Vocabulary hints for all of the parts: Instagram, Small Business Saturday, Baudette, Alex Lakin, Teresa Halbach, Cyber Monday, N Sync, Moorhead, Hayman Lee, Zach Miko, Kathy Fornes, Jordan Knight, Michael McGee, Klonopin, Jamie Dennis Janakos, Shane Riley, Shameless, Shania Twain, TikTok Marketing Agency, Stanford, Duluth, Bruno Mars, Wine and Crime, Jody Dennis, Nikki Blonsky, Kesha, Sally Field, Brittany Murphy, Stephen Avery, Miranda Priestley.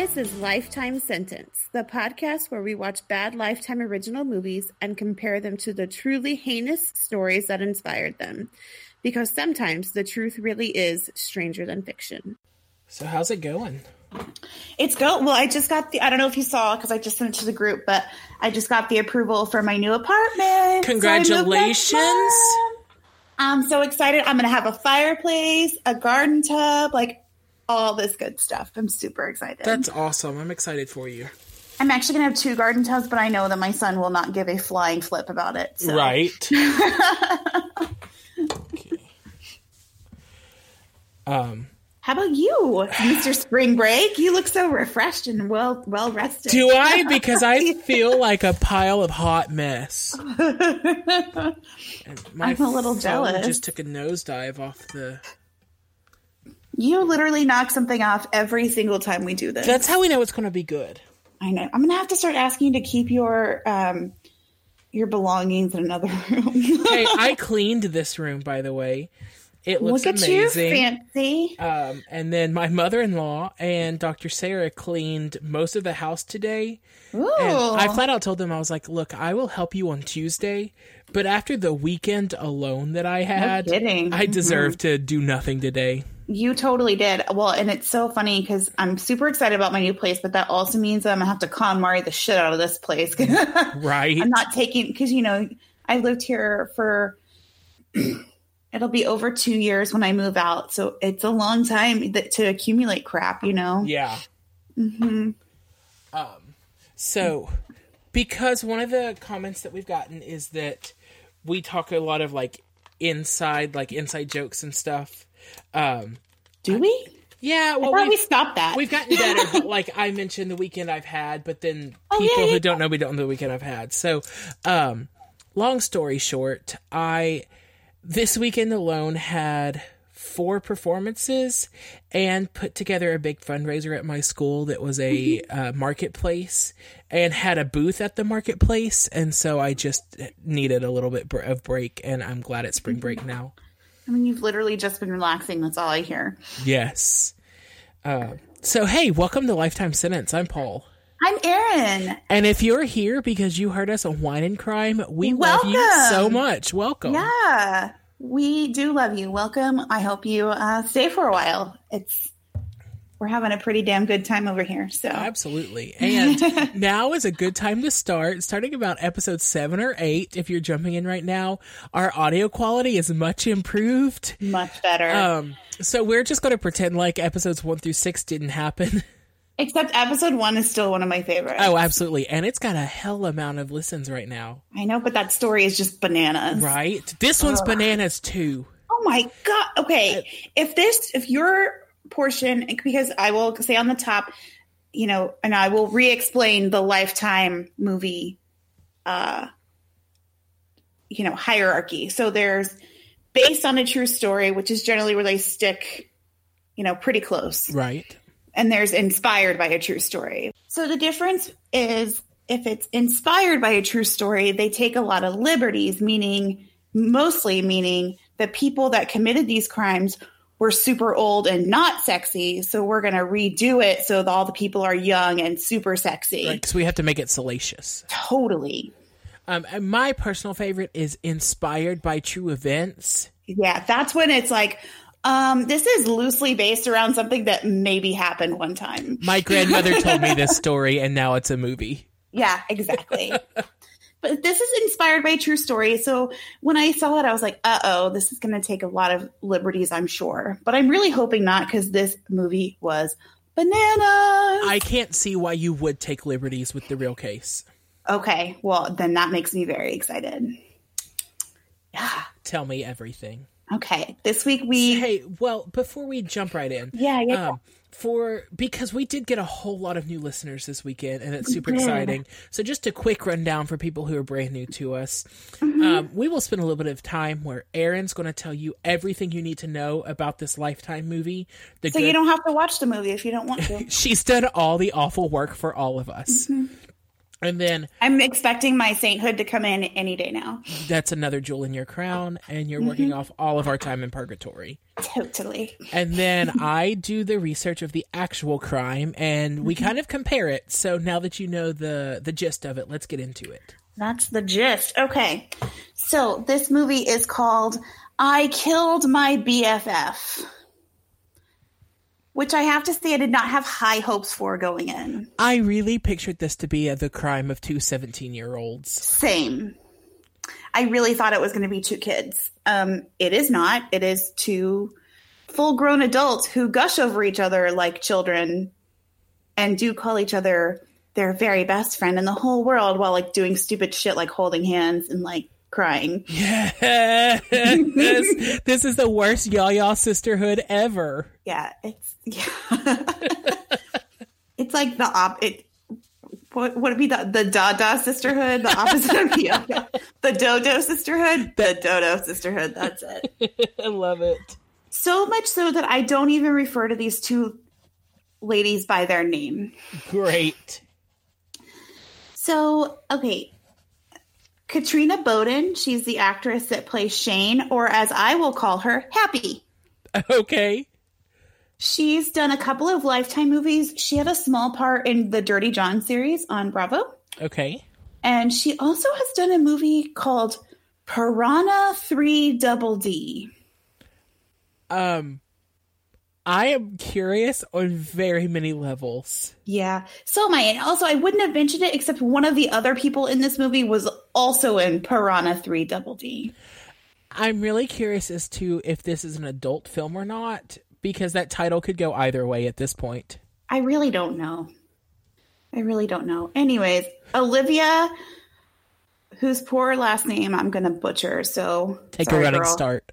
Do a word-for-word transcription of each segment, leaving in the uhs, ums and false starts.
This is Lifetime Sentence, the podcast where we watch bad Lifetime original movies and compare them to the truly heinous stories that inspired them. Because sometimes the truth really is stranger than fiction. So how's it going? It's going. Well, I just got the, I don't know if you saw, because I just sent it to the group, but I just got the approval for my new apartment. Congratulations. So I'm so excited. I'm going to have a fireplace, a garden tub, like all this good stuff. I'm super excited. That's awesome. I'm excited for you. I'm actually going to have two garden tubs, but I know that my son will not give a flying flip about it. So. Right. Okay. Um. How about you, Mister Spring Break? You look so refreshed and well, well rested. Do I? Because I feel like a pile of hot mess. And my I'm a little phone jealous. Just took a nosedive off the. You literally knock something off every single time we do this. That's how we know it's going to be good. I know. I'm going to have to start asking you to keep your um, your belongings in another room. Hey, I cleaned this room, by the way. It looks Look at amazing. You, fancy. Um, and then my mother-in-law and Doctor Sarah cleaned most of the house today. Ooh. And I flat out told them, I was like, look, I will help you on Tuesday. But after the weekend alone that I had, no kidding. I deserve mm-hmm. to do nothing today. You totally did. Well, and it's so funny because I'm super excited about my new place, but that also means that I'm going to have to con Mari the shit out of this place. Right. I'm not taking, because, you know, I lived here for... It'll be over two years when I move out. So it's a long time that, to accumulate crap, you know? Yeah. Mm-hmm. Um, so because one of the comments that we've gotten is that we talk a lot of like inside, like inside jokes and stuff. Um, Do we? I, yeah. Well, I thought we stopped that. We've gotten better. But like I mentioned the weekend I've had, but then people oh, yeah, who yeah. don't know me don't know the weekend I've had. So um, long story short, I... This weekend alone had four performances and put together a big fundraiser at my school that was a uh, marketplace and had a booth at the marketplace. And so I just needed a little bit of break, and I'm glad it's spring break now. I mean, you've literally just been relaxing. That's all I hear. Yes. Uh, so, hey, welcome to Lifetime Sentence. I'm Paul. I'm Erin. And if you're here because you heard us on Wine and Crime, we welcome. Love you so much. Welcome. Yeah, we do love you. Welcome. I hope you uh, stay for a while. It's we're having a pretty damn good time over here. So absolutely. And now is a good time to start. Starting about episode seven or eight, if you're jumping in right now, our audio quality is much improved. Much better. Um, so we're just going to pretend like episodes one through six didn't happen. Except episode one is still one of my favorites. Oh, absolutely. And it's got a hell amount of listens right now. I know, but that story is just bananas. Right? This one's Ugh. bananas too. Oh my God. Okay. If this, if your portion, because I will say on the top, you know, and I will re-explain the Lifetime movie, uh, you know, hierarchy. So there's based on a true story, which is generally where they stick, you know, pretty close. Right. And there's inspired by a true story. So the difference is if it's inspired by a true story, they take a lot of liberties, meaning mostly meaning the people that committed these crimes were super old and not sexy. So we're going to redo it so that all the people are young and super sexy. Right, because we have to make it salacious. Totally. Um, and my personal favorite is inspired by true events. Yeah, that's when it's like, Um, this is loosely based around something that maybe happened one time. My grandmother told me this story, and now it's a movie. Yeah, exactly. But this is inspired by a true story. So when I saw it, I was like, uh-oh, this is going to take a lot of liberties, I'm sure. But I'm really hoping not, because this movie was bananas. I can't see why you would take liberties with the real case. Okay, well, then that makes me very excited. Yeah. Tell me everything. Okay, this week we... Hey, well, before we jump right in, yeah, yeah, um, for because we did get a whole lot of new listeners this weekend, and it's super yeah. exciting. So just a quick rundown for people who are brand new to us. Mm-hmm. Um, we will spend a little bit of time where Erin's going to tell you everything you need to know about this Lifetime movie. The so good... you don't have to watch the movie if you don't want to. She's done all the awful work for all of us. Mm-hmm. And then I'm expecting my sainthood to come in any day now. That's another jewel in your crown, and you're mm-hmm. working off all of our time in purgatory. Totally. And then I do the research of the actual crime, and we mm-hmm. kind of compare it. So now that you know the, the gist of it, let's get into it. That's the gist. Okay. So this movie is called I Killed My B F F. Which I have to say I did not have high hopes for going in. I really pictured this to be a, the crime of two seventeen-year-olds. Same. I really thought it was going to be two kids. Um, it is not. It is two full-grown adults who gush over each other like children and do call each other their very best friend in the whole world while, like, doing stupid shit like holding hands and, like, crying. Yes. this, this is the worst Yaya sisterhood ever. Yeah, it's yeah. It's like the op. It what would it be the the Dada sisterhood, the opposite of Yaya, the Dodo sisterhood, the Dodo sisterhood. That's it. I love it so much so that I don't even refer to these two ladies by their name. Great. So okay. Katrina Bowden, she's the actress that plays Shane, or as I will call her, Happy. Okay. She's done a couple of Lifetime movies. She had a small part in the Dirty John series on Bravo. Okay. And she also has done a movie called Piranha three double D. Um, I am curious on very many levels. Yeah. So am I. And also, I wouldn't have mentioned it, except one of the other people in this movie was also in Piranha three double D. I'm really curious as to if this is an adult film or not, because that title could go either way at this point. I really don't know. I really don't know. Anyways, Olivia, whose poor last name I'm going to butcher, so... Take sorry, a running girl. Start.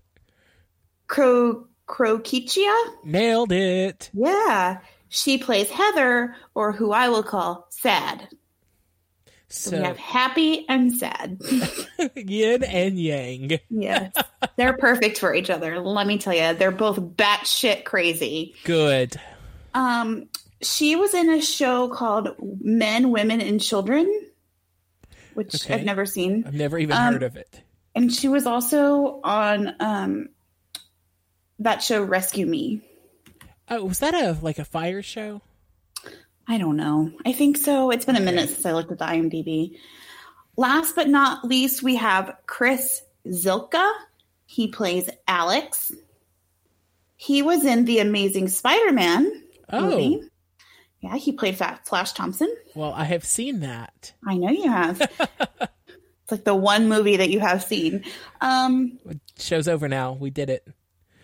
Crow... Crokichia? Nailed it. Yeah. She plays Heather, or who I will call Sad. So, so we have Happy and Sad. Yin and Yang. Yes. They're perfect for each other. Let me tell you, they're both batshit crazy. Good. Um, she was in a show called Men, Women, and Children, which okay. I've never seen. I've never even um, heard of it. And she was also on... Um, that show Rescue Me. Oh, was that a like a fire show? I don't know. I think so. It's been a minute since I looked at the IMDb. Last but not least, we have Chris Zilka. He plays Alex. He was in The Amazing Spider-Man oh. movie. Yeah, he played Flash Thompson. Well, I have seen that. I know you have. It's like the one movie that you have seen. Um, Show's over now. We did it.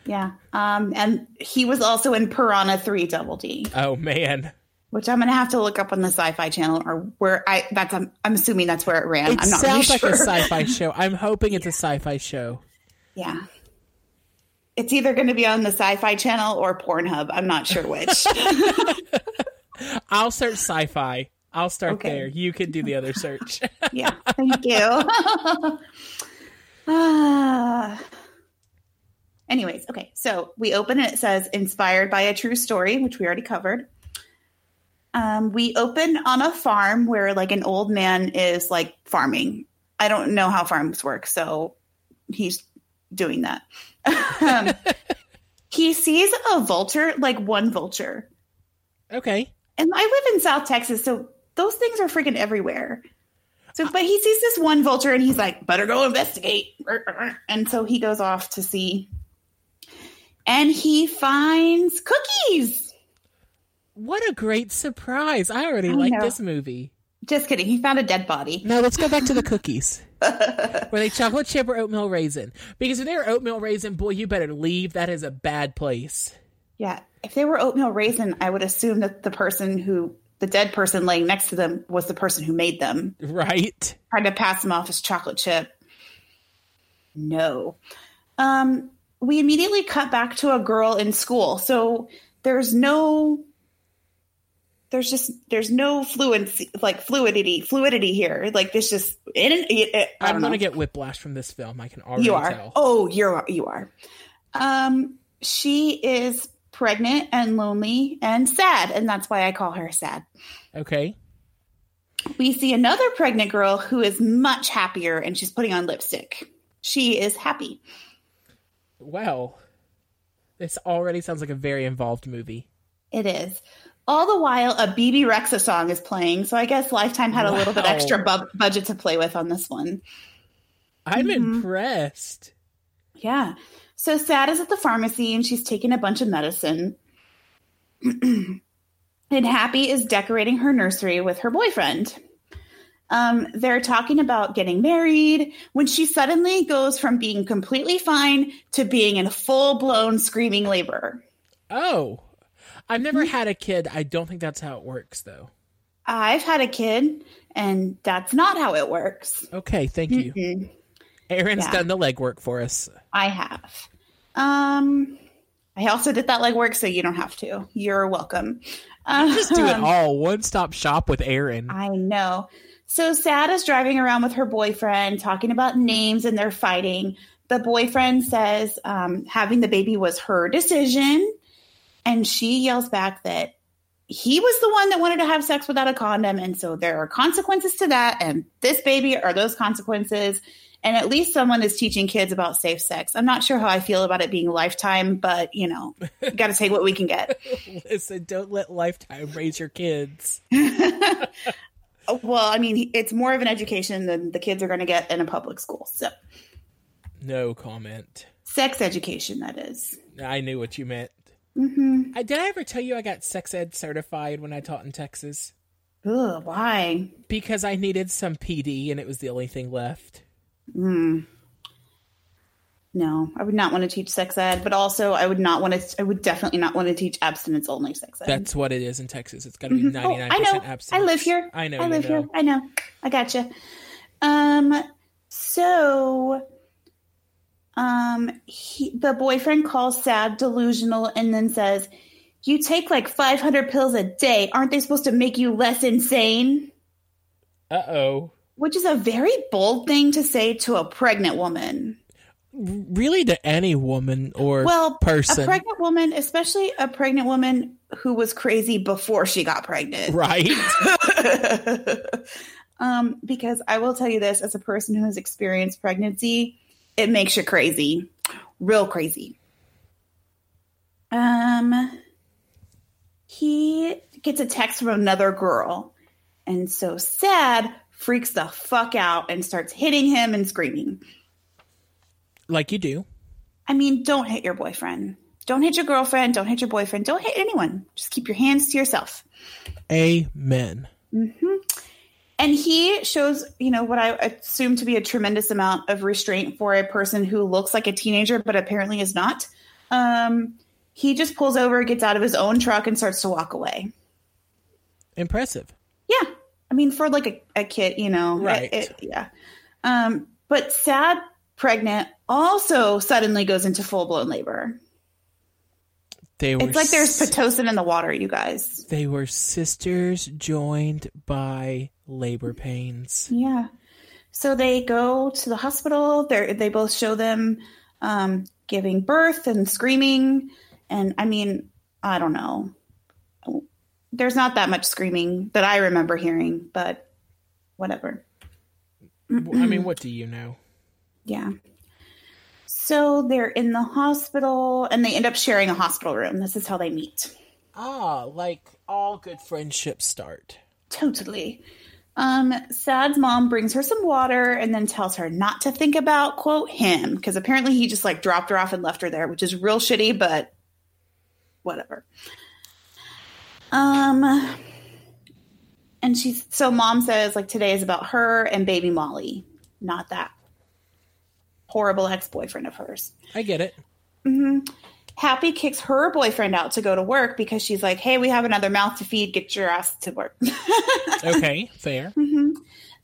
Yeah, um, and he was also in Piranha three double D. Oh, man. Which I'm going to have to look up on the Sci-Fi Channel, or where I, that's, I'm, I'm assuming that's where it ran. It I'm not sounds really like sure. a sci-fi show. I'm hoping it's yeah. a sci-fi show. Yeah. It's either going to be on the Sci-Fi Channel or Pornhub. I'm not sure which. I'll search sci-fi. I'll start okay. there. You can do the other search. Yeah, thank you. Ah... uh, Anyways, okay, so we open and it says, inspired by a true story, which we already covered. Um, we open on a farm where, like, an old man is, like, farming. I don't know how farms work, so he's doing that. um, he sees a vulture, like, one vulture. Okay. And I live in South Texas, so those things are freaking everywhere. So, but he sees this one vulture, and he's like, better go investigate. And so he goes off to see... And he finds cookies. What a great surprise. I already I like know. this movie. Just kidding. He found a dead body. No, let's go back to the cookies. Were they chocolate chip or oatmeal raisin? Because if they were oatmeal raisin, boy, you better leave. That is a bad place. Yeah. If they were oatmeal raisin, I would assume that the person who, the dead person laying next to them was the person who made them. Right. Trying to pass them off as chocolate chip. No. Um... We immediately cut back to a girl in school. So there's no, there's just, there's no fluency, like fluidity, fluidity here. Like this just, it, it, it, I I'm going to get whiplash from this film. I can already you are. tell. Oh, you're, you are. Um, she is pregnant and lonely and sad. And that's why I call her Sad. Okay. we see another pregnant girl who is much happier, and she's putting on lipstick. She is happy. Wow. This already sounds like a very involved movie. It is. All the while, a B B Rexa song is playing, so I guess Lifetime had wow. a little bit extra bu- budget to play with on this one. I'm mm-hmm. impressed. Yeah. So Sad is at the pharmacy, and she's taking a bunch of medicine. And Happy is decorating her nursery with her boyfriend. Um, they're talking about getting married when she suddenly goes from being completely fine to being in full-blown screaming labor. Oh. I've never had a kid. I don't think that's how it works, though. I've had a kid, and that's not how it works. Okay, thank you. Mm-hmm. Erin's yeah. done the legwork for us. I have. Um, I also did that legwork, so you don't have to. You're welcome. Um, you just do it all. One-stop shop with Erin. I know. So Sad is driving around with her boyfriend, talking about names, and they're fighting. The boyfriend says um, having the baby was her decision. And she yells back that he was the one that wanted to have sex without a condom. And so there are consequences to that. And this baby are those consequences. And at least someone is teaching kids about safe sex. I'm not sure how I feel about it being Lifetime, but, you know, got to take what we can get. Listen, don't let Lifetime raise your kids. Well, I mean, it's more of an education than the kids are going to get in a public school. So no comment. Sex education, that is. I knew what you meant. Mm-hmm. I, did I ever tell you I got sex ed certified when I taught in Texas? Ugh, why? Because I needed some P D and it was the only thing left. Mm. No, I would not want to teach sex ed, but also I would not want to, I would definitely not want to teach abstinence only sex ed. That's what it is in Texas. It's got to be mm-hmm. ninety-nine percent oh, I know. abstinence. I live here. I know. I live know. here. I know. I gotcha. Um, so... Um, he, the boyfriend calls Sad delusional and then says, you take like five hundred pills a day. Aren't they supposed to make you less insane? Uh-oh. Which is a very bold thing to say to a pregnant woman. Really to any woman or well, person. Well, a pregnant woman, especially a pregnant woman who was crazy before she got pregnant. Right. um, because I will tell you this, as a person who has experienced pregnancy, it makes you crazy. Real crazy. Um, he gets a text from another girl. And so Sad freaks the fuck out and starts hitting him and screaming. Like you do. I mean, don't hit your boyfriend. Don't hit your girlfriend. Don't hit your boyfriend. Don't hit anyone. Just keep your hands to yourself. Amen. Mm-hmm. And he shows, you know, what I assume to be a tremendous amount of restraint for a person who looks like a teenager, but apparently is not. Um, he just pulls over, gets out of his own truck, and starts to walk away. Impressive. Yeah. I mean, for like a, a kid, you know. Right. It, it, yeah. Um, but Sad, pregnant, also suddenly goes into full-blown labor. They were it's like there's Pitocin in the water, you guys. They were sisters joined by labor pains. Yeah. So they go to the hospital. They they both show them um, giving birth and screaming. And I mean, I don't know. There's not that much screaming that I remember hearing, but whatever. I mean, what do you know? Yeah. So they're in the hospital, and they end up sharing a hospital room. This is how they meet. Ah, like all good friendships start. Totally. Um, Sad's mom brings her some water and then tells her not to think about, quote, him. Because apparently he just, like, dropped her off and left her there, which is real shitty, but whatever. Um, and she's, so mom says, like, today is about her and baby Molly. Not that horrible ex-boyfriend of hers. I get it. Mm-hmm. Happy kicks her boyfriend out to go to work because she's like, hey, we have another mouth to feed. Get your ass to work. Okay, fair. Mm-hmm.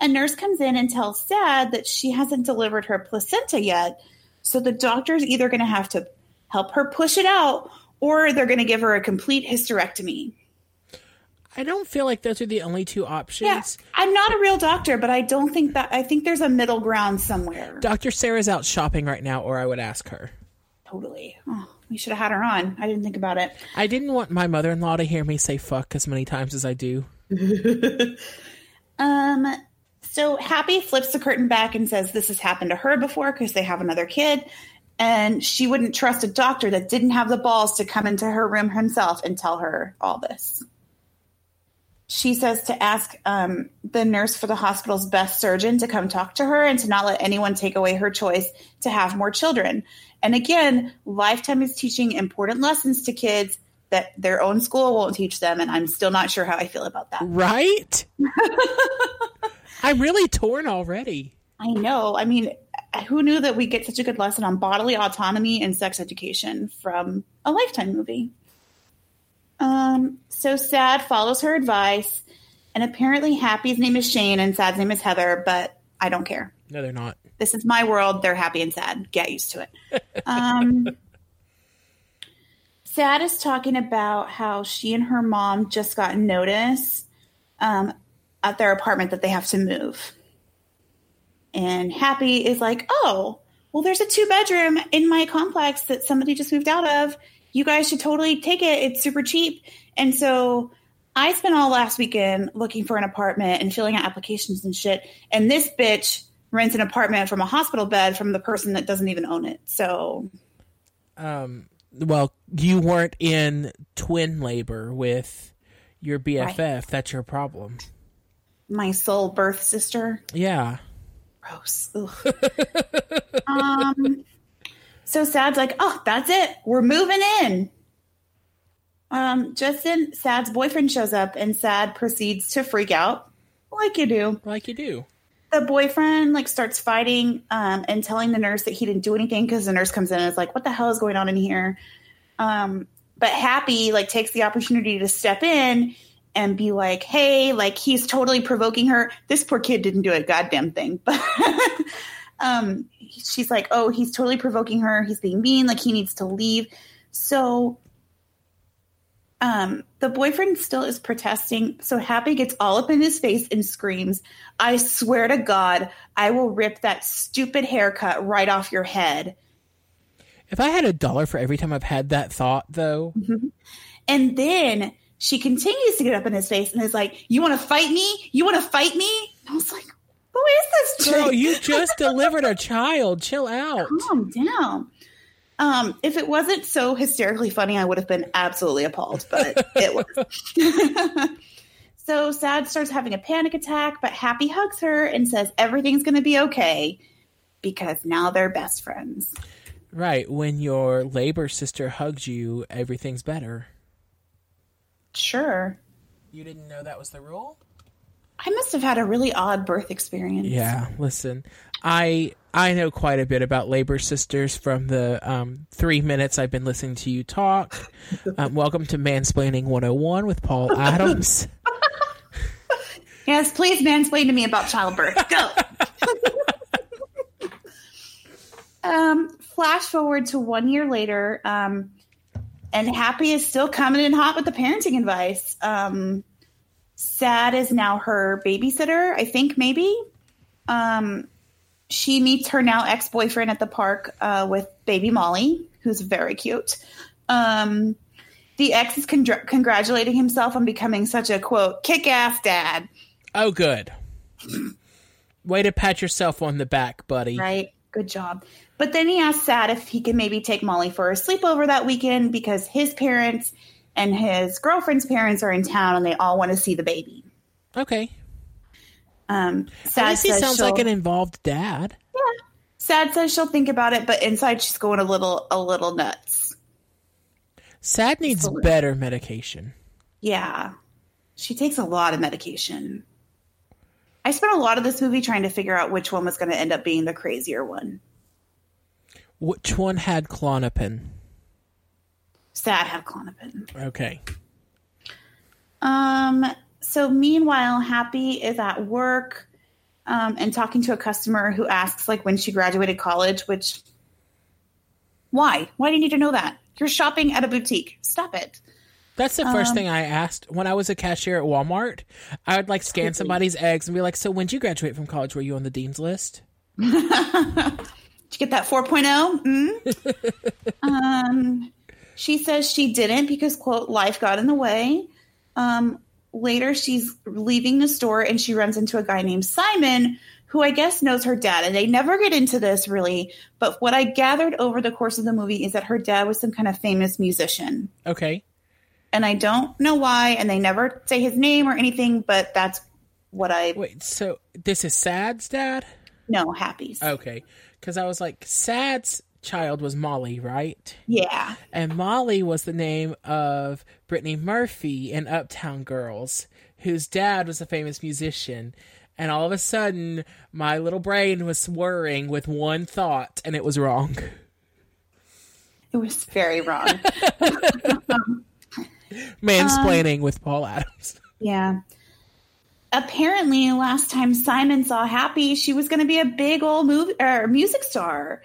A nurse comes in and tells Sad that she hasn't delivered her placenta yet. So the doctor's either going to have to help her push it out or they're going to give her a complete hysterectomy. I don't feel like those are the only two options. Yeah, I'm not a real doctor, but I don't think that... I think there's a middle ground somewhere. Doctor Sarah's out shopping right now, or I would ask her. Totally. Oh, we should have had her on. I didn't think about it. I didn't want my mother-in-law to hear me say fuck as many times as I do. Um, so Happy flips the curtain back and says this has happened to her before because they have another kid. And she wouldn't trust a doctor that didn't have the balls to come into her room himself and tell her all this. She says to ask um, the nurse for the hospital's best surgeon to come talk to her and to not let anyone take away her choice to have more children. And again, Lifetime is teaching important lessons to kids that their own school won't teach them. And I'm still not sure how I feel about that. Right? I'm really torn already. I know. I mean, who knew that we get such a good lesson on bodily autonomy and sex education from a Lifetime movie? Um, so Sad follows her advice, and apparently Happy's name is Shane and Sad's name is Heather, but I don't care. No, they're not. This is my world. They're happy and sad. Get used to it. Um, Sad is talking about how she and her mom just got notice, um, at their apartment that they have to move. And Happy is like, oh, well, there's a two bedroom in my complex that somebody just moved out of. You guys should totally take it. It's super cheap. And so I spent all last weekend looking for an apartment and filling out applications and shit. And this bitch rents an apartment from a hospital bed from the person that doesn't even own it. So, um, well, you weren't in twin labor with your B F F. Right. That's your problem. My soul birth sister. Yeah. Gross. um, So Sad's like, oh, that's it. We're moving in. Um, just then, Sad's boyfriend shows up, and Sad proceeds to freak out, like you do. Like you do. The boyfriend like starts fighting um, and telling the nurse that he didn't do anything because the nurse comes in and is like, what the hell is going on in here? Um, but Happy like takes the opportunity to step in and be like, hey, like he's totally provoking her. This poor kid didn't do a goddamn thing, but... Um, she's like, oh, he's totally provoking her. He's being mean. Like he needs to leave. So, um, the boyfriend still is protesting. So Happy gets all up in his face and screams, I swear to God, I will rip that stupid haircut right off your head. If I had a dollar for every time I've had that thought though. Mm-hmm. And then she continues to get up in his face and is like, you want to fight me? You want to fight me? And I was like, who is this girl? You just delivered a child. Chill out. Calm down. Um, if it wasn't so hysterically funny, I would have been absolutely appalled, but it was. So Sad starts having a panic attack, but Happy hugs her and says everything's going to be okay because now they're best friends. Right. When your labor sister hugs you, everything's better. Sure. You didn't know that was the rule? I must have had a really odd birth experience. Yeah, listen, I I know quite a bit about labor sisters from the um, three minutes I've been listening to you talk. Um, welcome to Mansplaining one oh one with Paul Adams. Yes, please mansplain to me about childbirth. Go! um, flash forward to one year later, um, and Happy is still coming in hot with the parenting advice. Um Sad is now her babysitter, I think, maybe. Um, she meets her now ex-boyfriend at the park uh, with baby Molly, who's very cute. Um, the ex is con- congratulating himself on becoming such a, quote, kick-ass dad. Oh, good. Way to pat yourself on the back, buddy. Right. Good job. But then he asks Sad if he can maybe take Molly for a sleepover that weekend because his parents... and his girlfriend's parents are in town, and they all want to see the baby. Okay. Um, Sad I guess he sounds like an involved dad. Yeah. Sad says she'll think about it, but inside she's going a little, a little nuts. Sad needs Absolutely. better medication. Yeah. She takes a lot of medication. I spent a lot of this movie trying to figure out which one was going to end up being the crazier one. Which one had Klonopin? Sad had Klonopin. Okay. Um. So meanwhile, Happy is at work um, and talking to a customer who asks, like, when she graduated college, which, why? Why do you need to know that? You're shopping at a boutique. Stop it. That's the first um, thing I asked when I was a cashier at Walmart. I would, like, scan somebody's eggs and be like, so when did you graduate from college? Were you on the dean's list? Did you get that four point oh? Mm? um... She says she didn't because, quote, life got in the way. Um, later she's leaving the store and she runs into a guy named Simon, who I guess knows her dad. And they never get into this really. But what I gathered over the course of the movie is that her dad was some kind of famous musician. Okay. And I don't know why. And they never say his name or anything, but that's what I... Wait, so this is Sad's dad? No, Happy's. Okay. Because I was like, Sad's child was Molly, right? Yeah. And Molly was the name of Brittany Murphy in Uptown Girls, whose dad was a famous musician. And all of a sudden, my little brain was whirring with one thought, and it was wrong. It was very wrong. um, Mansplaining um, with Paul Adams. Yeah. Apparently, last time Simon saw Happy, she was going to be a big old movie, or music star.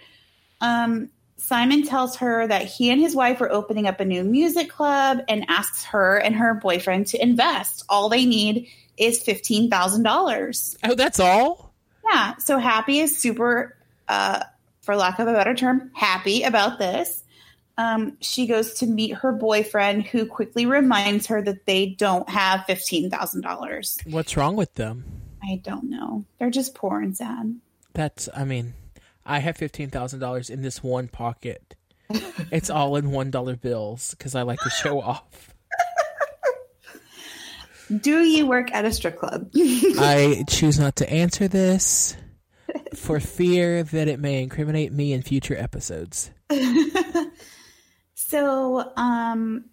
Um, Simon tells her that he and his wife are opening up a new music club and asks her and her boyfriend to invest. All they need is fifteen thousand dollars. Oh, that's all? Yeah. So Happy is super, uh, for lack of a better term, happy about this. Um, she goes to meet her boyfriend, who quickly reminds her that they don't have fifteen thousand dollars. What's wrong with them? I don't know. They're just poor and sad. That's, I mean, I have fifteen thousand dollars in this one pocket. It's all in one dollar bills because I like to show off. Do you work at a strip club? I choose not to answer this for fear that it may incriminate me in future episodes. So, um,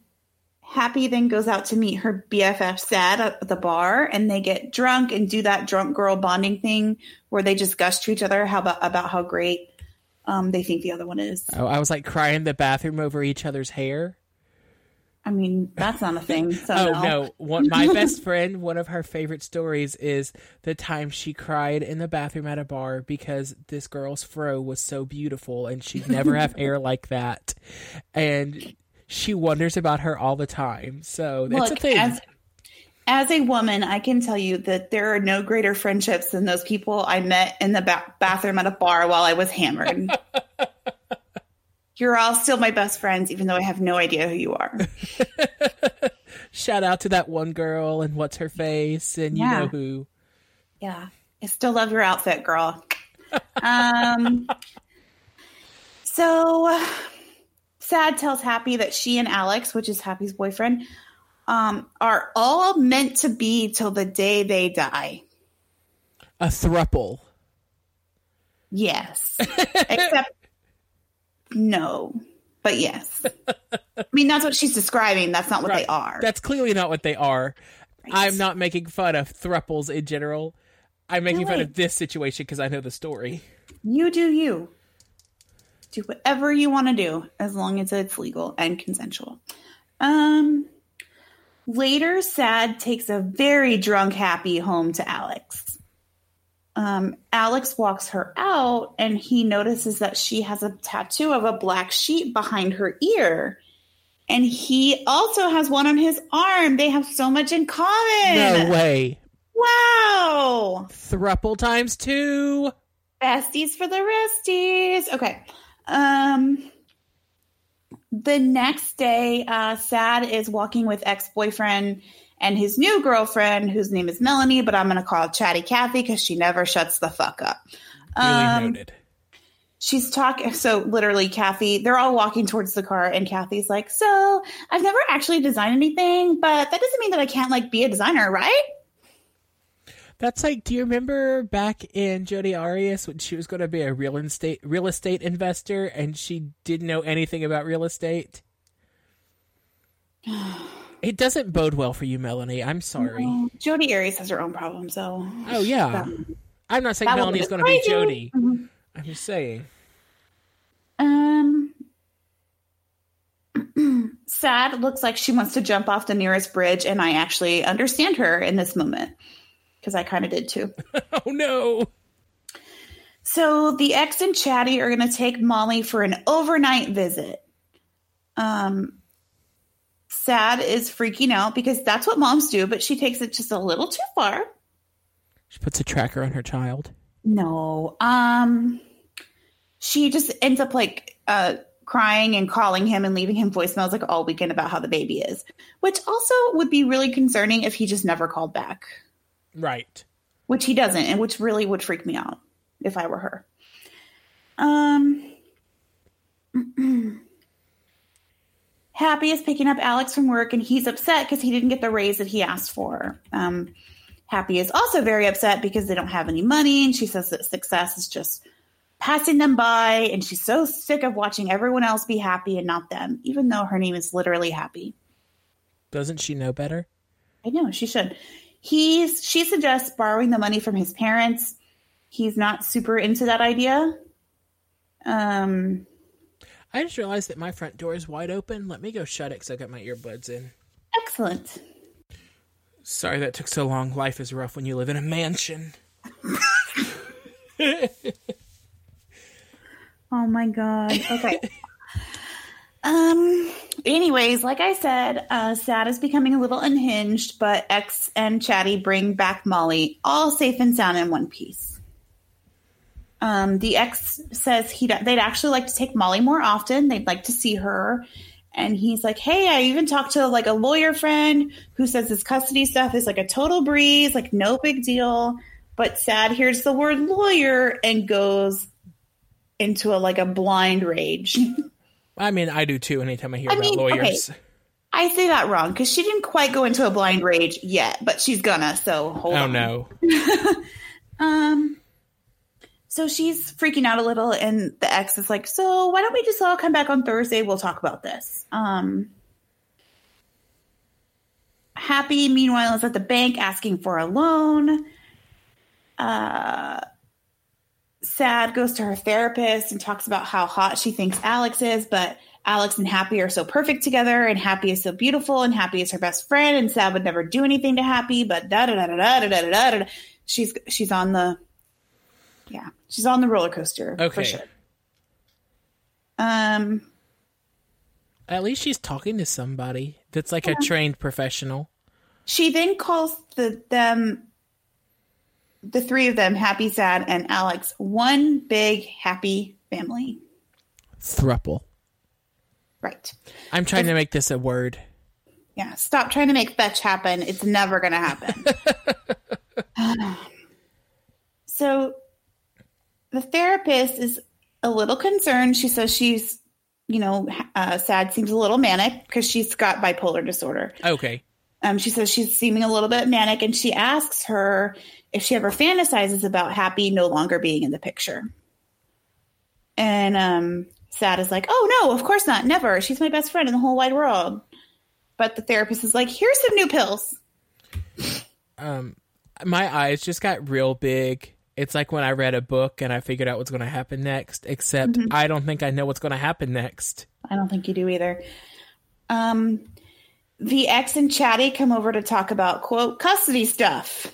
Happy then goes out to meet her B F F Sad at the bar, and they get drunk and do that drunk girl bonding thing where they just gush to each other how about, about how great um, they think the other one is. Oh, I was like crying in the bathroom over each other's hair. I mean, that's not a thing. So oh, no. no. One, my best friend, one of her favorite stories is the time she cried in the bathroom at a bar because this girl's fro was so beautiful and she'd never have hair like that. And she wonders about her all the time. So that's Look, a thing. As, as a woman, I can tell you that there are no greater friendships than those people I met in the ba- bathroom at a bar while I was hammered. You're all still my best friends, even though I have no idea who you are. Shout out to that one girl and what's her face and yeah. You know who. Yeah. I still love your outfit, girl. um. So Sad tells Happy that she and Alex, which is Happy's boyfriend, um, are all meant to be till the day they die. A throuple. Yes. Except... No, but yes. I mean, that's what she's describing. That's not what right. They are. That's clearly not what they are. Right. I'm not making fun of thruples in general. I'm making really? fun of this situation because I know the story. You do you. Do whatever you want to do as long as it's legal and consensual. Um. Later, Sad takes a very drunk Happy home to Alex. Um, Alex walks her out and he notices that she has a tattoo of a black sheep behind her ear. And he also has one on his arm. They have so much in common. No way. Wow. Thruple times two. Besties for the resties. Okay. Um, the next day, uh, Sad is walking with ex-boyfriend and his new girlfriend, whose name is Melanie, but I'm going to call Chatty Kathy because she never shuts the fuck up. Um, really noted. She's talking. So literally, Kathy, they're all walking towards the car, and Kathy's like, "So I've never actually designed anything, but that doesn't mean that I can't like be a designer, right?" That's like, do you remember back in Jodi Arias when she was going to be a real estate real estate investor, and she didn't know anything about real estate? It doesn't bode well for you, Melanie. I'm sorry. No, Jodi Arias has her own problems, though. Oh, yeah. That, I'm not saying Melanie's going to be Jodi. Mm-hmm. I'm just saying. Um, Sad looks like she wants to jump off the nearest bridge, and I actually understand her in this moment. Because I kind of did, too. Oh, no. So the ex and Chatty are going to take Molly for an overnight visit. Um... Sad is freaking out because that's what moms do, but she takes it just a little too far. She puts a tracker on her child. No. Um, she just ends up like uh, crying and calling him and leaving him voicemails like all weekend about how the baby is, which also would be really concerning if he just never called back. Right. Which he doesn't, and which really would freak me out if I were her. Um, Happy is picking up Alex from work, and he's upset because he didn't get the raise that he asked for. Um, Happy is also very upset because they don't have any money, and she says that success is just passing them by, and she's so sick of watching everyone else be happy and not them, even though her name is literally Happy. Doesn't she know better? I know, she should. He's, she suggests borrowing the money from his parents. He's not super into that idea. Um, I just realized that my front door is wide open. Let me go shut it because I got my earbuds in. Excellent. Sorry that took so long. Life is rough when you live in a mansion. Oh my God. Okay. Um, anyways, like I said, uh, Sad is becoming a little unhinged, but X and Chatty bring back Molly, all safe and sound in one piece. Um, the X says he they'd actually like to take Molly more often. They'd like to see her. And he's like, hey, I even talked to like a lawyer friend who says his custody stuff is like a total breeze, like no big deal. But Sad hears the word lawyer and goes into a, like a blind rage. I mean, I do too. Anytime I hear I about mean, lawyers, okay. I say that wrong because she didn't quite go into a blind rage yet, but she's gonna. So hold oh, on. Oh no. um. So she's freaking out a little, and the ex is like, "So why don't we just all come back on Thursday? We'll talk about this." Um. Happy, meanwhile, is at the bank asking for a loan. Uh. Sad goes to her therapist and talks about how hot she thinks Alex is, but Alex and Happy are so perfect together, and Happy is so beautiful, and Happy is her best friend, and Sad would never do anything to Happy, but da da da da da da da da. She's she's on the yeah she's on the roller coaster okay. for sure. Um, at least she's talking to somebody that's like yeah. a trained professional. She then calls the them. The three of them, Happy, Sad, and Alex, one big happy family. Thruple. Right. I'm trying if, to make this a word. Yeah. Stop trying to make fetch happen. It's never going to happen. um, so the therapist is a little concerned. She says she's, you know, uh, Sad seems a little manic because she's got bipolar disorder. Okay. Um, she says she's seeming a little bit manic, and she asks her if she ever fantasizes about Happy no longer being in the picture. And um, Sad is like, oh, no, of course not. Never. She's my best friend in the whole wide world. But the therapist is like, here's some new pills. Um, my eyes just got real big. It's like when I read a book and I figured out what's going to happen next, except mm-hmm. I don't think I know what's going to happen next. I don't think you do either. Um, the ex and Chatty come over to talk about, quote, custody stuff.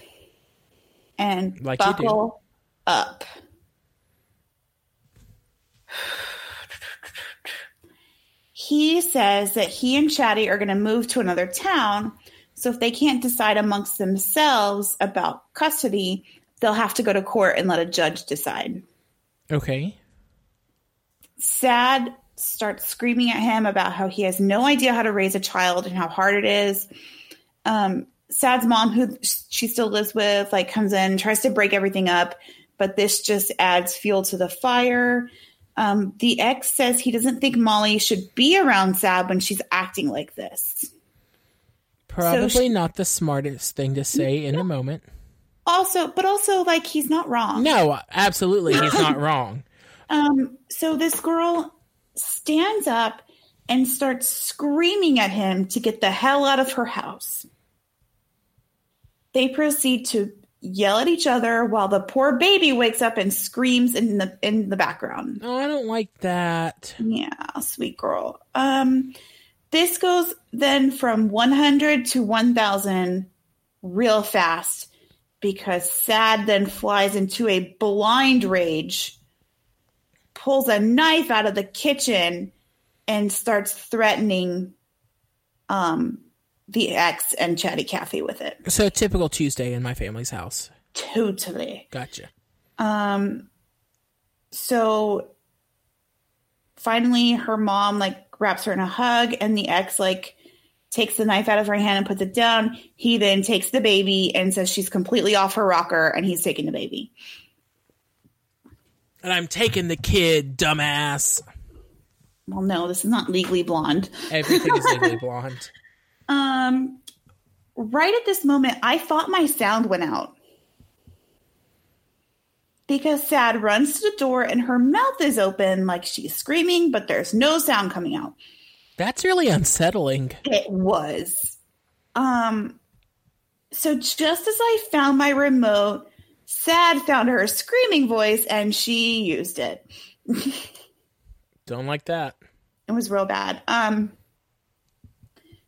And like buckle up. He says that he and Chatty are going to move to another town. So if they can't decide amongst themselves about custody, they'll have to go to court and let a judge decide. Okay. Sad starts screaming at him about how he has no idea how to raise a child and how hard it is. Um, Sad's mom, who she still lives with, like comes in, tries to break everything up, but this just adds fuel to the fire. Um, the ex says he doesn't think Molly should be around Sad when she's acting like this. Probably so she, not the smartest thing to say in the moment. Also, but also like he's not wrong. No, absolutely. He's not wrong. Um, so this girl stands up and starts screaming at him to get the hell out of her house. They proceed to yell at each other while the poor baby wakes up and screams in the in the background. Oh, I don't like that. Yeah, sweet girl. Um, this goes then from one hundred to one thousand real fast because Sad then flies into a blind rage, pulls a knife out of the kitchen, and starts threatening um. the ex and Chatty Cathy with it. So typical Tuesday in my family's house. Totally. Gotcha. Um, so finally her mom like wraps her in a hug, and the ex like takes the knife out of her hand and puts it down. He then takes the baby and says she's completely off her rocker and he's taking the baby. And I'm taking the kid, dumbass. Well, no, this is not Legally Blonde. Everything is Legally Blonde. Um, right at this moment, I thought my sound went out. Because Sad runs to the door and her mouth is open like she's screaming, but there's no sound coming out. That's really unsettling. It was. Um, so just as I found my remote, Sad found her screaming voice and she used it. Don't like that. It was real bad. Um,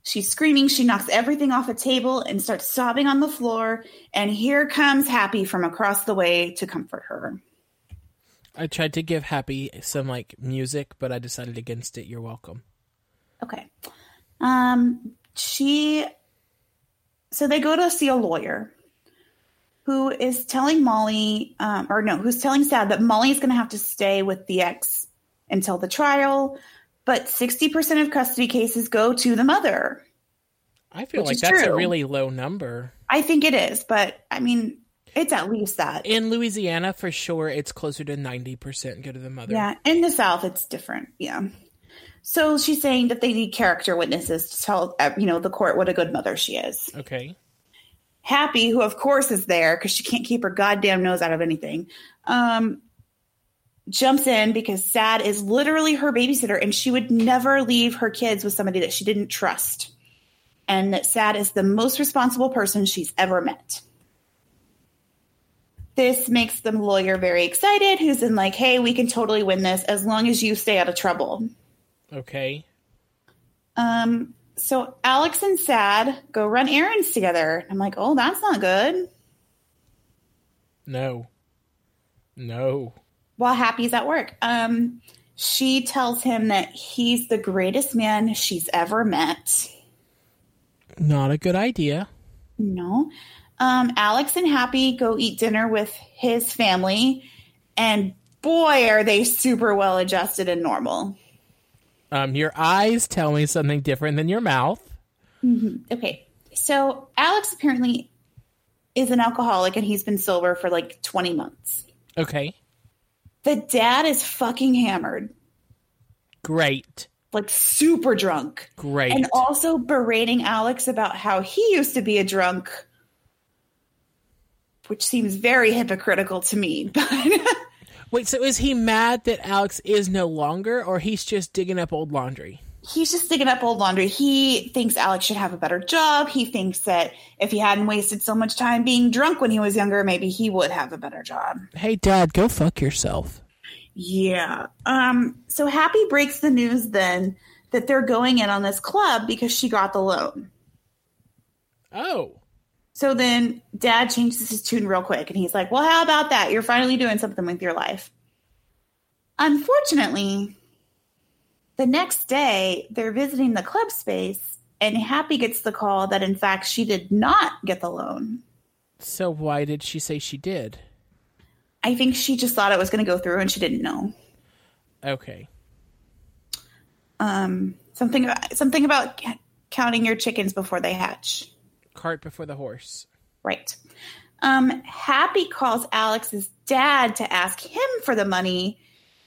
she's screaming. She knocks everything off a table and starts sobbing on the floor. And here comes Happy from across the way to comfort her. I tried to give Happy some like music, but I decided against it. You're welcome. Okay. Um, she, so they go to see a lawyer who is telling Molly, um, or no, who's telling Sad that Molly is going to have to stay with the ex until the trial, but sixty percent of custody cases go to the mother. I feel like that's true. A really low number. I think it is, but I mean, it's at least that. In Louisiana, for sure, it's closer to ninety percent go to the mother. Yeah, in the South, it's different, yeah. So she's saying that they need character witnesses to tell, you know, the court what a good mother she is. Okay. Happy, who of course is there because she can't keep her goddamn nose out of anything, um, jumps in because Sad is literally her babysitter and she would never leave her kids with somebody that she didn't trust. And that Sad is the most responsible person she's ever met. This makes the lawyer very excited, who's in like, hey, we can totally win this as long as you stay out of trouble. Okay. Um. So Alex and Sad go run errands together. I'm like, oh, that's not good. No. No. While Happy's at work, um, she tells him that he's the greatest man she's ever met. Not a good idea. No. Um, Alex and Happy go eat dinner with his family, and boy, are they super well-adjusted and normal. Um, your eyes tell me something different than your mouth. Mm-hmm. Okay. So Alex apparently is an alcoholic and he's been sober for like twenty months. Okay. The dad is fucking hammered. Great. Like super drunk. Great. And also berating Alex about how he used to be a drunk, which seems very hypocritical to me, but... Wait, so is he mad that Alex is no longer, or he's just digging up old laundry? He's just digging up old laundry. He thinks Alex should have a better job. He thinks that if he hadn't wasted so much time being drunk when he was younger, maybe he would have a better job. Hey, Dad, go fuck yourself. Yeah. Um. So Happy breaks the news then that they're going in on this club because she got the loan. Oh. So then Dad changes his tune real quick, and he's like, well, how about that? You're finally doing something with your life. Unfortunately, the next day, they're visiting the club space, and Happy gets the call that, in fact, she did not get the loan. So why did she say she did? I think she just thought it was going to go through, and she didn't know. Okay. Um, something about, something about counting your chickens before they hatch. Cart before the horse. Right. Um, Happy calls Alex's dad to ask him for the money.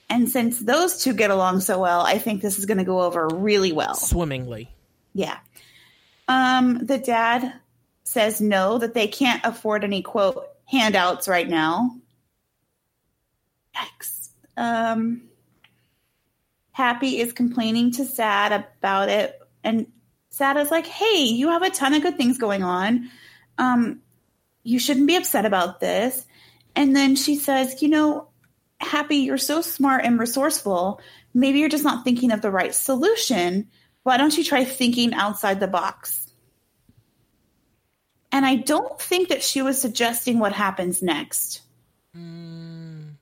And since those two get along so well, I think this is going to go over really well. Swimmingly. Yeah. Um, the dad says no, that they can't afford any, quote, handouts right now. Yikes. Um, Happy is complaining to Sad about it, and Sad is like, hey, you have a ton of good things going on. Um, you shouldn't be upset about this. And then she says, you know, Happy, you're so smart and resourceful. Maybe you're just not thinking of the right solution. Why don't you try thinking outside the box? And I don't think that she was suggesting what happens next. Mm.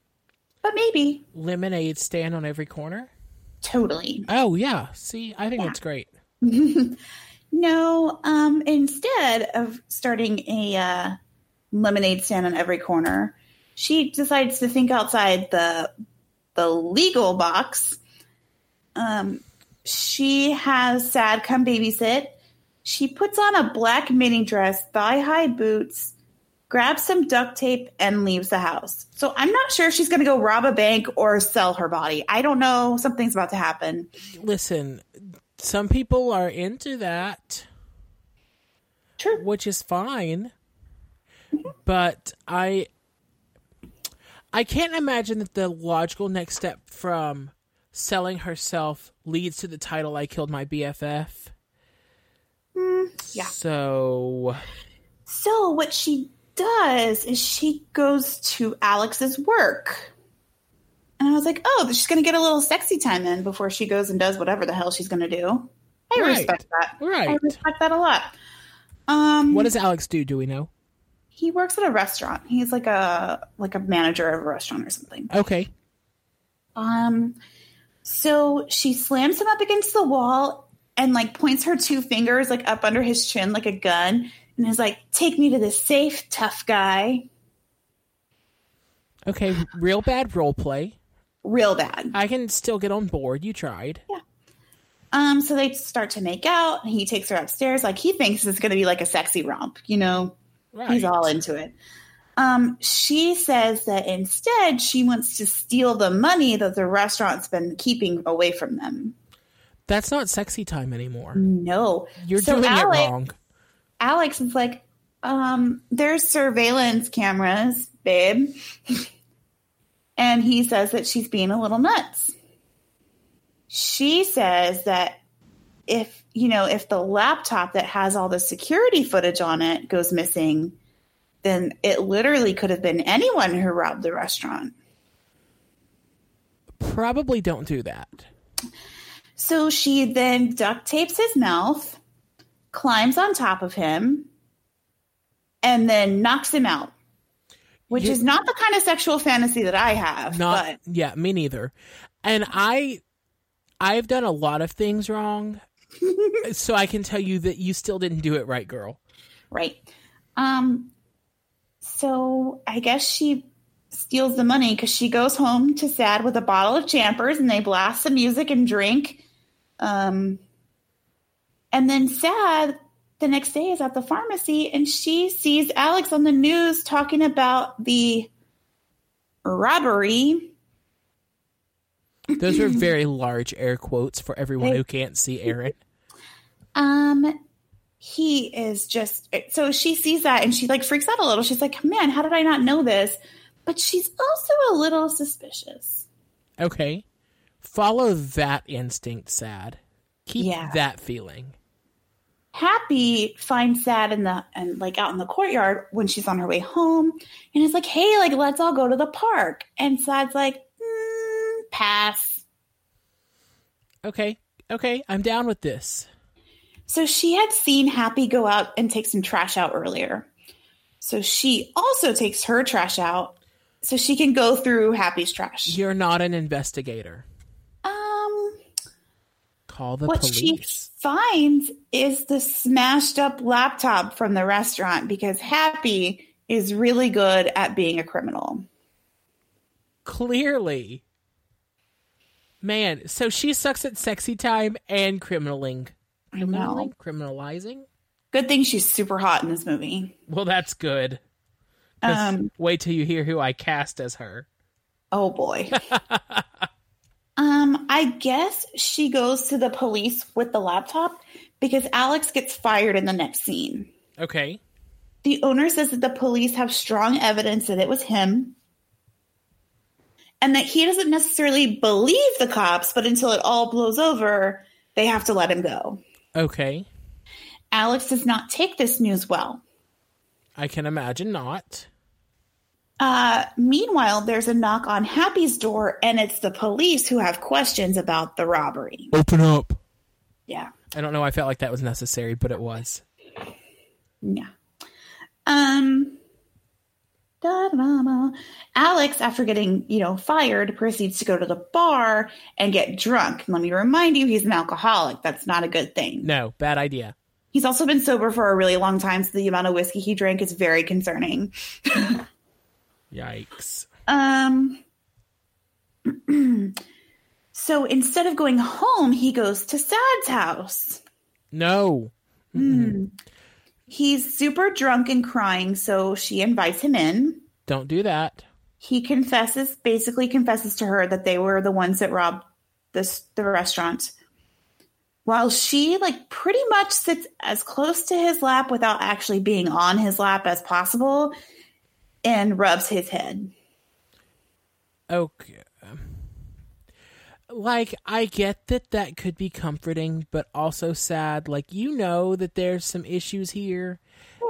But maybe. Lemonade stand on every corner? Totally. Oh, yeah. See, I think yeah. That's great. No, um, instead of starting a uh, lemonade stand on every corner, she decides to think outside the the legal box Um, she has Sad come babysit. She puts on a black mini dress, thigh-high boots, grabs some duct tape, and leaves the house. So I'm not sure if she's going to go rob a bank or sell her body. I don't know. Something's about to happen. Listen, some people are into that. True. Which is fine. Mm-hmm. But I, I can't imagine that the logical next step from selling herself leads to the title, I Killed My B F F. Mm, yeah. So... So what she does is she goes to Alex's work. And I was like, oh, she's going to get a little sexy time in before she goes and does whatever the hell she's going to do. I right. respect that. Right. I respect that a lot. Um, what does Alex do? Do we know? He works at a restaurant. He's like a like a manager of a restaurant or something. Okay. Um. So she slams him up against the wall and like points her two fingers like up under his chin like a gun. And is like, take me to the safe, tough guy. Okay, real bad role play. Real bad. I can still get on board. You tried. Yeah. Um. So they start to make out. And he takes her upstairs. Like, he thinks it's going to be like a sexy romp. You know, right. He's all into it. Um. She says that instead she wants to steal the money that the restaurant's been keeping away from them. That's not sexy time anymore. No. You're so doing Alec- it wrong. Alex is like, um, there's surveillance cameras, babe. And he says that she's being a little nuts. She says that if, you know, if the laptop that has all the security footage on it goes missing, then it literally could have been anyone who robbed the restaurant. Probably don't do that. So she then duct tapes his mouth, climbs on top of him, and then knocks him out, which you, is not the kind of sexual fantasy that I have. Not, but. Yeah, me neither. And I, I've done a lot of things wrong, so I can tell you that you still didn't do it right, girl. Right. Um. So I guess she steals the money because she goes home to Sad with a bottle of Champers, and they blast some music and drink. Um. And then Sad, the next day, is at the pharmacy, and she sees Alex on the news talking about the robbery. Those are very large air quotes for everyone who can't see Aaron. Um, he is just... So she sees that, and she, like, freaks out a little. She's like, man, how did I not know this? But she's also a little suspicious. Okay. Follow that instinct, Sad. Keep yeah. that feeling. Happy finds Sad in the and like out in the courtyard when she's on her way home, and it's like, "Hey, like let's all go to the park." And Sad's like, mm, "Pass." Okay, okay, I'm down with this. So she had seen Happy go out and take some trash out earlier, so she also takes her trash out so she can go through Happy's trash. You're not an investigator. Um. Call the police. What she finds is the smashed up laptop from the restaurant because Happy is really good at being a criminal. Clearly. Man, so she sucks at sexy time and criminaling. I know. Criminalizing? Good thing she's super hot in this movie. Well, that's good. Um, wait till you hear who I cast as her. Oh, boy. Um, I guess she goes to the police with the laptop because Alex gets fired in the next scene. Okay. The owner says that the police have strong evidence that it was him and that he doesn't necessarily believe the cops, but until it all blows over, they have to let him go. Okay. Alex does not take this news well. I can imagine not. Uh, meanwhile, there's a knock on Happy's door, and it's the police who have questions about the robbery. Open up. Yeah. I don't know. I felt like that was necessary, but it was. Yeah. Um. Da-da-da-da. Alex, after getting, you know, fired, proceeds to go to the bar and get drunk. And let me remind you, he's an alcoholic. That's not a good thing. No, bad idea. He's also been sober for a really long time, so the amount of whiskey he drank is very concerning. Yikes. Um, So instead of going home, he goes to Sad's house. No. Mm. He's super drunk and crying, so she invites him in. Don't do that. He confesses, basically confesses to her that they were the ones that robbed this, the restaurant. While she, like, pretty much sits as close to his lap without actually being on his lap as possible and rubs his head. Okay. Like, I get that that could be comforting, but also sad. Like, you know that there's some issues here.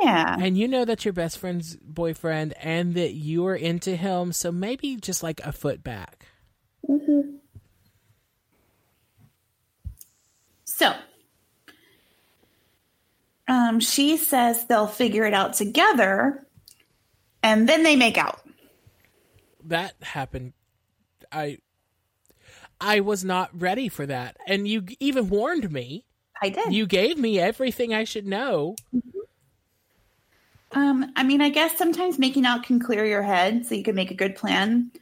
Yeah. And you know that your best friend's boyfriend and that you are into him. So maybe just like a foot back. Mm-hmm. So, um, she says they'll figure it out together, and then they make out. That happened. I, I was not ready for that, and you even warned me. I did. You gave me everything I should know. Mm-hmm. Um, I mean, I guess sometimes making out can clear your head, so you can make a good plan.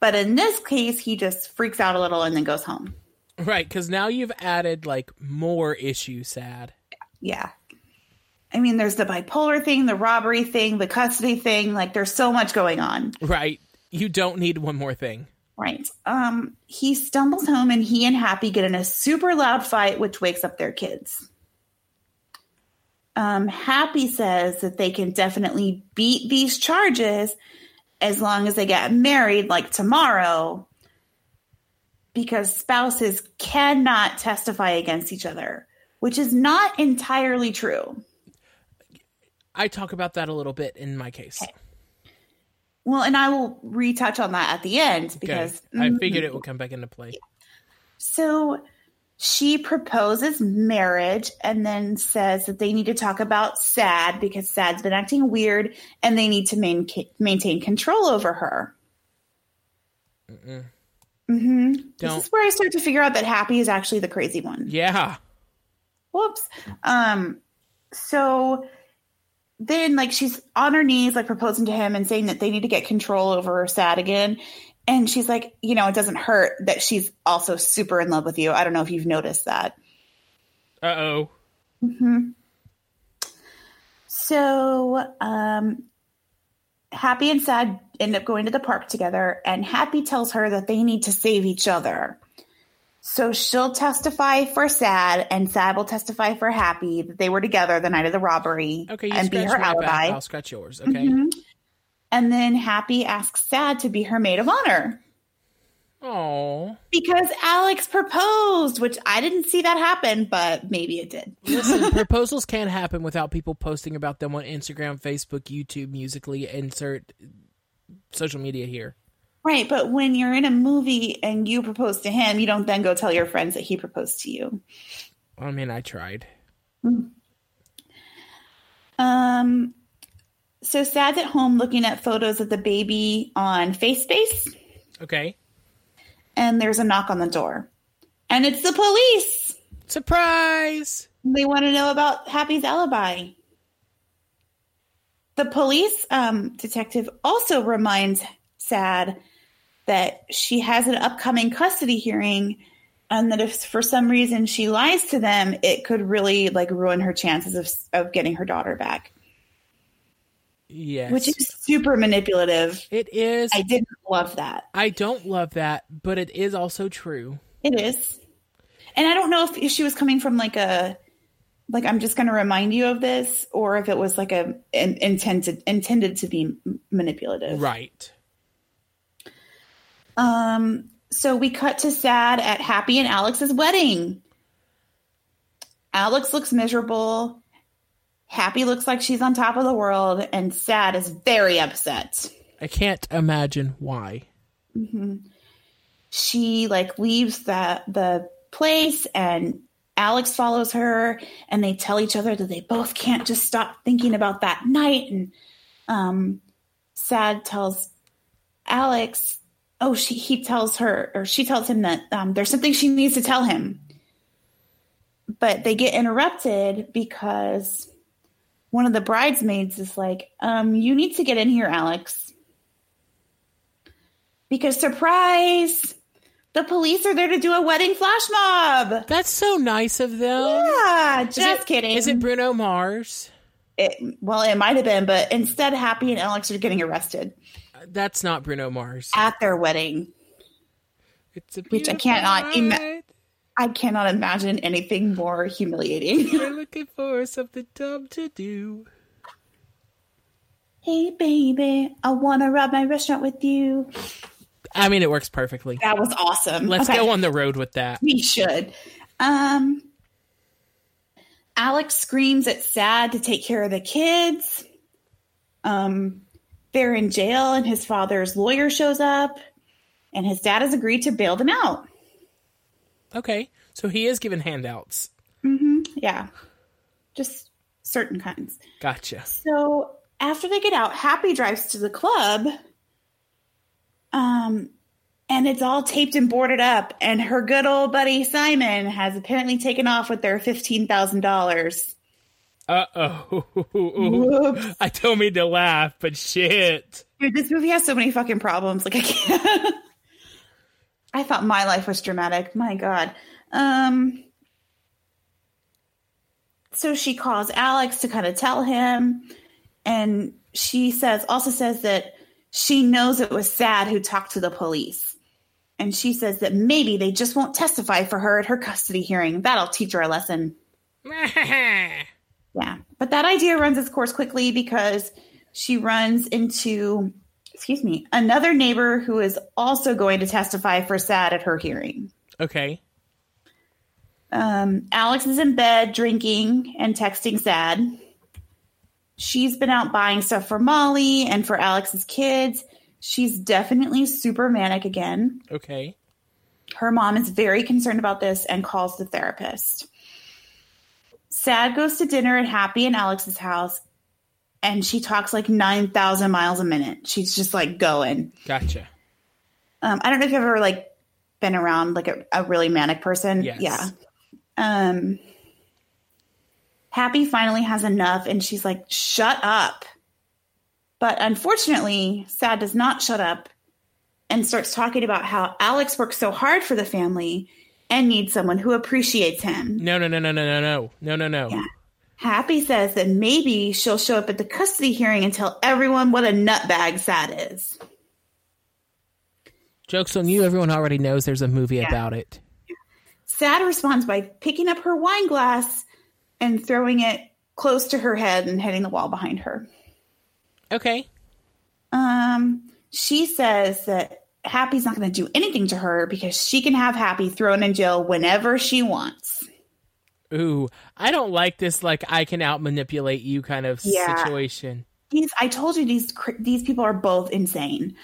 But in this case, he just freaks out a little and then goes home. Right, because now you've added, like, more issues, Sad. Yeah. I mean, there's the bipolar thing, the robbery thing, the custody thing. Like, there's so much going on. Right. You don't need one more thing. Right. Um, he stumbles home, and he and Happy get in a super loud fight, which wakes up their kids. Um, Happy says that they can definitely beat these charges as long as they get married, like, tomorrow. Because spouses cannot testify against each other, which is not entirely true. I talk about that a little bit in my case. Okay. Well, and I will retouch on that at the end because okay. I figured it would come back into play. Yeah. So she proposes marriage and then says that they need to talk about Sad because Sad's been acting weird and they need to main- maintain control over her. Mm-mm. Mm-hmm. This is where I start to figure out that Happy is actually the crazy one. Yeah. Whoops. Um. So then, like, she's on her knees, like, proposing to him and saying that they need to get control over Sad again. And she's like, you know, it doesn't hurt that she's also super in love with you. I don't know if you've noticed that. Uh-oh. Mm-hmm. So, um... Happy and Sad end up going to the park together, and Happy tells her that they need to save each other. So she'll testify for Sad, and Sad will testify for Happy that they were together the night of the robbery. Okay, you and be her alibi. Back. I'll scratch yours. Okay. Mm-hmm. And then Happy asks Sad to be her maid of honor. Oh. Because Alex proposed, which I didn't see that happen, but maybe it did. Listen, proposals can happen without people posting about them on Instagram, Facebook, YouTube, Musical.ly, insert social media here. Right, but when you're in a movie and you propose to him, you don't then go tell your friends that he proposed to you. I mean, I tried. Um, so Sad's at home looking at photos of the baby on FaceSpace. Okay. And there's a knock on the door. And it's the police! Surprise! They want to know about Happy's alibi. The police um, detective also reminds Sad that she has an upcoming custody hearing and that if for some reason she lies to them, it could really, like, ruin her chances of, of getting her daughter back. Yes. Which is super manipulative. It is. I didn't love that. I don't love that, but it is also true. It is. And I don't know if, if she was coming from like a, like, I'm just going to remind you of this, or if it was like a an, intended intended to be manipulative. Right. Um. So we cut to Sad at Happy and Alex's wedding. Alex looks miserable. Happy looks like she's on top of the world, and Sad is very upset. I can't imagine why. Mm-hmm. She, like, leaves the, the place, and Alex follows her, and they tell each other that they both can't just stop thinking about that night. And um, Sad tells Alex, oh, she he tells her, or she tells him that um, there's something she needs to tell him. But they get interrupted because one of the bridesmaids is like, um, you need to get in here, Alex. Because surprise, The police are there to do a wedding flash mob. That's so nice of them. Yeah, just is it, kidding. Is it Bruno Mars? It, well, it might have been, but instead Happy and Alex are getting arrested. That's not Bruno Mars. At their wedding. It's a Which I cannot ima- I cannot imagine anything more humiliating. We're looking for something dumb to do. Hey, baby, I want to rob my restaurant with you. I mean, it works perfectly. That was awesome. Let's okay. go on the road with that. We should. Um, Alex screams at Sad to take care of the kids. Um, they're in jail, and his father's lawyer shows up, and his dad has agreed to bail them out. Okay, so he is given handouts. Mm-hmm. Yeah, just certain kinds. Gotcha. So after they get out, Happy drives to the club. Um, and it's all taped and boarded up, and her good old buddy Simon has apparently taken off with their fifteen thousand dollars. Uh-oh. Whoops. I don't mean to laugh, but shit. Dude, this movie has so many fucking problems. Like, I can't. I thought my life was dramatic. My God. Um, so she calls Alex to kind of tell him, and she says, also says that she knows it was Sad who talked to the police. And she says that maybe they just won't testify for her at her custody hearing. That'll teach her a lesson. Yeah. But that idea runs its course quickly because she runs into, excuse me, another neighbor who is also going to testify for Sad at her hearing. Okay. Um, Alex is in bed drinking and texting Sad. She's been out buying stuff for Molly and for Alex's kids. She's definitely super manic again. Okay. Her mom is very concerned about this and calls the therapist. Sad goes to dinner at Happy and Alex's house, and she talks like nine thousand miles a minute. She's just like going. Gotcha. Um, I don't know if you've ever like been around like a, a really manic person. Yes. Yeah. Um. Happy finally has enough, and she's like, shut up. But unfortunately, Sad does not shut up and starts talking about how Alex works so hard for the family and needs someone who appreciates him. No, no, no, no, no, no, no, no, no, no. Yeah. Happy says that maybe she'll show up at the custody hearing and tell everyone what a nutbag Sad is. Joke's on you. Everyone already knows there's a movie yeah. about it. Sad responds by picking up her wine glass and throwing it close to her head and hitting the wall behind her. Okay. Um, she says that Happy's not going to do anything to her because she can have Happy thrown in jail whenever she wants. Ooh, I don't like this, like, I can out-manipulate you kind of yeah. situation. These, I told you these these people are both insane.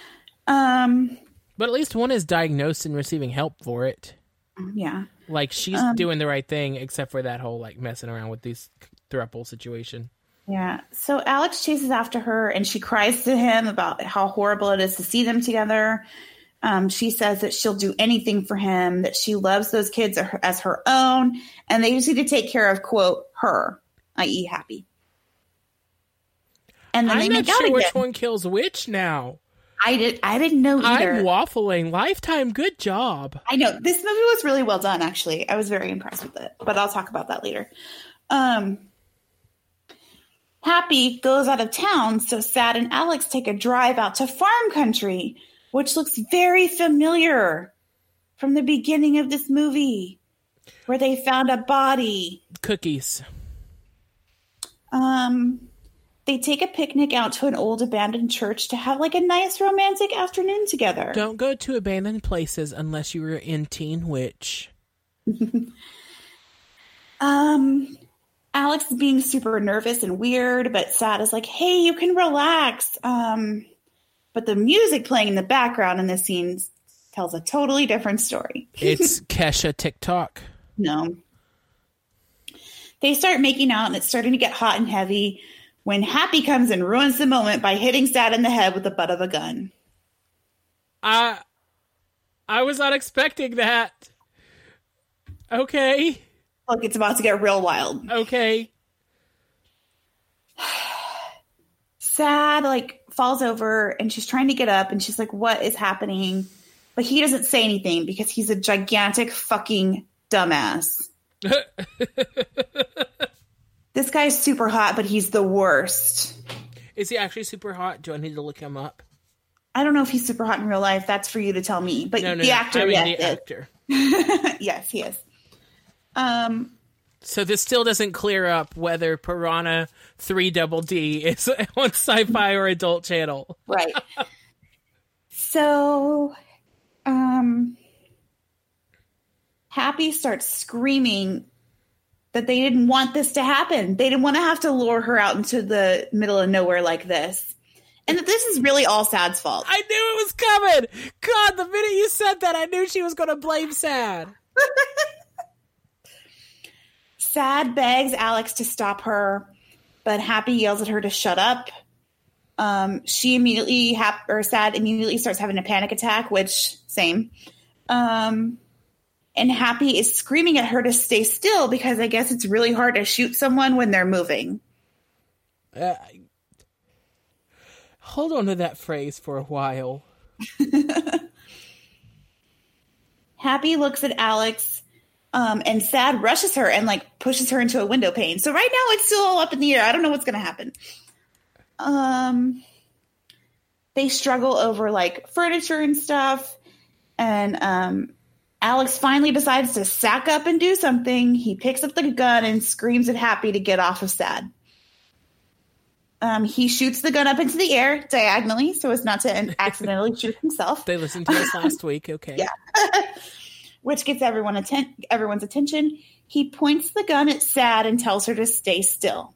Um, but at least one is diagnosed and receiving help for it. Yeah. Like, she's um, doing the right thing, except for that whole, like, messing around with these throuple situation. Yeah. So Alex chases after her, and she cries to him about how horrible it is to see them together. Um, she says that she'll do anything for him, that she loves those kids as her own, and they just need to take care of, quote, her, that is. Happy. And then I'm they not make sure out which again. One kills which now. I did. I didn't know either. I'm waffling. Lifetime, good job. I know this movie was really well done. Actually, I was very impressed with it. But I'll talk about that later. Um, Happy goes out of town, so Sad and Alex take a drive out to farm country, which looks very familiar from the beginning of this movie, where they found a body. Cookies. Um. They take a picnic out to an old abandoned church to have like a nice romantic afternoon together. Don't go to abandoned places unless you were in Teen Witch. um, Alex is being super nervous and weird, but Sad is like, hey, you can relax. Um, but the music playing in the background in this scene tells a totally different story. It's Kesha TikTok. No. They start making out, and it's starting to get hot and heavy when Happy comes and ruins the moment by hitting Sad in the head with the butt of a gun. I, I was not expecting that. Okay. Look, it's about to get real wild. Okay. Sad, like, falls over, and she's trying to get up, and she's like, what is happening? But he doesn't say anything because he's a gigantic fucking dumbass. This guy's super hot, but he's the worst. Is he actually super hot? Do I need to look him up? I don't know if he's super hot in real life. That's for you to tell me. But no, no, the no. actor, I mean, yes, the actor. Yes, he is. Um. So this still doesn't clear up whether Piranha three Double D is on Sci-Fi or Adult Channel, right? So, um, Happy starts screaming that they didn't want this to happen. They didn't want to have to lure her out into the middle of nowhere like this. And that this is really all Sad's fault. I knew it was coming. God, the minute you said that, I knew she was going to blame Sad. Sad begs Alex to stop her, but Happy yells at her to shut up. Um, she immediately, hap- or Sad immediately starts having a panic attack, which, same. Um, and Happy is screaming at her to stay still because I guess it's really hard to shoot someone when they're moving. Uh, hold on to that phrase for a while. Happy looks at Alex. Um, and Sad rushes her and, like, pushes her into a window pane. So right now it's still all up in the air. I don't know what's going to happen. Um, they struggle over, like, furniture and stuff. And um, Alex finally decides to sack up and do something. He picks up the gun and screams at Happy to get off of Sad. Um, he shoots the gun up into the air diagonally so as not to accidentally shoot himself. They listened to us last week. Okay. Yeah. Which gets everyone atten- everyone's attention. He points the gun at Sad and tells her to stay still.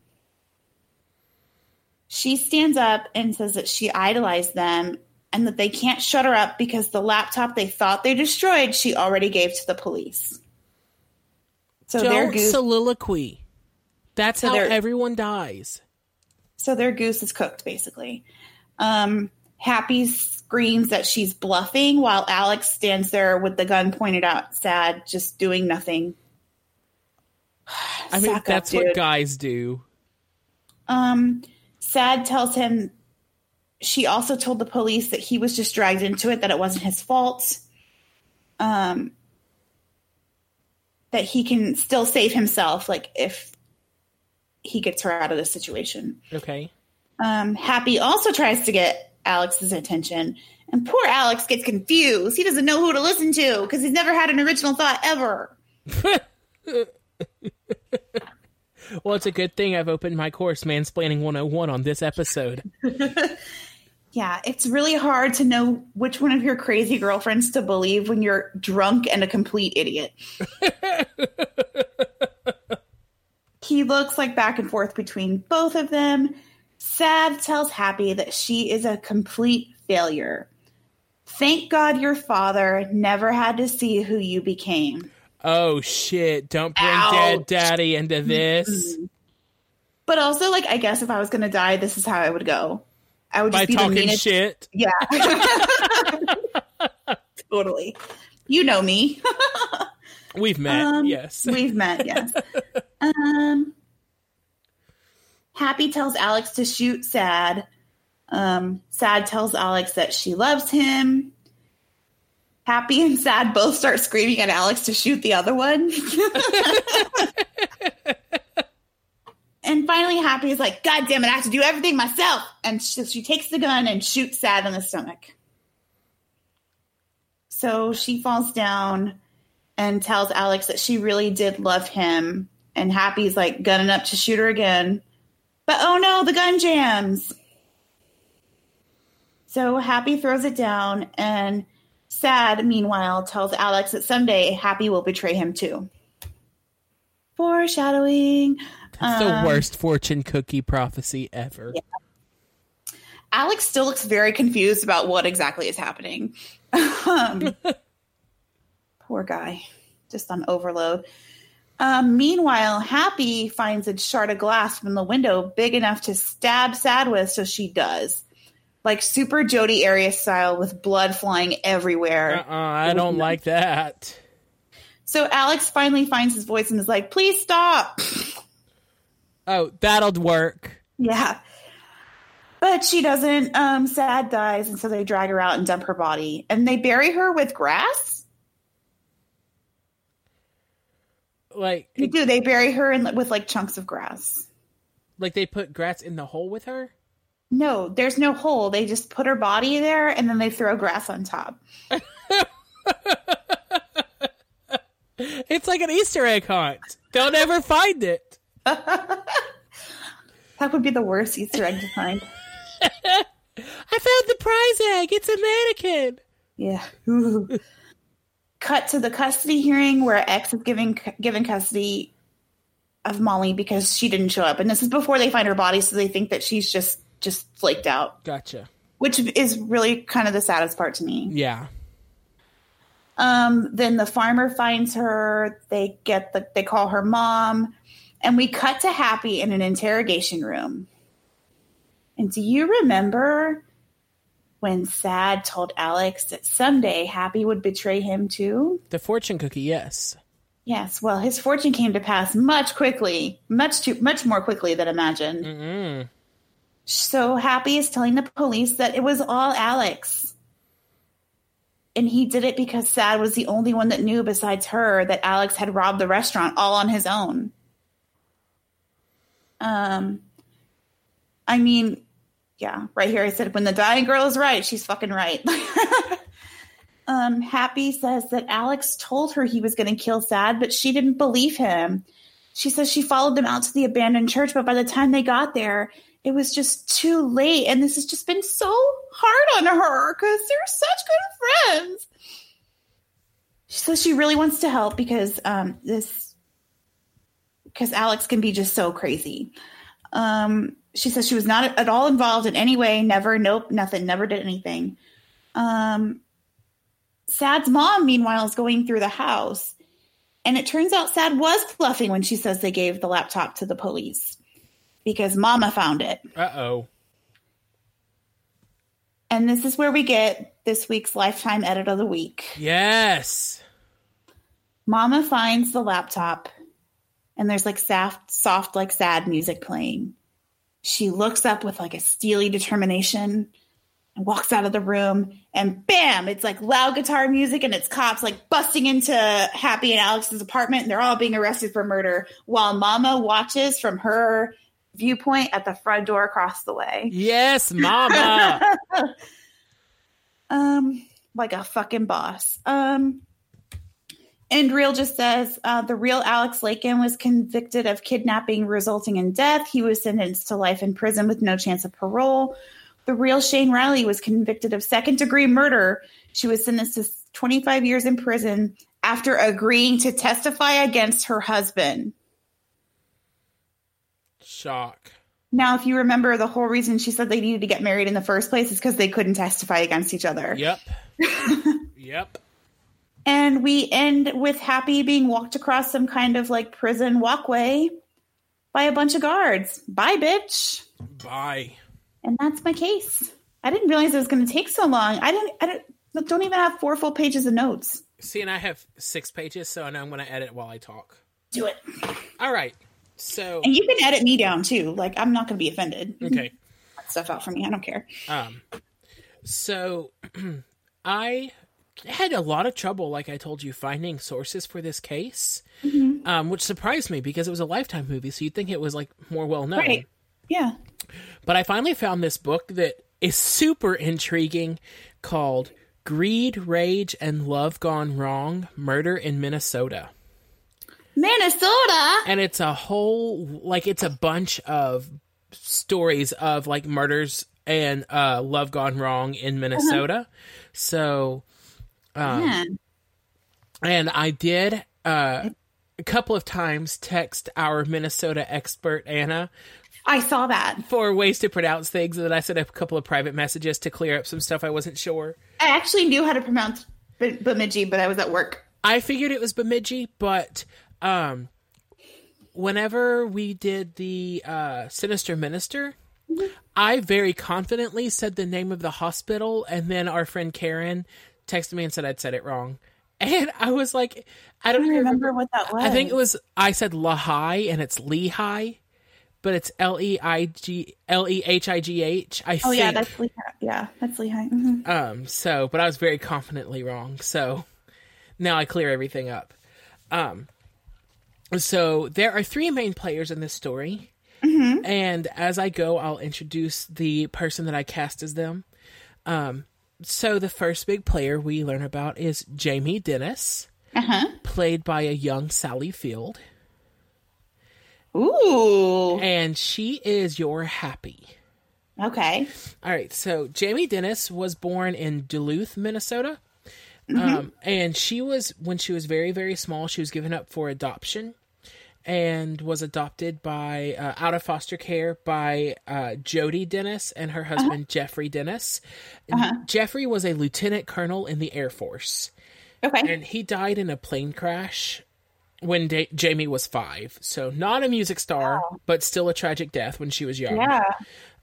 She stands up and says that she idolized them and that they can't shut her up because the laptop they thought they destroyed, she already gave to the police. So Don't their goose- soliloquy. That's so how their- everyone dies. So their goose is cooked, basically. Um, Happy screams that she's bluffing while Alex stands there with the gun pointed out, Sad, just doing nothing. I mean, Sack that's up, what guys do. Um, Sad tells him she also told the police that he was just dragged into it, that it wasn't his fault. Um, that he can still save himself, like, if he gets her out of this situation. Okay. Um, Happy also tries to get Alex's attention, and poor Alex gets confused. He doesn't know who to listen to because he's never had an original thought ever. Well, it's a good thing I've opened my course Mansplaining one oh one on this episode. Yeah, it's really hard to know which one of your crazy girlfriends to believe when you're drunk and a complete idiot. He looks like back and forth between both of them. Sad tells Happy that she is a complete failure. Thank God your father never had to see who you became. Oh, shit. Don't bring Ouch. Dead Daddy into this. Mm-hmm. But also, like, I guess if I was going to die, this is how I would go. I would just By be talking the meanest- shit. Yeah. Totally. You know me. We've met, um, yes. We've met, yes. Um... Happy tells Alex to shoot Sad. Um, Sad tells Alex that she loves him. Happy and Sad both start screaming at Alex to shoot the other one. And finally, Happy is like, God damn it, I have to do everything myself. And she, she takes the gun and shoots Sad in the stomach. So she falls down and tells Alex that she really did love him. And Happy's like gunning up to shoot her again. But oh no, the gun jams. So Happy throws it down, and Sad, meanwhile, tells Alex that someday Happy will betray him too. Foreshadowing. That's um, the worst fortune cookie prophecy ever. Yeah. Alex still looks very confused about what exactly is happening. um, poor guy. Just on overload. Um, meanwhile, Happy finds a shard of glass from the window big enough to stab Sad with, so she does. Like super Jodi Arias style with blood flying everywhere. Uh-uh, I don't like that. So Alex finally finds his voice and is like, please stop. Oh, that'll work. Yeah. But she doesn't. Um, Sad dies, and so they drag her out and dump her body. And they bury her with grass? Like... They do. They bury her in, with, like, chunks of grass. Like they put grass in the hole with her? No, there's no hole. They just put her body there, and then they throw grass on top. It's like an Easter egg hunt. They'll never find it. That would be the worst Easter egg to find. I found the prize egg. It's a mannequin. Yeah. Ooh. Cut to the custody hearing where X is giving, given custody of Molly because she didn't show up. And this is before they find her body, so they think that she's just, just flaked out. Gotcha. Which is really kind of the saddest part to me. Yeah. Um, then the farmer finds her. They get the, they call her mom, and we cut to Happy in an interrogation room. And do you remember when Sad told Alex that someday Happy would betray him too? The fortune cookie, yes. Yes. Well, his fortune came to pass much quickly, much too, much more quickly than imagined. Mm-hmm. So Happy is telling the police that it was all Alex. And he did it because Sad was the only one that knew besides her that Alex had robbed the restaurant all on his own. Um, I mean, yeah, right here I said, when the dying girl is right, she's fucking right. um, Happy says that Alex told her he was going to kill Sad, but she didn't believe him. She says she followed them out to the abandoned church, but by the time they got there, it was just too late, and this has just been so hard on her because they're such good friends. She says she really wants to help because um, this, because Alex can be just so crazy. Um, she says she was not at all involved in any way. Never, nope, nothing. Never did anything. Um, Sad's mom, meanwhile, is going through the house, and it turns out Sad was bluffing when she says they gave the laptop to the police. Because Mama found it. Uh-oh. And this is where we get this week's Lifetime Edit of the Week. Yes! Mama finds the laptop, and there's, like, soft, soft, like, sad music playing. She looks up with, like, a steely determination and walks out of the room, and bam! It's, like, loud guitar music, and it's cops, like, busting into Happy and Alex's apartment, and they're all being arrested for murder, while Mama watches from her viewpoint at the front door across the way. Yes, Mama. um, like a fucking boss. Um, and Real just says uh, the real Alex Lakin was convicted of kidnapping resulting in death. He was sentenced to life in prison with no chance of parole. The real Shane Riley was convicted of second degree murder. She was sentenced to twenty-five years in prison after agreeing to testify against her husband. Shock. Now, if you remember, the whole reason she said they needed to get married in the first place is because they couldn't testify against each other. Yep. Yep. And we end with Happy being walked across some kind of like prison walkway by a bunch of guards. Bye, bitch. Bye. And that's my case. I didn't realize it was going to take so long. I didn't. I don't. Don't even have four full pages of notes. See, and I have six pages, so I know I'm going to edit while I talk. Do it. All right. So, and you can edit me down too. Like, I'm not going to be offended. Okay. Cut stuff out for me. I don't care. Um, so I had a lot of trouble, like I told you, finding sources for this case, mm-hmm. um, which surprised me because it was a Lifetime movie. So you'd think it was like more well known. Right. Yeah. But I finally found this book that is super intriguing called Greed, Rage, and Love Gone Wrong: Murder in Minnesota. Minnesota. And it's a whole, like, it's a bunch of stories of like murders and uh love gone wrong in Minnesota. Uh-huh. So um yeah. And I did uh a couple of times text our Minnesota expert Anna. I saw that. For ways to pronounce things, and then I sent up a couple of private messages to clear up some stuff I wasn't sure. I actually knew how to pronounce B- Bemidji, but I was at work. I figured it was Bemidji, but Um, whenever we did the uh, Sinister Minister, mm-hmm. I very confidently said the name of the hospital, and then our friend Karen texted me and said I'd said it wrong. And I was like, I don't, I don't remember, remember what that was. I think it was, I said Lehigh, and it's Lehigh, but it's L E I G L E H I G H, I oh, think. Oh, yeah, that's Lehigh. Yeah, that's Lehigh. Mm-hmm. Um, so, but I was very confidently wrong, so now I clear everything up. Um, so there are three main players in this story, mm-hmm. and as I go, I'll introduce the person that I cast as them. Um, so the first big player we learn about is Jamie Dennis, uh-huh. played by a young Sally Field. Ooh. And she is your Happy. Okay. All right. So Jamie Dennis was born in Duluth, Minnesota. Mm-hmm. Um, and she was, when she was very, very small, she was given up for adoption and was adopted by, uh, out of foster care by uh, Jody Dennis and her husband, uh-huh. Jeffrey Dennis. Uh-huh. Jeffrey was a lieutenant colonel in the Air Force. Okay. And he died in a plane crash when da- Jamie was five. So not a music star, wow. but still a tragic death when she was young. Yeah.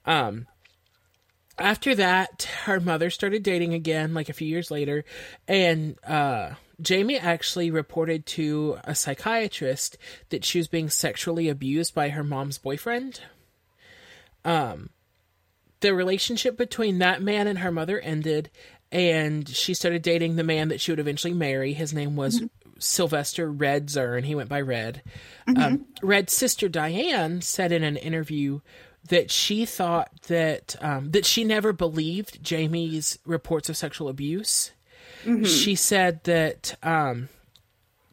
Um, after that, her mother started dating again, like a few years later. And uh, Jamie actually reported to a psychiatrist that she was being sexually abused by her mom's boyfriend. Um, the relationship between that man and her mother ended, and she started dating the man that she would eventually marry. His name was... Mm-hmm. Sylvester Red Zern. He went by Red. Mm-hmm. Um, Red's sister Diane said in an interview that she thought that um, that she never believed Jamie's reports of sexual abuse. Mm-hmm. She said that um,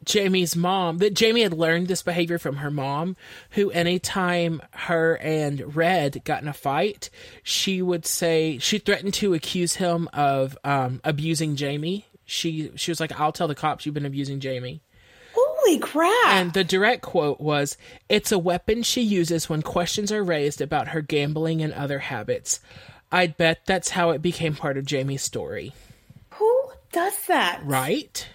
Jamie's mom, that Jamie had learned this behavior from her mom, who anytime her and Red got in a fight, she would say, she threatened to accuse him of um, abusing Jamie. She she was like, I'll tell the cops you've been abusing Jamie. Holy crap. And the direct quote was, it's a weapon she uses when questions are raised about her gambling and other habits. I'd bet that's how it became part of Jamie's story. Who does that? Right?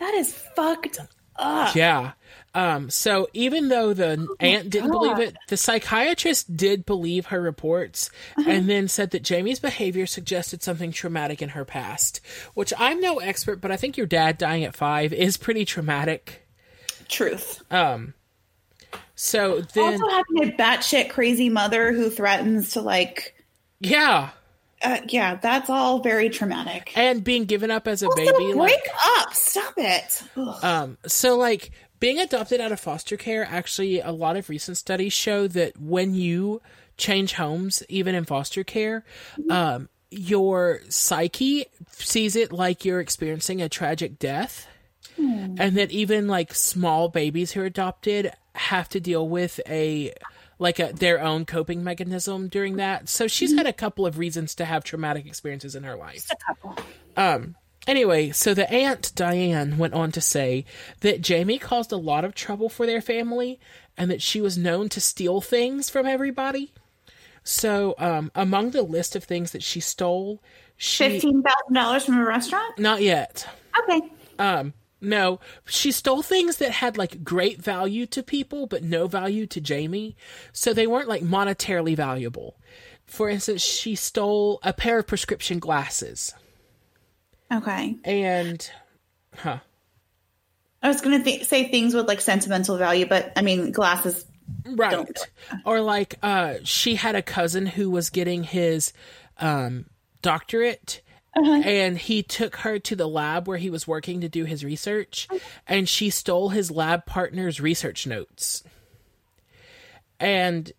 That is fucked up. Yeah. Um, so even though the oh aunt didn't God. believe it, the psychiatrist did believe her reports, uh-huh. and then said that Jamie's behavior suggested something traumatic in her past, which I'm no expert, but I think your dad dying at five is pretty traumatic. Truth. Um, so then... Also having a batshit crazy mother who threatens to, like... Yeah. Uh, yeah, that's all very traumatic. And being given up as a also, baby. Break like, up! Stop it! Ugh. Um, so, like... Being adopted out of foster care, actually, a lot of recent studies show that when you change homes, even in foster care, um, your psyche sees it like you're experiencing a tragic death. Mm. And that even, like, small babies who are adopted have to deal with a, like, a, their own coping mechanism during that. So she's mm. had a couple of reasons to have traumatic experiences in her life. Just a couple. Um. Anyway, so the aunt, Diane, went on to say that Jamie caused a lot of trouble for their family and that she was known to steal things from everybody. So um, among the list of things that she stole... She, fifteen thousand dollars from a restaurant? Not yet. Okay. Um, no, she stole things that had, like, great value to people but no value to Jamie. So they weren't, like, monetarily valuable. For instance, she stole a pair of prescription glasses. Okay. And, huh. I was going to th- say things with, like, sentimental value, but, I mean, glasses. Right. Don't. Or, like, uh, she had a cousin who was getting his um, doctorate, uh-huh. and he took her to the lab where he was working to do his research, and she stole his lab partner's research notes. And...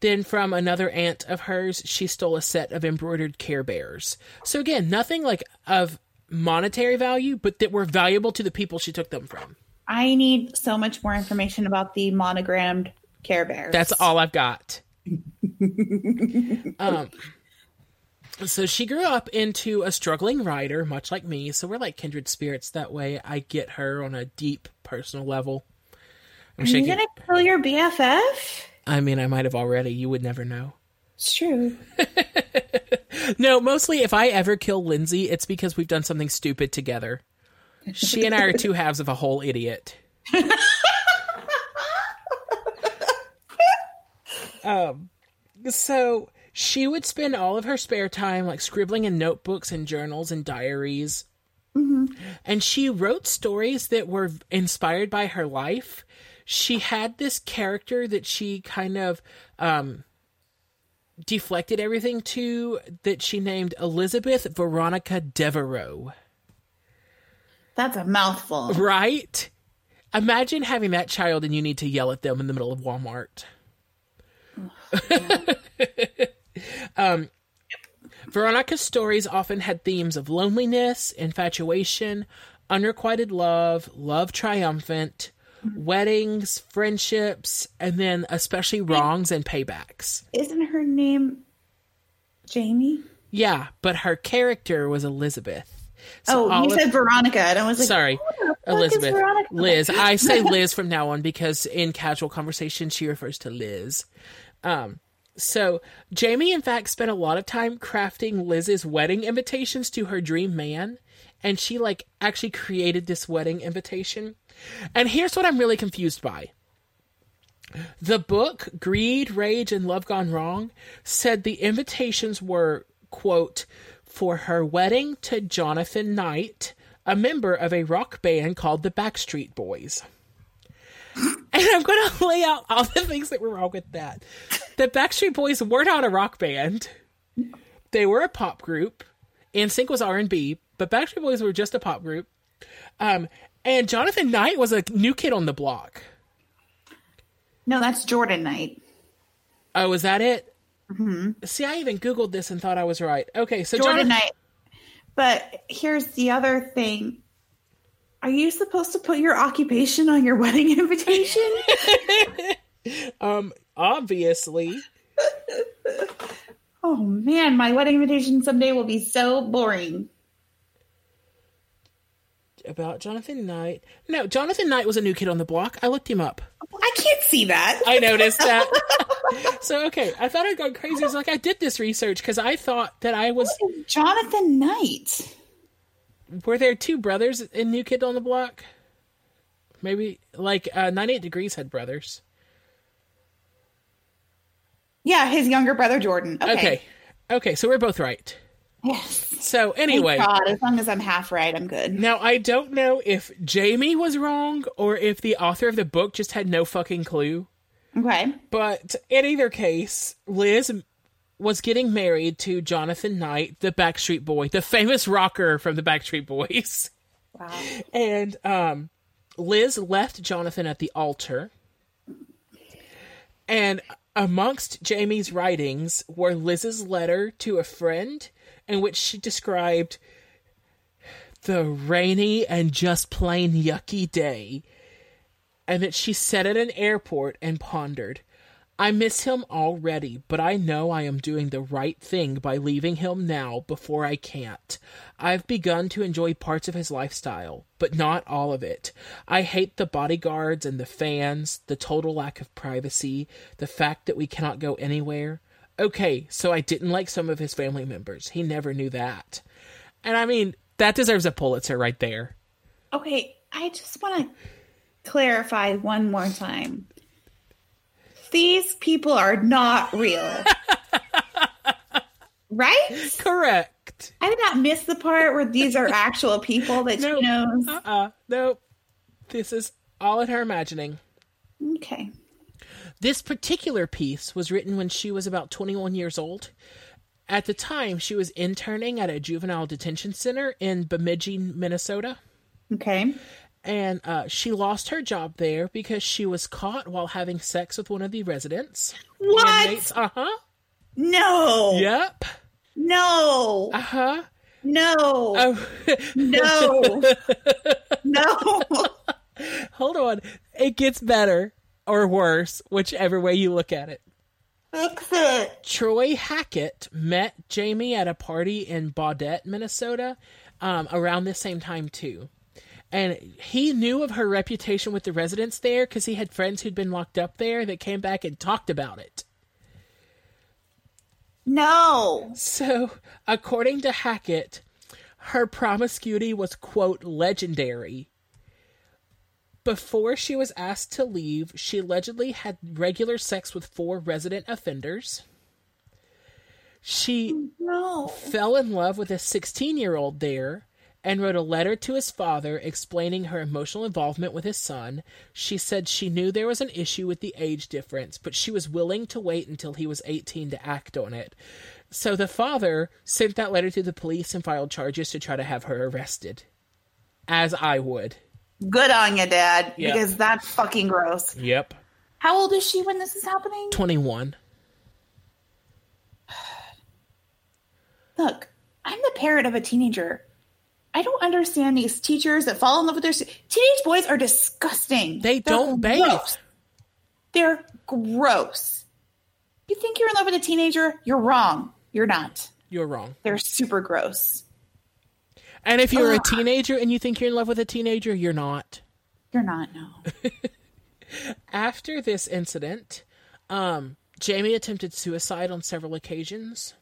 Then from another aunt of hers, she stole a set of embroidered Care Bears. So again, nothing like of monetary value, but that were valuable to the people she took them from. I need so much more information about the monogrammed Care Bears. That's all I've got. um, so she grew up into a struggling writer, much like me. So we're like kindred spirits that way. I get her on a deep personal level. I'm Are shaking. You going to kill your B F F? I mean, I might have already. You would never know. It's true. No, mostly if I ever kill Lindsay, it's because we've done something stupid together. She and I are two halves of a whole idiot. um, so she would spend all of her spare time, like, scribbling in notebooks and journals and diaries. Mm-hmm. And she wrote stories that were inspired by her life. she had this character that she kind of um, deflected everything to, that she named Elizabeth Veronica Devereaux. That's a mouthful. Right? Imagine having that child and you need to yell at them in the middle of Walmart. Oh, yeah. um, Veronica's stories often had themes of loneliness, infatuation, unrequited love, love triumphant, weddings, friendships, and then especially wrongs and paybacks. Isn't her name Jamie? Yeah, but her character was Elizabeth. So oh, you said of, Veronica, and I was like, sorry, oh, Elizabeth, Liz. I say Liz from now on because in casual conversation, she refers to Liz. Um, so Jamie, in fact, spent a lot of time crafting Liz's wedding invitations to her dream man. And she like actually created this wedding invitation. And here's what I'm really confused by. The book Greed, Rage, and Love Gone Wrong said the invitations were, quote, for her wedding to Jonathan Knight, a member of a rock band called the Backstreet Boys. And I'm going to lay out all the things that were wrong with that. The Backstreet Boys were not a rock band. They were a pop group. N Sync was R and B, but Backstreet Boys were just a pop group. Um, and Jonathan Knight was a new kid on the block. No, that's Jordan Knight. Oh, is that it? Mm-hmm. See, I even Googled this and thought I was right. Okay, so Jordan Jonathan- Knight. But here's the other thing. Are you supposed to put your occupation on your wedding invitation? um, obviously. Oh, man, my wedding invitation someday will be so boring. About Jonathan Knight. No, Jonathan Knight was a new kid on the block. I looked him up. I can't see that. I noticed that. So, okay, I thought I'd gone crazy. I was like, I did this research because I thought that I was... Jonathan Knight. Were there two brothers in New Kid on the Block? Maybe, like, uh, ninety-eight Degrees had brothers. Yeah, his younger brother, Jordan. Okay. Okay, okay, so we're both right. Yes. So, anyway. Thank God, as long as I'm half right, I'm good. Now, I don't know if Jamie was wrong or if the author of the book just had no fucking clue. Okay. But in either case, Liz was getting married to Jonathan Knight, the Backstreet Boy, the famous rocker from the Backstreet Boys. Wow. And um, Liz left Jonathan at the altar. And amongst Jamie's writings were Liz's letter to a friend in which she described the rainy and just plain yucky day. And that she sat at an airport and pondered, I miss him already, but I know I am doing the right thing by leaving him now before I can't. I've begun to enjoy parts of his lifestyle, but not all of it. I hate the bodyguards and the fans, the total lack of privacy, the fact that we cannot go anywhere. Okay, so I didn't like some of his family members. He never knew that. And I mean, that deserves a Pulitzer right there. Okay, I just want to... clarify one more time. These people are not real. Right? Correct. I did not miss the part where these are actual people that nope. she knows. Uh-uh. Nope. This is all in her imagining. Okay. This particular piece was written when she was about twenty-one years old. At the time, she was interning at a juvenile detention center in Bemidji, Minnesota. Okay. And uh, she lost her job there because she was caught while having sex with one of the residents. What? Inmates. Uh-huh. No. Yep. No. Uh-huh. No. Oh. No. No. Hold on. It gets better or worse, whichever way you look at it. Fix it. Troy Hackett met Jamie at a party in Baudette, Minnesota, um, around the same time, too. And he knew of her reputation with the residents there because he had friends who'd been locked up there that came back and talked about it. No. So, according to Hackett, her promiscuity was, quote, legendary. Before she was asked to leave, she allegedly had regular sex with four resident offenders. She no. fell in love with a sixteen-year-old there. and wrote a letter to his father explaining her emotional involvement with his son. She said she knew there was an issue with the age difference, but she was willing to wait until he was eighteen to act on it. So the father sent that letter to the police and filed charges to try to have her arrested. As I would. Good on you, Dad. Yep. Because that's fucking gross. Yep. How old is she when this is happening? twenty-one. Look, I'm the parent of a teenager. I don't understand these teachers that fall in love with their students. Teenage boys are disgusting. They They're don't gross. bathe. They're gross. You think you're in love with a teenager? You're wrong. You're not. You're wrong. They're super gross. And if you're Ugh. a teenager and you think you're in love with a teenager, you're not. You're not, no. After this incident, um, Jamie attempted suicide on several occasions.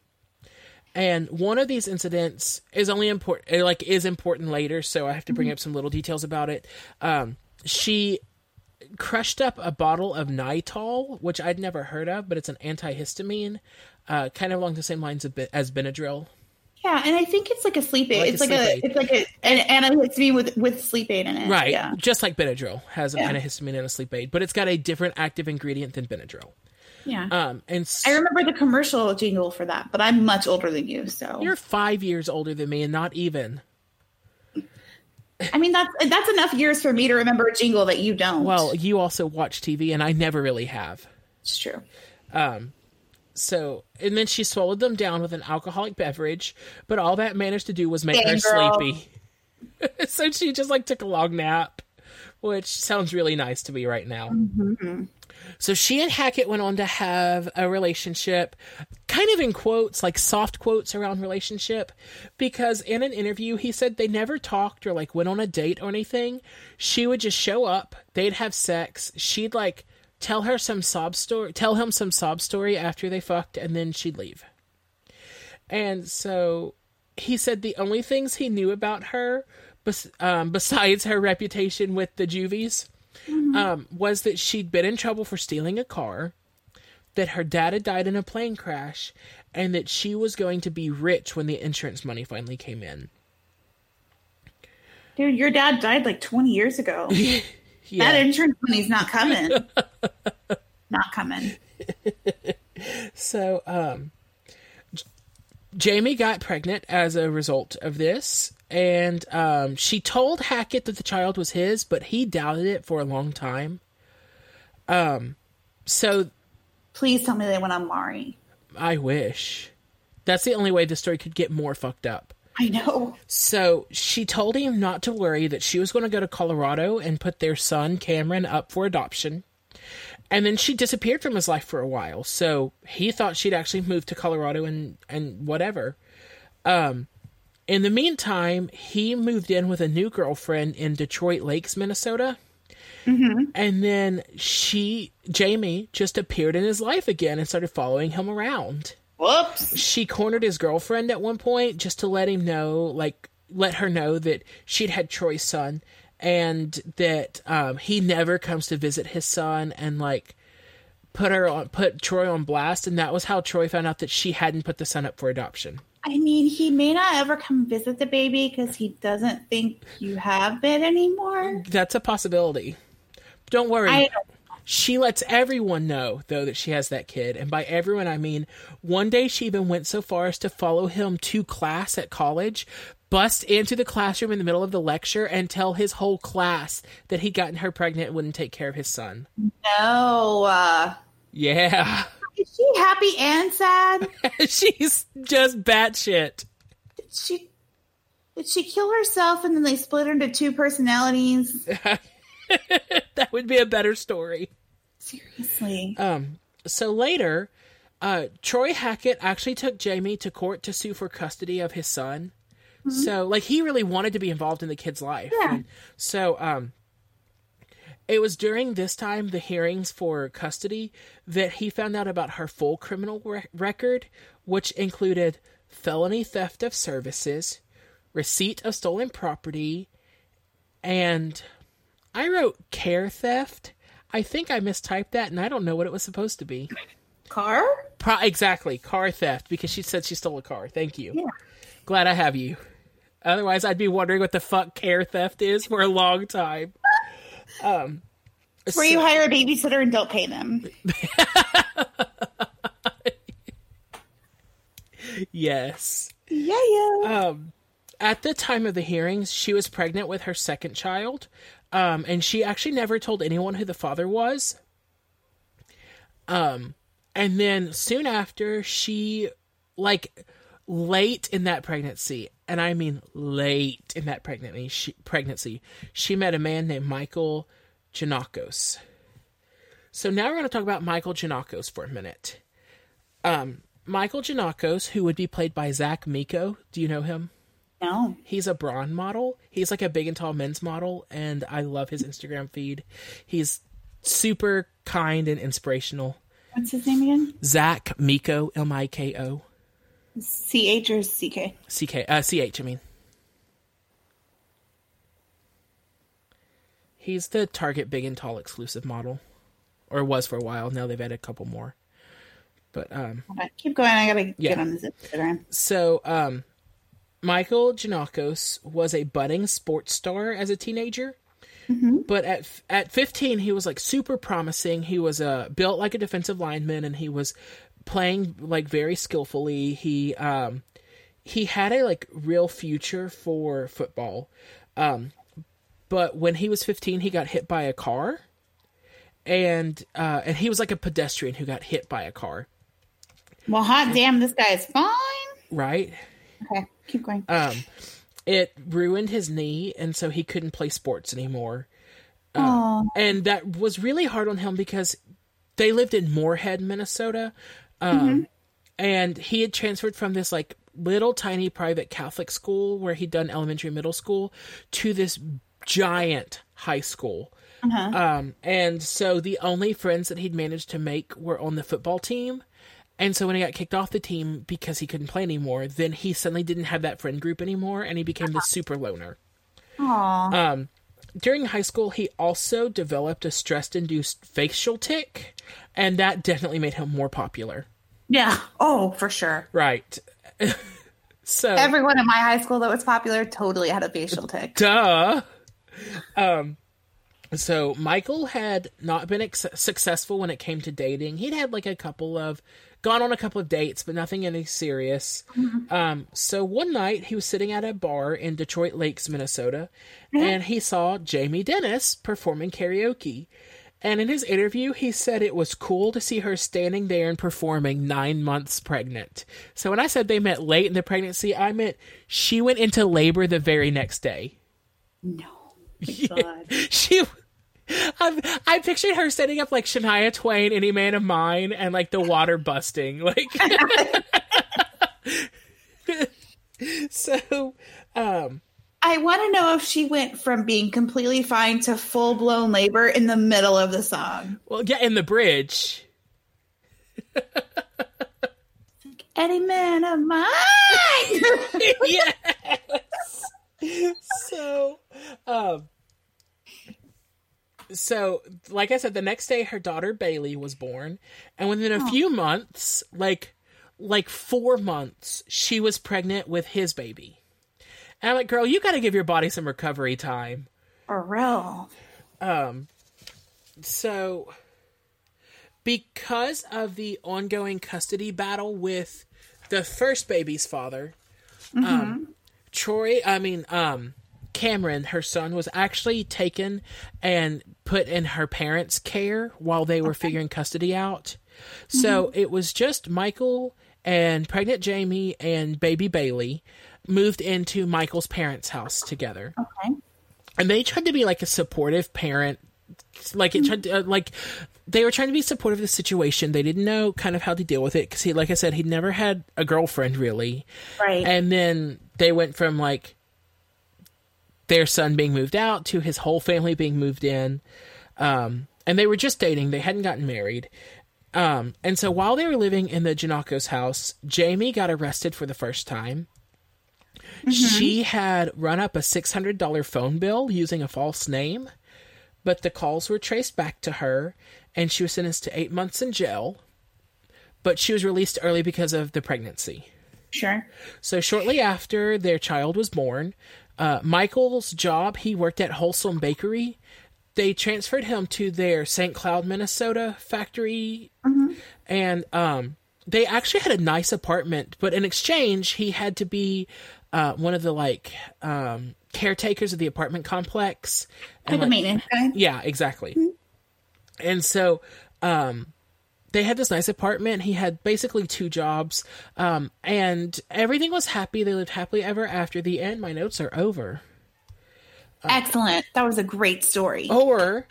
And one of these incidents is only important, like, is important later, so I have to bring mm-hmm. up some little details about it. Um, she crushed up a bottle of Nitol, which I'd never heard of, but it's an antihistamine, uh, kind of along the same lines of, as Benadryl. Yeah, and I think it's like a sleep aid. Like it's, like sleep a, aid. it's like a an antihistamine with, with sleep aid in it. Right, yeah. Just like Benadryl has an yeah. antihistamine and a sleep aid, but it's got a different active ingredient than Benadryl. Yeah. Um, and so, I remember the commercial jingle for that, but I'm much older than you, so you're five years older than me, and not even. I mean, that's that's enough years for me to remember a jingle that you don't. Well, you also watch T V, and I never really have. It's true. Um, so and then she swallowed them down with an alcoholic beverage, but all that managed to do was make Dang, her girl. sleepy. So she just like took a long nap, which sounds really nice to me right now. Mm-hmm. So she and Hackett went on to have a relationship, kind of in quotes, like soft quotes around relationship, because in an interview, he said they never talked or like went on a date or anything. She would just show up. They'd have sex. She'd like tell her some sob story, tell him some sob story after they fucked, and then she'd leave. And so he said the only things he knew about her, bes- um, besides her reputation with the juvies, Mm-hmm. Um, was that she'd been in trouble for stealing a car, that her dad had died in a plane crash, and that she was going to be rich when the insurance money finally came in. Dude, your dad died like twenty years ago. Yeah. That insurance money's not coming. Not coming. So, um, J- Jamie got pregnant as a result of this. And um, she told Hackett that the child was his, but he doubted it for a long time. Um, so, please tell me they went on Mari. I wish. That's the only way the story could get more fucked up. I know. So she told him not to worry, that she was going to go to Colorado and put their son Cameron up for adoption. And then she disappeared from his life for a while. So he thought she'd actually moved to Colorado and, and whatever. Um, In the meantime, he moved in with a new girlfriend in Detroit Lakes, Minnesota. Mm-hmm. And then she, Jamie, just appeared in his life again and started following him around. Whoops. She cornered his girlfriend at one point just to let him know, like, let her know that she'd had Troy's son and that um, he never comes to visit his son, and, like, put her on, put Troy on blast. And that was how Troy found out that she hadn't put the son up for adoption. I mean, he may not ever come visit the baby because he doesn't think you have it anymore. That's a possibility. Don't worry. I don't... She lets everyone know, though, that she has that kid. And by everyone, I mean, one day she even went so far as to follow him to class at college, bust into the classroom in the middle of the lecture, and tell his whole class that he'd gotten her pregnant and wouldn't take care of his son. No. Uh... Yeah. Is she happy and sad? She's just batshit. Did she, did she kill herself and then they split her into two personalities? That would be a better story. Seriously. Um. So later, uh, Troy Hackett actually took Jamie to court to sue for custody of his son. Mm-hmm. So, like, he really wanted to be involved in the kid's life. Yeah. And so, um... it was during this time, the hearings for custody, that he found out about her full criminal re- record, which included felony theft of services, receipt of stolen property, and I wrote care theft. I think I mistyped that, and I don't know what it was supposed to be. Car? Pro- exactly, car theft, because she said she stole a car. Thank you. Yeah. Glad I have you. Otherwise, I'd be wondering what the fuck care theft is for a long time. Um, Where so- you hire a babysitter and don't pay them. Yes. Yeah, yeah. Um, at the time of the hearings, she was pregnant with her second child, um, and she actually never told anyone who the father was. Um, and then soon after, she, like, late in that pregnancy, and I mean late in that pregnancy, she, pregnancy, she met a man named Michael Janakos. So now we're going to talk about Michael Janakos for a minute. Um, Michael Janakos, who would be played by Zach Miko. Do you know him? No. He's a brawn model. He's like a big and tall men's model, and I love his Instagram feed. He's super kind and inspirational. What's his name again? Zach Miko, M I K O. C H or C K? C K, uh, C H, I mean. He's the Target big and tall exclusive model. Or was for a while. Now they've had a couple more. But, um... keep going. I gotta yeah. get on this Instagram. So, um, Michael Janakos was a budding sports star as a teenager. Mm-hmm. But at at fifteen, he was, like, super promising. He was uh, built like a defensive lineman, and he was playing, like, very skillfully. He um, he had a, like, real future for football. Um, but when he was fifteen, he got hit by a car. And uh, and he was, like, a pedestrian who got hit by a car. Well, hot damn, this guy is fine. Right? Okay, keep going. Um, it ruined his knee, and so he couldn't play sports anymore. Um, and that was really hard on him because they lived in Moorhead, Minnesota. Um, mm-hmm. And he had transferred from this, like, little tiny private Catholic school where he'd done elementary, middle school to this giant high school. Uh-huh. Um, and so the only friends that he'd managed to make were on the football team. And so when he got kicked off the team because he couldn't play anymore, then he suddenly didn't have that friend group anymore, and he became the super loner. Aww. Um, during high school, he also developed a stress-induced facial tic, and that definitely made him more popular. Yeah. Oh, for sure. Right. So everyone in my high school that was popular totally had a facial tic. Duh. Um. So Michael had not been ex- successful when it came to dating. He'd had like a couple of, gone on a couple of dates, but nothing any serious. Mm-hmm. Um, so one night he was sitting at a bar in Detroit Lakes, Minnesota, mm-hmm. and he saw Jamie Dennis performing karaoke. And in his interview, he said it was cool to see her standing there and performing nine months pregnant. So when I said they met late in the pregnancy, I meant she went into labor the very next day. No. Yeah, she I, I pictured her setting up like Shania Twain, Any Man of Mine, and like the water busting. Like, so, um, I want to know if she went from being completely fine to full blown labor in the middle of the song. Well, yeah, in the bridge. Like, Any Man of Mine. Yes. So, um, so like I said, the next day her daughter Bailey was born, and within a oh. few months, like like four months, she was pregnant with his baby. And I'm like, girl, you got to give your body some recovery time. For real. Um, so because of the ongoing custody battle with the first baby's father, mm-hmm. um. Troy, I mean, um, Cameron, her son, was actually taken and put in her parents' care while they were okay. figuring custody out. Mm-hmm. So it was just Michael and pregnant Jamie and baby Bailey moved into Michael's parents' house together. Okay. And they tried to be like a supportive parent. Like, it tried to, uh, like they were trying to be supportive of the situation. They didn't know kind of how to deal with it because he, like I said, he'd never had a girlfriend really. Right. And then they went from like their son being moved out to his whole family being moved in. Um, and they were just dating. They hadn't gotten married. Um, and so while they were living in the Janakos house, Jamie got arrested for the first time. Mm-hmm. She had run up a six hundred dollars phone bill using a false name. But the calls were traced back to her, and she was sentenced to eight months in jail. But she was released early because of the pregnancy. Sure. So shortly after their child was born, uh, Michael's job, he worked at Wholesome Bakery. They transferred him to their Saint Cloud, Minnesota factory. Mm-hmm. And um, they actually had a nice apartment, but in exchange, he had to be uh, one of the like um, caretakers of the apartment complex. And, like, maintenance guy. Yeah, exactly. Mm-hmm. And so um, they had this nice apartment. He had basically two jobs, um, and everything was happy. They lived happily ever after. The end. My notes are over. Uh, Excellent. That was a great story. Or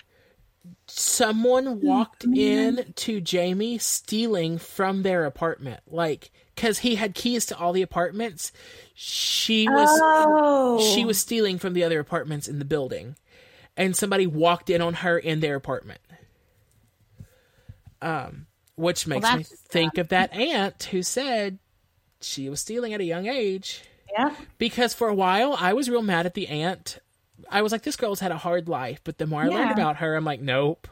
someone walked mm-hmm. in to Jamie stealing from their apartment. Like, because he had keys to all the apartments. She was, oh. she was stealing from the other apartments in the building. And somebody walked in on her in their apartment. Um, which makes well, me think of that aunt who said she was stealing at a young age. Yeah. Because for a while, I was real mad at the aunt. I was like, this girl's had a hard life, but the more I yeah. learned about her, I'm like, nope.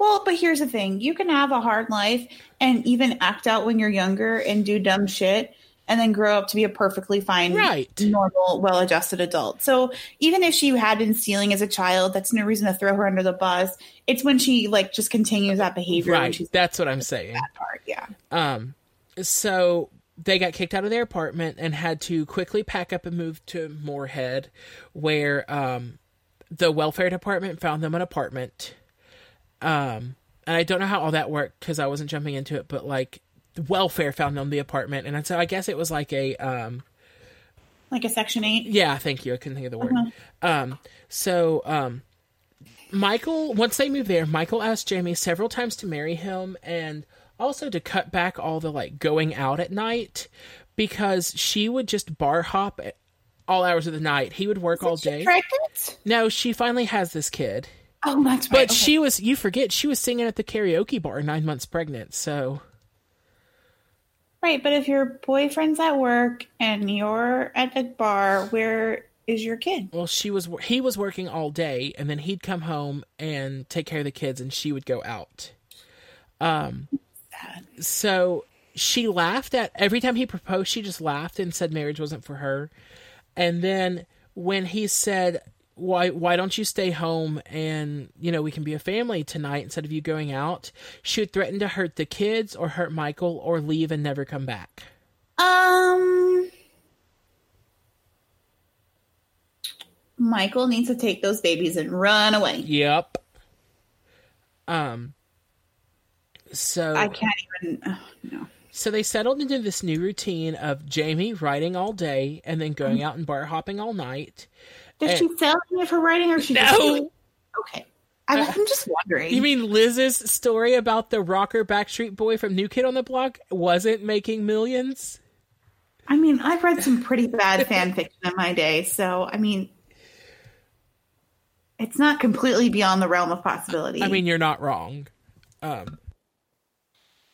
Well, but here's the thing. You can have a hard life and even act out when you're younger and do dumb shit and then grow up to be a perfectly fine, right. normal, well-adjusted adult. So even if she had been stealing as a child, that's no reason to throw her under the bus. It's when she, like, just continues that behavior. Right. She's that's like, what I'm that's saying. That part, yeah. Um, so they got kicked out of their apartment and had to quickly pack up and move to Moorhead, where um, the welfare department found them an apartment. Um, and I don't know how all that worked because I wasn't jumping into it, but, like, the welfare found them the apartment. And so I guess it was like a... Um, like a Section eight? Yeah, thank you. I couldn't think of the word. Uh-huh. Um, so um, Michael, once they moved there, Michael asked Jamie several times to marry him and... also to cut back all the, like, going out at night, because she would just bar hop at all hours of the night. He would work Isn't all day. She pregnant? No, she finally has this kid. Oh, that's right. But okay. she was, you forget, she was singing at the karaoke bar nine months pregnant, so. Right, but if your boyfriend's at work and you're at the bar, where is your kid? Well, she was, he was working all day, and then he'd come home and take care of the kids, and she would go out. Um... So she laughed at every time he proposed. She just laughed and said marriage wasn't for her. And then when he said, why, why don't you stay home and, you know, we can be a family tonight instead of you going out, she would threaten to hurt the kids or hurt Michael or leave and never come back. Um, Michael needs to take those babies and run away. Yep. Um, So I can't even, oh, no. So they settled into this new routine of Jamie writing all day and then going mm-hmm. out and bar hopping all night. Did and, she sell any of her writing or she no. just really, okay. I, uh, I'm just wondering. You mean Liz's story about the rocker Backstreet Boy from New Kid on the Block wasn't making millions? I mean, I've read some pretty bad fan fiction in my day, so I mean, it's not completely beyond the realm of possibility. I mean, you're not wrong. Um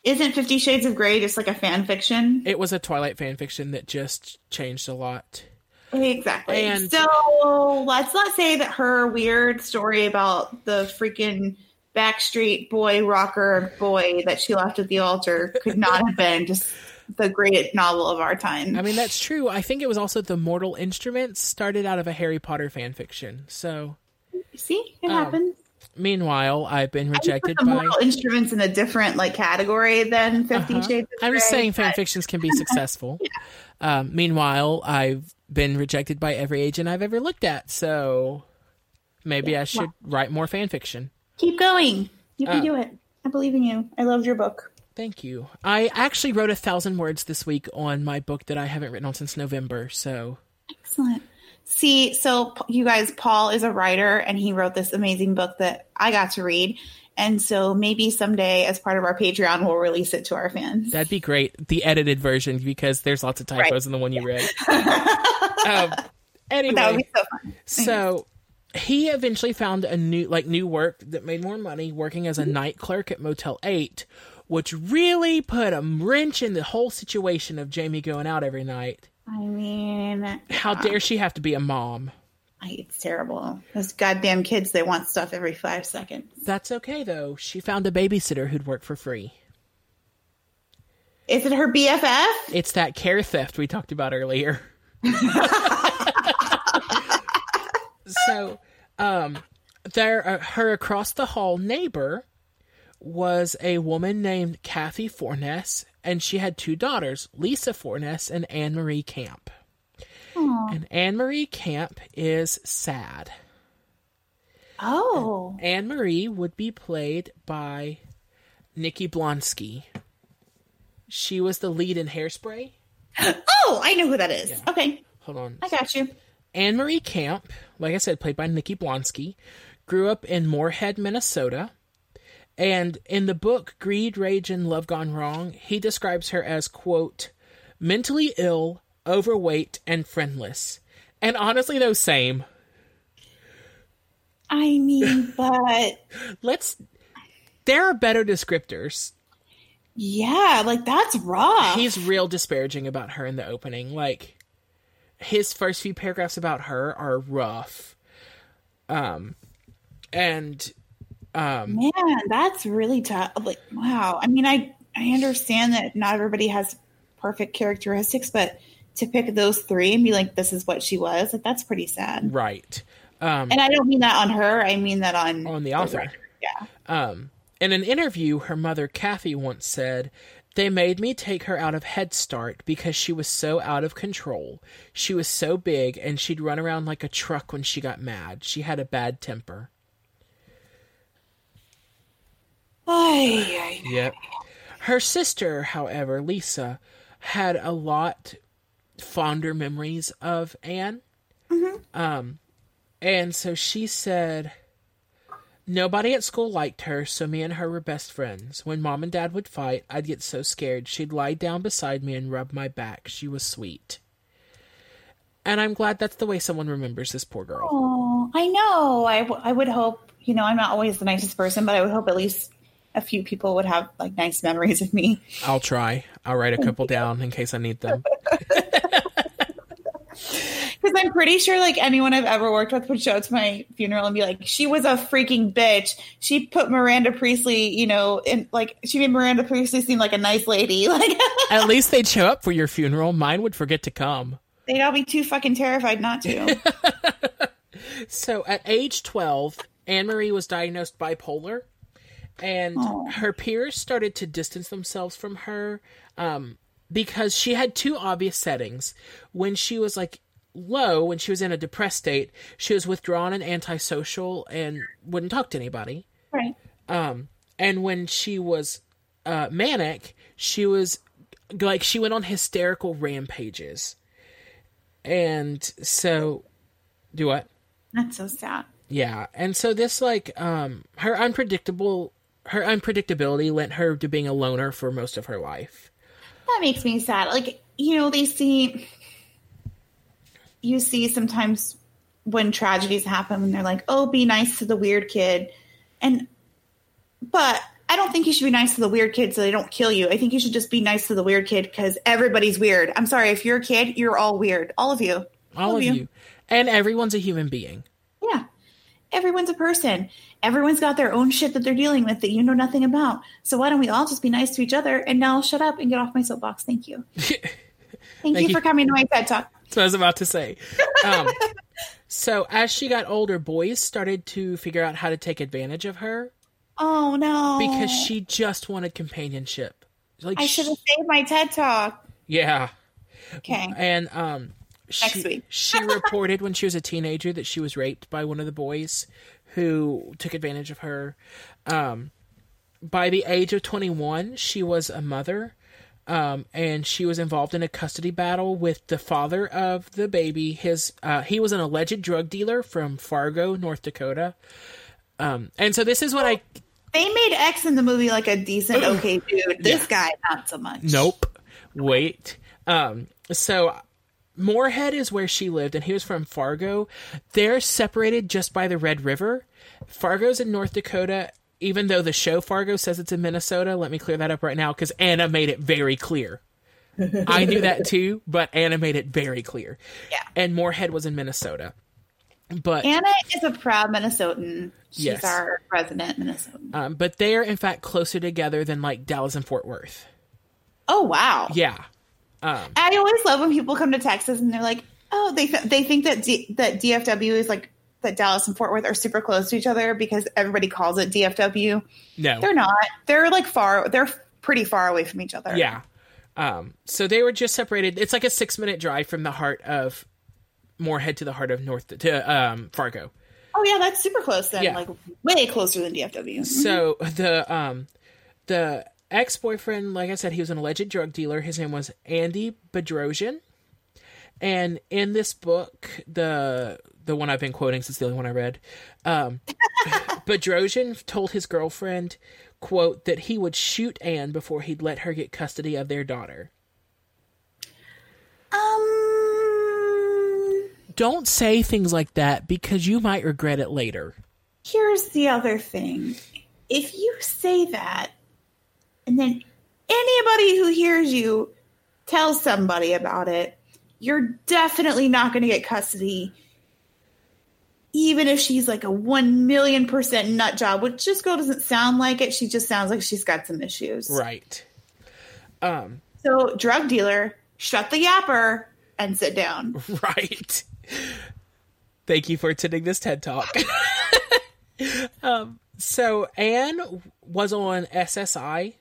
Isn't Fifty Shades of Grey just like a fan fiction? It was a Twilight fan fiction that just changed a lot. Exactly. And so let's not say that her weird story about the freaking Backstreet Boy rocker boy that she left at the altar could not have been just the great novel of our time. I mean, that's true. I think it was also The Mortal Instruments started out of a Harry Potter fan fiction. So see, it um, happens. Meanwhile, I've been rejected I put the by Moral Instruments in a different like category than Fifty uh-huh. Shades of Grey. I'm just saying but... fan fictions can be successful. Yeah. Um, meanwhile, I've been rejected by every agent I've ever looked at, so maybe yeah. I should yeah. write more fan fiction. Keep going. You can uh, do it. I believe in you. I loved your book. Thank you. I actually wrote a thousand words this week on my book that I haven't written on since November, so. Excellent. See, so you guys, Paul is a writer and he wrote this amazing book that I got to read. And so maybe someday as part of our Patreon, we'll release it to our fans. That'd be great. The edited version, because there's lots of typos right. in the one you read. um, anyway, that would be so fun. So he eventually found a new, like new work that made more money working as a mm-hmm. night clerk at Motel eight, which really put a wrench in the whole situation of Jamie going out every night. I mean... How um, dare she have to be a mom? It's terrible. Those goddamn kids, they want stuff every five seconds. That's okay, though. She found a babysitter who'd work for free. Is it her B F F? It's that care theft we talked about earlier. So, um, there, uh, her across the hall neighbor was a woman named Kathy Fornes, and she had two daughters, Lisa Fornes and Anne-Marie Camp. Aww. And Anne-Marie Camp is sad. Oh. And Anne-Marie would be played by Nikki Blonsky. She was the lead in Hairspray. Oh, I know who that is. Yeah. Okay. Hold on. I got you. Anne-Marie Camp, like I said, played by Nikki Blonsky, grew up in Moorhead, Minnesota. And in the book, Greed, Rage, and Love Gone Wrong, he describes her as, quote, mentally ill, overweight, and friendless. And honestly, though, same. I mean, but... Let's... There are better descriptors. Yeah, like, that's rough. He's real disparaging about her in the opening. Like, his first few paragraphs about her are rough. Um, and, um... Man, that's really tough. Like, wow. I mean, I, I understand that not everybody has perfect characteristics, but to pick those three and be like, this is what she was, like, that's pretty sad. Right. Um, and I don't mean that on her. I mean that on... On the author. The yeah. Um... In an interview, her mother, Kathy, once said, "They made me take her out of Head Start because she was so out of control. She was so big, and she'd run around like a truck when she got mad. She had a bad temper." Ay, yep. Her sister, however, Lisa, had a lot fonder memories of Anne. Mm-hmm. Um, and so she said... Nobody at school liked her, so me and her were best friends. When Mom and Dad would fight, I'd get so scared. She'd lie down beside me and rub my back. She was sweet. And I'm glad that's the way someone remembers this poor girl. Oh, I know. I, w- I would hope, you know, I'm not always the nicest person, but I would hope at least a few people would have, like, nice memories of me. I'll try. I'll write a couple down in case I need them. Because I'm pretty sure, like, anyone I've ever worked with would show up to my funeral and be like, she was a freaking bitch. She put Miranda Priestley, you know, and, like, she made Miranda Priestley seem like a nice lady. Like, at least they'd show up for your funeral. Mine would forget to come. They'd all be too fucking terrified not to. So at age twelve, Anne-Marie was diagnosed bipolar, and Aww. Her peers started to distance themselves from her, um, because she had two obvious settings. When she was, like, low, when she was in a depressed state, she was withdrawn and antisocial and wouldn't talk to anybody. Right. Um, and when she was uh, manic, she was, like, she went on hysterical rampages. And so, do what? That's so sad. Yeah. And so this, like, um, her unpredictable, her unpredictability lent her to being a loner for most of her life. That makes me sad. Like, you know, they see, you see sometimes when tragedies happen and they're like, oh, be nice to the weird kid. And, but I don't think you should be nice to the weird kid so they don't kill you. I think you should just be nice to the weird kid because everybody's weird. I'm sorry. If you're a kid, you're all weird. All of you. All, all of you. you. And everyone's a human being. Yeah. Everyone's a person. Everyone's got their own shit that they're dealing with that you know nothing about. So why don't we all just be nice to each other? And now I'll shut up and get off my soapbox. Thank you. Thank, Thank you, you for coming to my TED Talk. That's what I was about to say. Um, so as she got older, boys started to figure out how to take advantage of her. Oh, no. Because she just wanted companionship. Like, I should have she... saved my TED Talk. Yeah. Okay. And, um... She, Next week. She reported when she was a teenager that she was raped by one of the boys who took advantage of her. Um, by the age of twenty-one, she was a mother, um, and she was involved in a custody battle with the father of the baby. His uh, he was an alleged drug dealer from Fargo, North Dakota. Um, and so this is what well, I... They made X in the movie like a decent, okay dude. This yeah. guy, not so much. Nope. Wait. Um, so... Moorhead is where she lived, and he was from Fargo. They're separated just by the Red River. Fargo's in North Dakota, even though the show Fargo says it's in Minnesota. Let me clear that up right now, because Anna made it very clear. I knew that too, but Anna made it very clear. Yeah. And Moorhead was in Minnesota. But Anna is a proud Minnesotan. She's yes. our resident Minnesotan. Um, but they are, in fact, closer together than, like, Dallas and Fort Worth. Oh, wow. Yeah. Um, I always love when people come to Texas and they're like, oh, they th- they think that D- that D F W is like, that Dallas and Fort Worth are super close to each other because everybody calls it D F W. No. They're not. They're like far, they're pretty far away from each other. Yeah. Um, so they were just separated. It's like a six minute drive from the heart of Moorhead to the heart of North, to um, Fargo. Oh yeah, that's super close then. Yeah. Like way closer than D F W. So the um, the ex-boyfriend, like I said, he was an alleged drug dealer. His name was Andy Bedrosian. And in this book, the the one I've been quoting since the only one I read, um, Bedrosian told his girlfriend, quote, that he would shoot Anne before he'd let her get custody of their daughter. Um, Don't say things like that because you might regret it later. Here's the other thing. If you say that, and then anybody who hears you tells somebody about it, you're definitely not going to get custody, even if she's like a one million percent nut job, which this girl doesn't sound like it. She just sounds like she's got some issues. Right. Um, so drug dealer, shut the yapper and sit down. Right. Thank you for attending this TED Talk. um, so Anne was on S S I.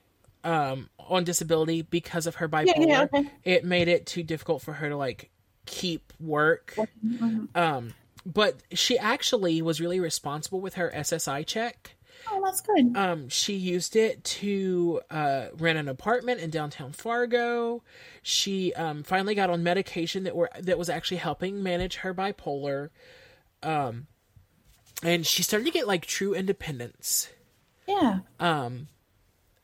Um, on disability because of her bipolar. Yeah, yeah, okay. It made it too difficult for her to like keep work. Mm-hmm. Um, but she actually was really responsible with her S S I check. Oh, that's good. Um, she used it to uh, rent an apartment in downtown Fargo. She um, finally got on medication that were that was actually helping manage her bipolar. Um, and she started to get like true independence. Yeah. Um.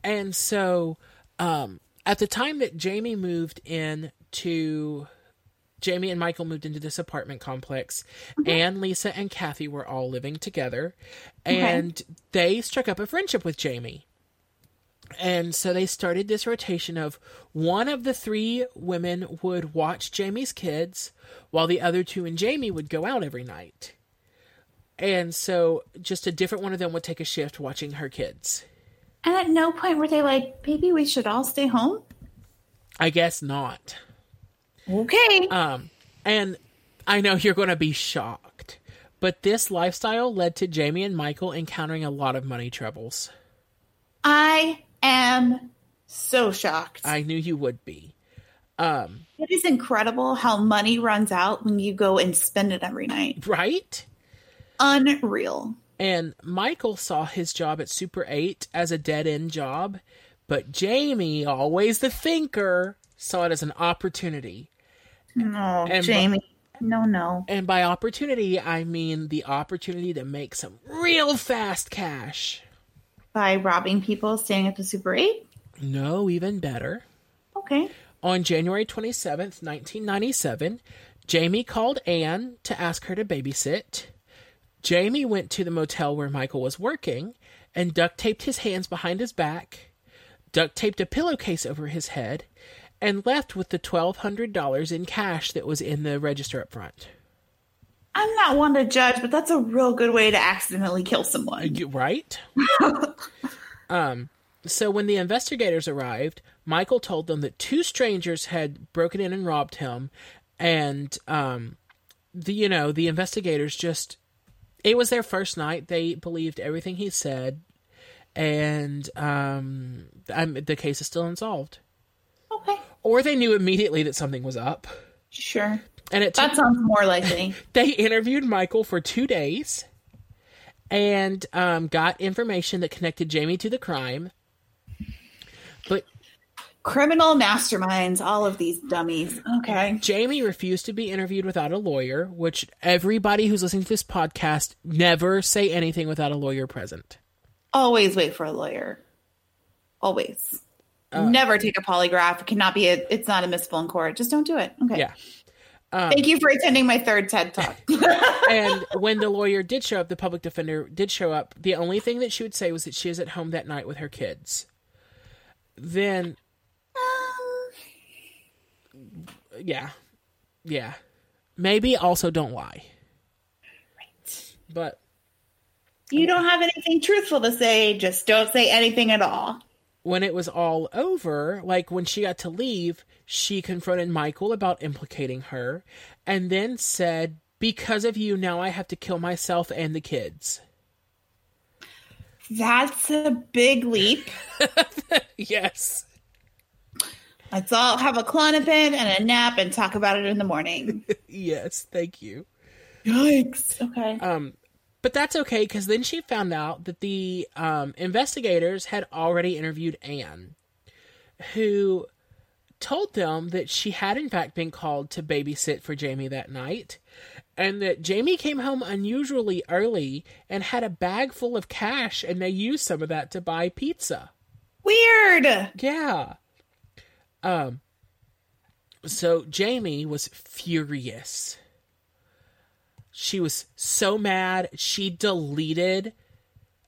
And so, um, at the time that Jamie moved in to, Jamie and Michael moved into this apartment complex, mm-hmm. Anne, Lisa, and Kathy were all living together, and okay. they struck up a friendship with Jamie. And so they started this rotation of one of the three women would watch Jamie's kids, while the other two and Jamie would go out every night. And so, just a different one of them would take a shift watching her kids. And at no point were they like, baby, we should all stay home? I guess not. Okay. Um, and I know you're going to be shocked, but this lifestyle led to Jamie and Michael encountering a lot of money troubles. I am so shocked. I knew you would be. Um, it is incredible how money runs out when you go and spend it every night. Right? Unreal. And Michael saw his job at Super eight as a dead-end job, but Jamie, always the thinker, saw it as an opportunity. No, and Jamie. By, no, no. And by opportunity, I mean the opportunity to make some real fast cash. By robbing people staying at the Super eight? No, even better. Okay. On January twenty-seventh, nineteen ninety-seven, Jamie called Anne to ask her to babysit. Jamie went to the motel where Michael was working and duct taped his hands behind his back, duct taped a pillowcase over his head, and left with the twelve hundred dollars in cash that was in the register up front. I'm not one to judge, but that's a real good way to accidentally kill someone. Right? um, so when the investigators arrived, Michael told them that two strangers had broken in and robbed him, and, um, the, you know, the investigators just... It was their first night. They believed everything he said, and um, I'm, the case is still unsolved. Okay. Or they knew immediately that something was up. Sure. And it that took, sounds more likely. They interviewed Michael for two days, and um, got information that connected Jamie to the crime. But criminal masterminds, all of these dummies. Okay. Jamie refused to be interviewed without a lawyer, which everybody who's listening to this podcast, never say anything without a lawyer present. Always wait for a lawyer. Always. Uh, never take a polygraph. It cannot be, a, it's not admissible in court. Just don't do it. Okay. Yeah. Um, Thank you for attending my third TED Talk. And when the lawyer did show up, the public defender did show up. The only thing that she would say was that she is at home that night with her kids. Then... Yeah. Yeah. Maybe also don't lie. Right. But. You don't have anything truthful to say. Just don't say anything at all. when it was all over, like when she got to leave, she confronted Michael about implicating her and then said, because of you, now I have to kill myself and the kids. That's a big leap. Yes. Let's all have a Klonopin and a nap and talk about it in the morning. Yes, thank you. Yikes. Okay. Um, but that's okay, because then she found out that the um, investigators had already interviewed Anne, who told them that she had in fact been called to babysit for Jamie that night, and that Jamie came home unusually early and had a bag full of cash, and they used some of that to buy pizza. Weird! Yeah. Um. So Jamie was furious. She was so mad. She deleted...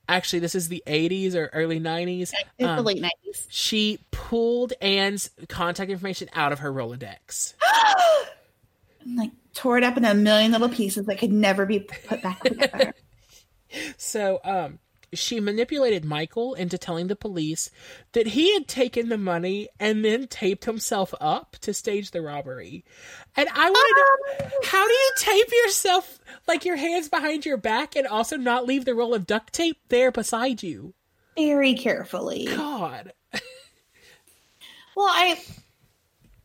Actually, this is the eighties or early nineties. It's um, the late nineties. She pulled Anne's contact information out of her Rolodex. And, like, tore it up in a million little pieces that could never be put back together. So, um... she manipulated Michael into telling the police that he had taken the money and then taped himself up to stage the robbery. And I want to know, how do you tape yourself, like your hands behind your back, and also not leave the roll of duct tape there beside you? Very carefully. God. Well, I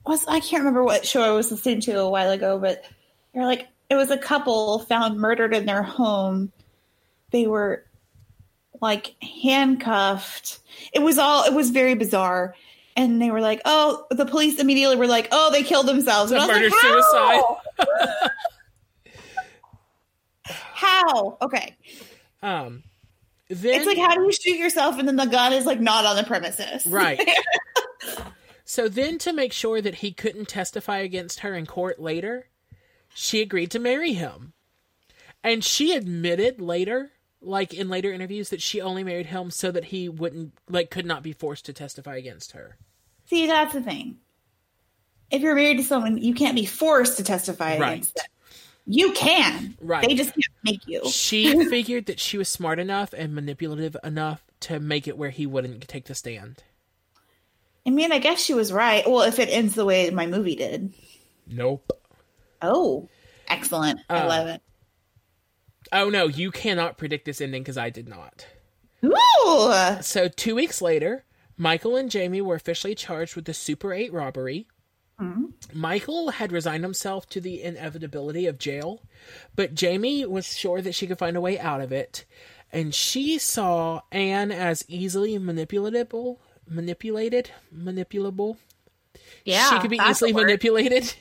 was, I can't remember what show I was listening to a while ago, but they're like, it was a couple found murdered in their home. They were like handcuffed. It was all, it was very bizarre. And they were like, oh, the police immediately were like, oh, they killed themselves. And I was like, how? Suicide. How? Okay. Um, then, it's like, how do you shoot yourself and then the gun is like not on the premises? Right. So then, to make sure that he couldn't testify against her in court later, she agreed to marry him. And she admitted later, like in later interviews, that she only married him so that he wouldn't, like, could not be forced to testify against her. See, that's the thing. If you're married to someone, you can't be forced to testify right. against them. You can. Right. They just can't make you. She figured that she was smart enough and manipulative enough to make it where he wouldn't take the stand. I mean, I guess she was right. Well, if it ends the way my movie did. Nope. Oh, excellent. Uh, I love it. Oh, no, you cannot predict this ending because I did not. Ooh! So two weeks later, Michael and Jamie were officially charged with the Super eight robbery. Mm-hmm. Michael had resigned himself to the inevitability of jail, but Jamie was sure that she could find a way out of it. And she saw Anne as easily manipulable, manipulated, manipulable. Yeah, she could be easily manipulated.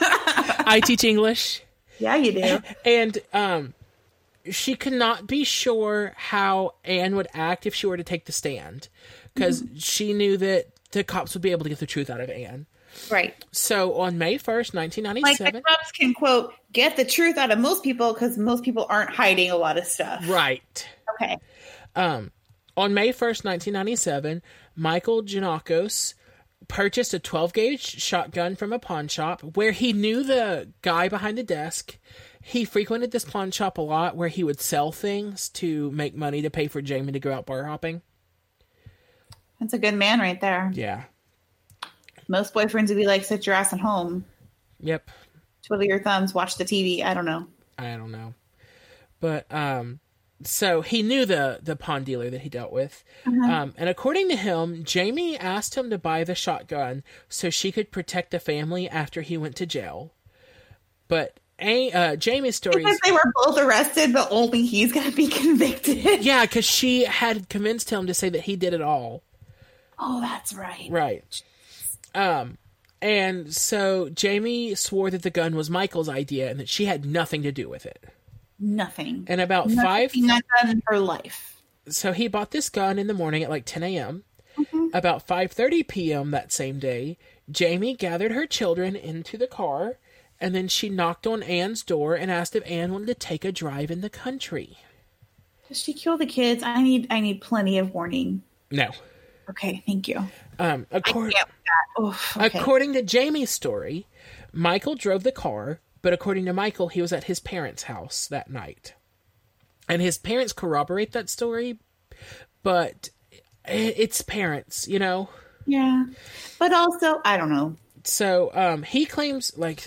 I teach English. Yeah, you do. And, um... she could not be sure how Anne would act if she were to take the stand, because mm-hmm. she knew that the cops would be able to get the truth out of Anne. Right. So on May first, nineteen ninety-seven... like, the cops can, quote, get the truth out of most people because most people aren't hiding a lot of stuff. Right. Okay. Um, on May first, nineteen ninety-seven, Michael Janakos purchased a twelve gauge shotgun from a pawn shop where he knew the guy behind the desk. He frequented this pawn shop a lot where he would sell things to make money to pay for Jamie to go out bar hopping. That's a good man right there. Yeah. Most boyfriends would be like, sit your ass at home. Yep. Twiddle your thumbs, watch the T V. I don't know. I don't know. But, um, so he knew the, the pawn dealer that he dealt with. Uh-huh. Um, and according to him, Jamie asked him to buy the shotgun so she could protect the family after he went to jail. But... A, uh, Jamie's story. Because they were both arrested, but only he's going to be convicted. Yeah, because she had convinced him to say that he did it all. Oh, that's right. Right. Um, and so Jamie swore that the gun was Michael's idea and that she had nothing to do with it. Nothing. And about nothing five. Not done in her life. So he bought this gun in the morning at like ten a.m. Mm-hmm. About five thirty p.m. that same day, Jamie gathered her children into the car. And then she knocked on Anne's door and asked if Anne wanted to take a drive in the country. Does she kill the kids? I need I need plenty of warning. No. Okay, thank you. Um, according, I can't with that. Oof, okay. According to Jamie's story, Michael drove the car, but according to Michael, he was at his parents' house that night. And his parents corroborate that story, but it's parents, you know? Yeah. But also, I don't know. So um, he claims, like,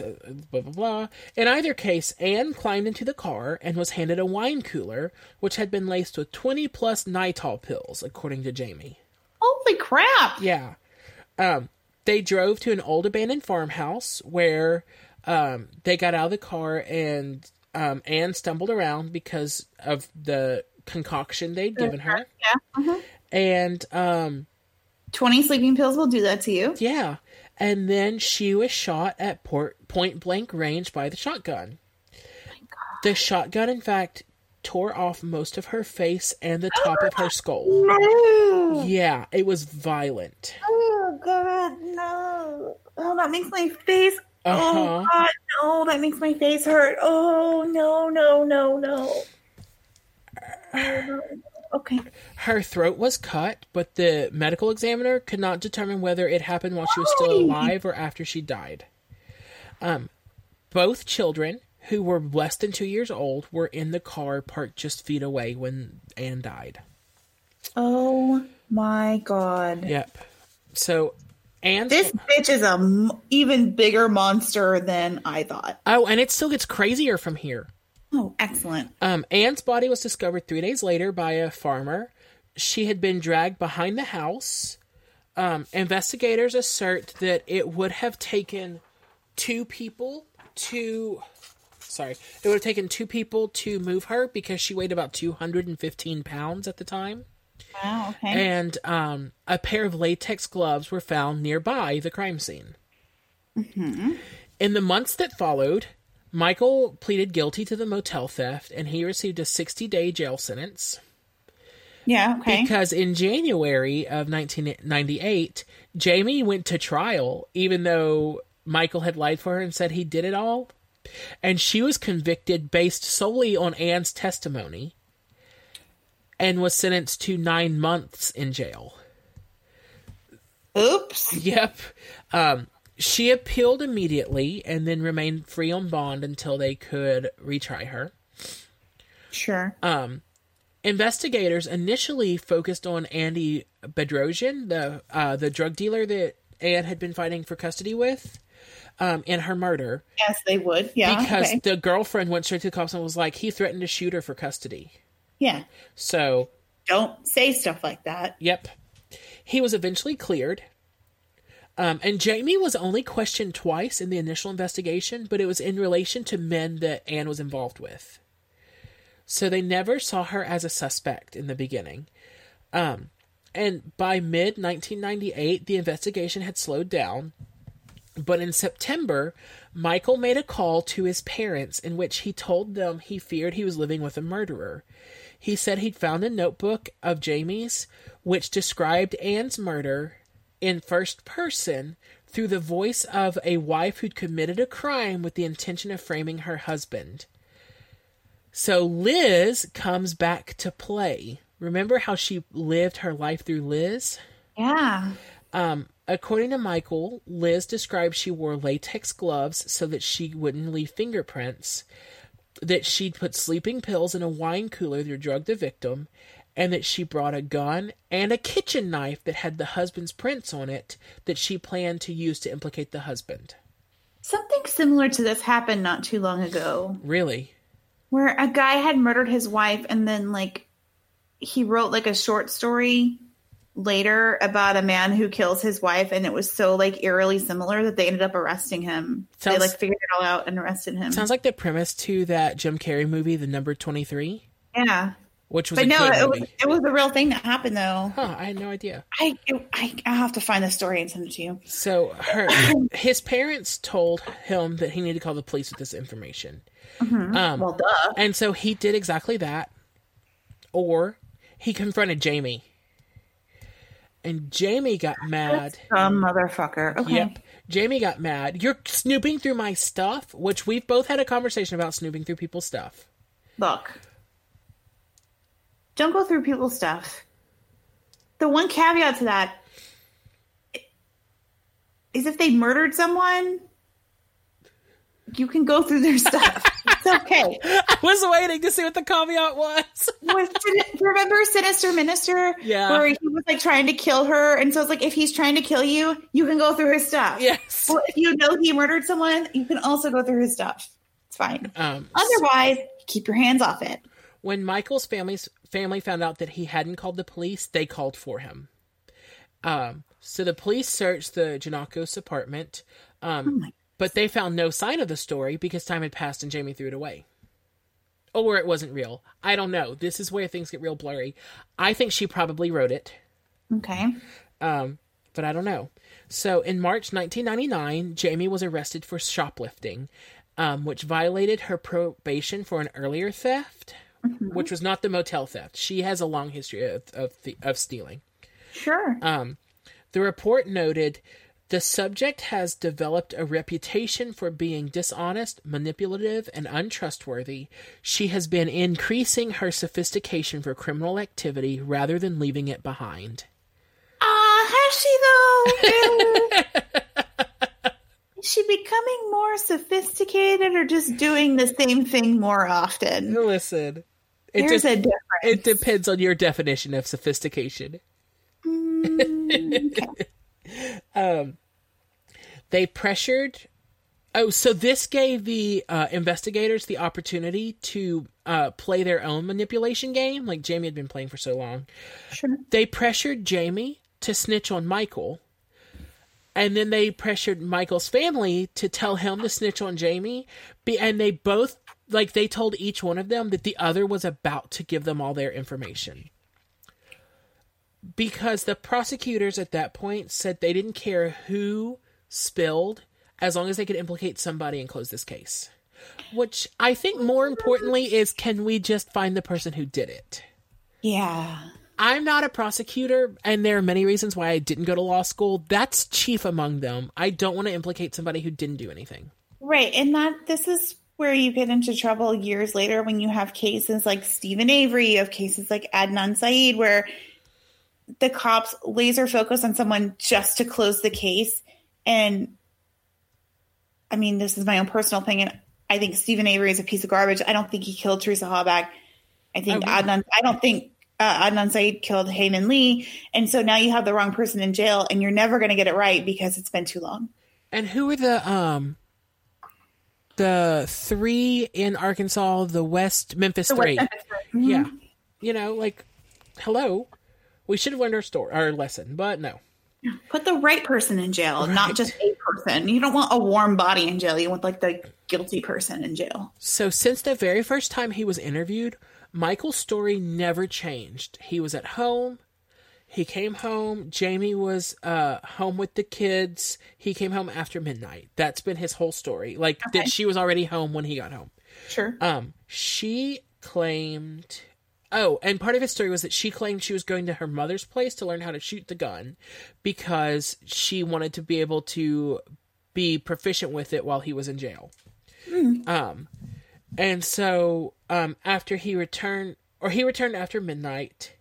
blah, blah, blah. In either case, Anne climbed into the car and was handed a wine cooler, which had been laced with twenty-plus Nital pills, according to Jamie. Holy crap! Yeah. Um, they drove to an old abandoned farmhouse where um, they got out of the car, and um, Anne stumbled around because of the concoction they'd given her. Yeah. Uh-huh. And um, twenty sleeping pills will do that to you. Yeah. And then she was shot at port, point blank range by the shotgun. Oh my God. The shotgun, in fact, tore off most of her face and the top oh, of her skull. No. Yeah, it was violent. Oh, God, no. Oh, that makes my face. Uh-huh. Oh, God, no. That makes my face hurt. Oh, no, no, no, no. Oh, no. Okay. Her throat was cut, but the medical examiner could not determine whether it happened while she was still alive or after she died. Um, both children, who were less than two years old, were in the car parked just feet away when Anne died. Oh my God. Yep. So Anne's... This bitch is a m- even bigger monster than I thought. Oh, and it still gets crazier from here. Oh, excellent. Um, Anne's body was discovered three days later by a farmer. She had been dragged behind the house. Um, investigators assert that it would have taken two people to... Sorry. It would have taken two people to move her because she weighed about two hundred fifteen pounds at the time. Wow, okay. And um, a pair of latex gloves were found nearby the crime scene. Mm-hmm. In the months that followed... Michael pleaded guilty to the motel theft, and he received a sixty-day jail sentence. Yeah, okay. Because in January of nineteen ninety-eight, Jamie went to trial, even though Michael had lied for her and said he did it all. And she was convicted based solely on Anne's testimony and was sentenced to nine months in jail. Oops. Yep. Um... She appealed immediately and then remained free on bond until they could retry her. Sure. Um, investigators initially focused on Andy Bedrosian, the uh, the drug dealer that Anne had been fighting for custody with, um, in her murder. Yes, they would. Yeah, because okay. The girlfriend went straight to the cops and was like, he threatened to shoot her for custody. Yeah. So don't say stuff like that. Yep. He was eventually cleared. Um, and Jamie was only questioned twice in the initial investigation, but it was in relation to men that Anne was involved with. So they never saw her as a suspect in the beginning. Um, and by mid nineteen ninety-eight, the investigation had slowed down. But in September, Michael made a call to his parents in which he told them he feared he was living with a murderer. He said he'd found a notebook of Jamie's, which described Anne's murder in first person through the voice of a wife who'd committed a crime with the intention of framing her husband. So Liz comes back to play. Remember how she lived her life through Liz? Yeah. Um, according to Michael, Liz described she wore latex gloves so that she wouldn't leave fingerprints, that she'd put sleeping pills in a wine cooler to drug the victim, and that she brought a gun and a kitchen knife that had the husband's prints on it that she planned to use to implicate the husband. Something similar to this happened not too long ago. Really? Where a guy had murdered his wife, and then, like, he wrote, like, a short story later about a man who kills his wife, and it was so, like, eerily similar that they ended up arresting him. Sounds, they, like, figured it all out and arrested him. Sounds like the premise to that Jim Carrey movie, The Number twenty-three. Yeah. Which was but a no, it was, it was a real thing that happened, though. Huh, I had no idea. I, I, I'll have to find the story and send it to you. So her, his parents told him that he needed to call the police with this information. Mm-hmm. Um, well, duh. And so he did exactly that. Or he confronted Jamie. And Jamie got mad. Some motherfucker. Okay. Yep. Jamie got mad. You're snooping through my stuff, which we've both had a conversation about snooping through people's stuff. Look. Don't go through people's stuff. The one caveat to that is if they murdered someone, you can go through their stuff. It's okay. I was waiting to see what the caveat was. was remember Sinister Minister? Yeah. Where he was like trying to kill her. And so it's like, if he's trying to kill you, you can go through his stuff. Yes. Well, if you know he murdered someone, you can also go through his stuff. It's fine. Um, Otherwise, so keep your hands off it. When Michael's family's family found out that he hadn't called the police, they called for him. Um, so the police searched the Janakos apartment. Um, oh But they found no sign of the story because time had passed and Jamie threw it away. Or it wasn't real. I don't know. This is where things get real blurry. I think she probably wrote it. Okay. Um, but I don't know. So in March nineteen ninety-nine, Jamie was arrested for shoplifting, um, which violated her probation for an earlier theft, mm-hmm. which was not the motel theft. She has a long history of of, the, of stealing. Sure. Um, the report noted... The subject has developed a reputation for being dishonest, manipulative, and untrustworthy. She has been increasing her sophistication for criminal activity rather than leaving it behind. Ah, uh, has she though? Is she becoming more sophisticated or just doing the same thing more often? Listen, it there's just, a difference. It depends on your definition of sophistication. Mm, okay. Um, they pressured. Oh, so this gave the uh, investigators the opportunity to uh, play their own manipulation game. Like Jamie had been playing for so long. Sure. They pressured Jamie to snitch on Michael. And then they pressured Michael's family to tell him to snitch on Jamie. And they both, like they told each one of them that the other was about to give them all their information. Because the prosecutors at that point said they didn't care who spilled as long as they could implicate somebody and close this case. Which I think more importantly is, can we just find the person who did it? Yeah. I'm not a prosecutor, and there are many reasons why I didn't go to law school. That's chief among them. I don't want to implicate somebody who didn't do anything. Right. And that this is where you get into trouble years later when you have cases like Stephen Avery, you have cases like Adnan Syed, where the cops laser focus on someone just to close the case. And I mean, this is my own personal opinion. I think Stephen Avery is a piece of garbage. I don't think he killed Teresa Halbach. I think oh, Adnan, I don't think uh, Adnan Syed killed Hayman Lee. And so now you have the wrong person in jail and you're never going to get it right because it's been too long. And who are the, um, the three in Arkansas, the West Memphis the three. West Memphis. Mm-hmm. Yeah. You know, like, hello. We should have learned our story, our lesson, but no. Put the right person in jail, right. Not just a person. You don't want a warm body in jail. You want like the guilty person in jail. So since the very first time he was interviewed, Michael's story never changed. He was at home. He came home. Jamie was uh, home with the kids. He came home after midnight. That's been his whole story. Like okay. that she was already home when he got home. Sure. Um, she claimed... Oh, and part of his story was that she claimed she was going to her mother's place to learn how to shoot the gun because she wanted to be able to be proficient with it while he was in jail. Mm. Um, and so um, after he returned, or he returned after midnight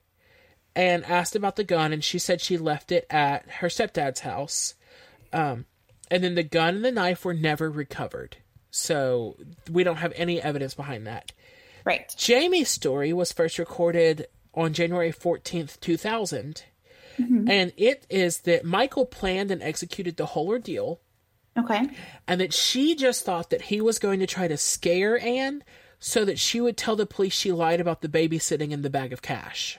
and asked about the gun, and she said she left it at her stepdad's house. Um, and then the gun and the knife were never recovered. So we don't have any evidence behind that. Right. Jamie's story was first recorded on January fourteenth, two thousand. Mm-hmm. And it is that Michael planned and executed the whole ordeal. Okay. And that she just thought that he was going to try to scare Anne so that she would tell the police she lied about the babysitting and the bag of cash.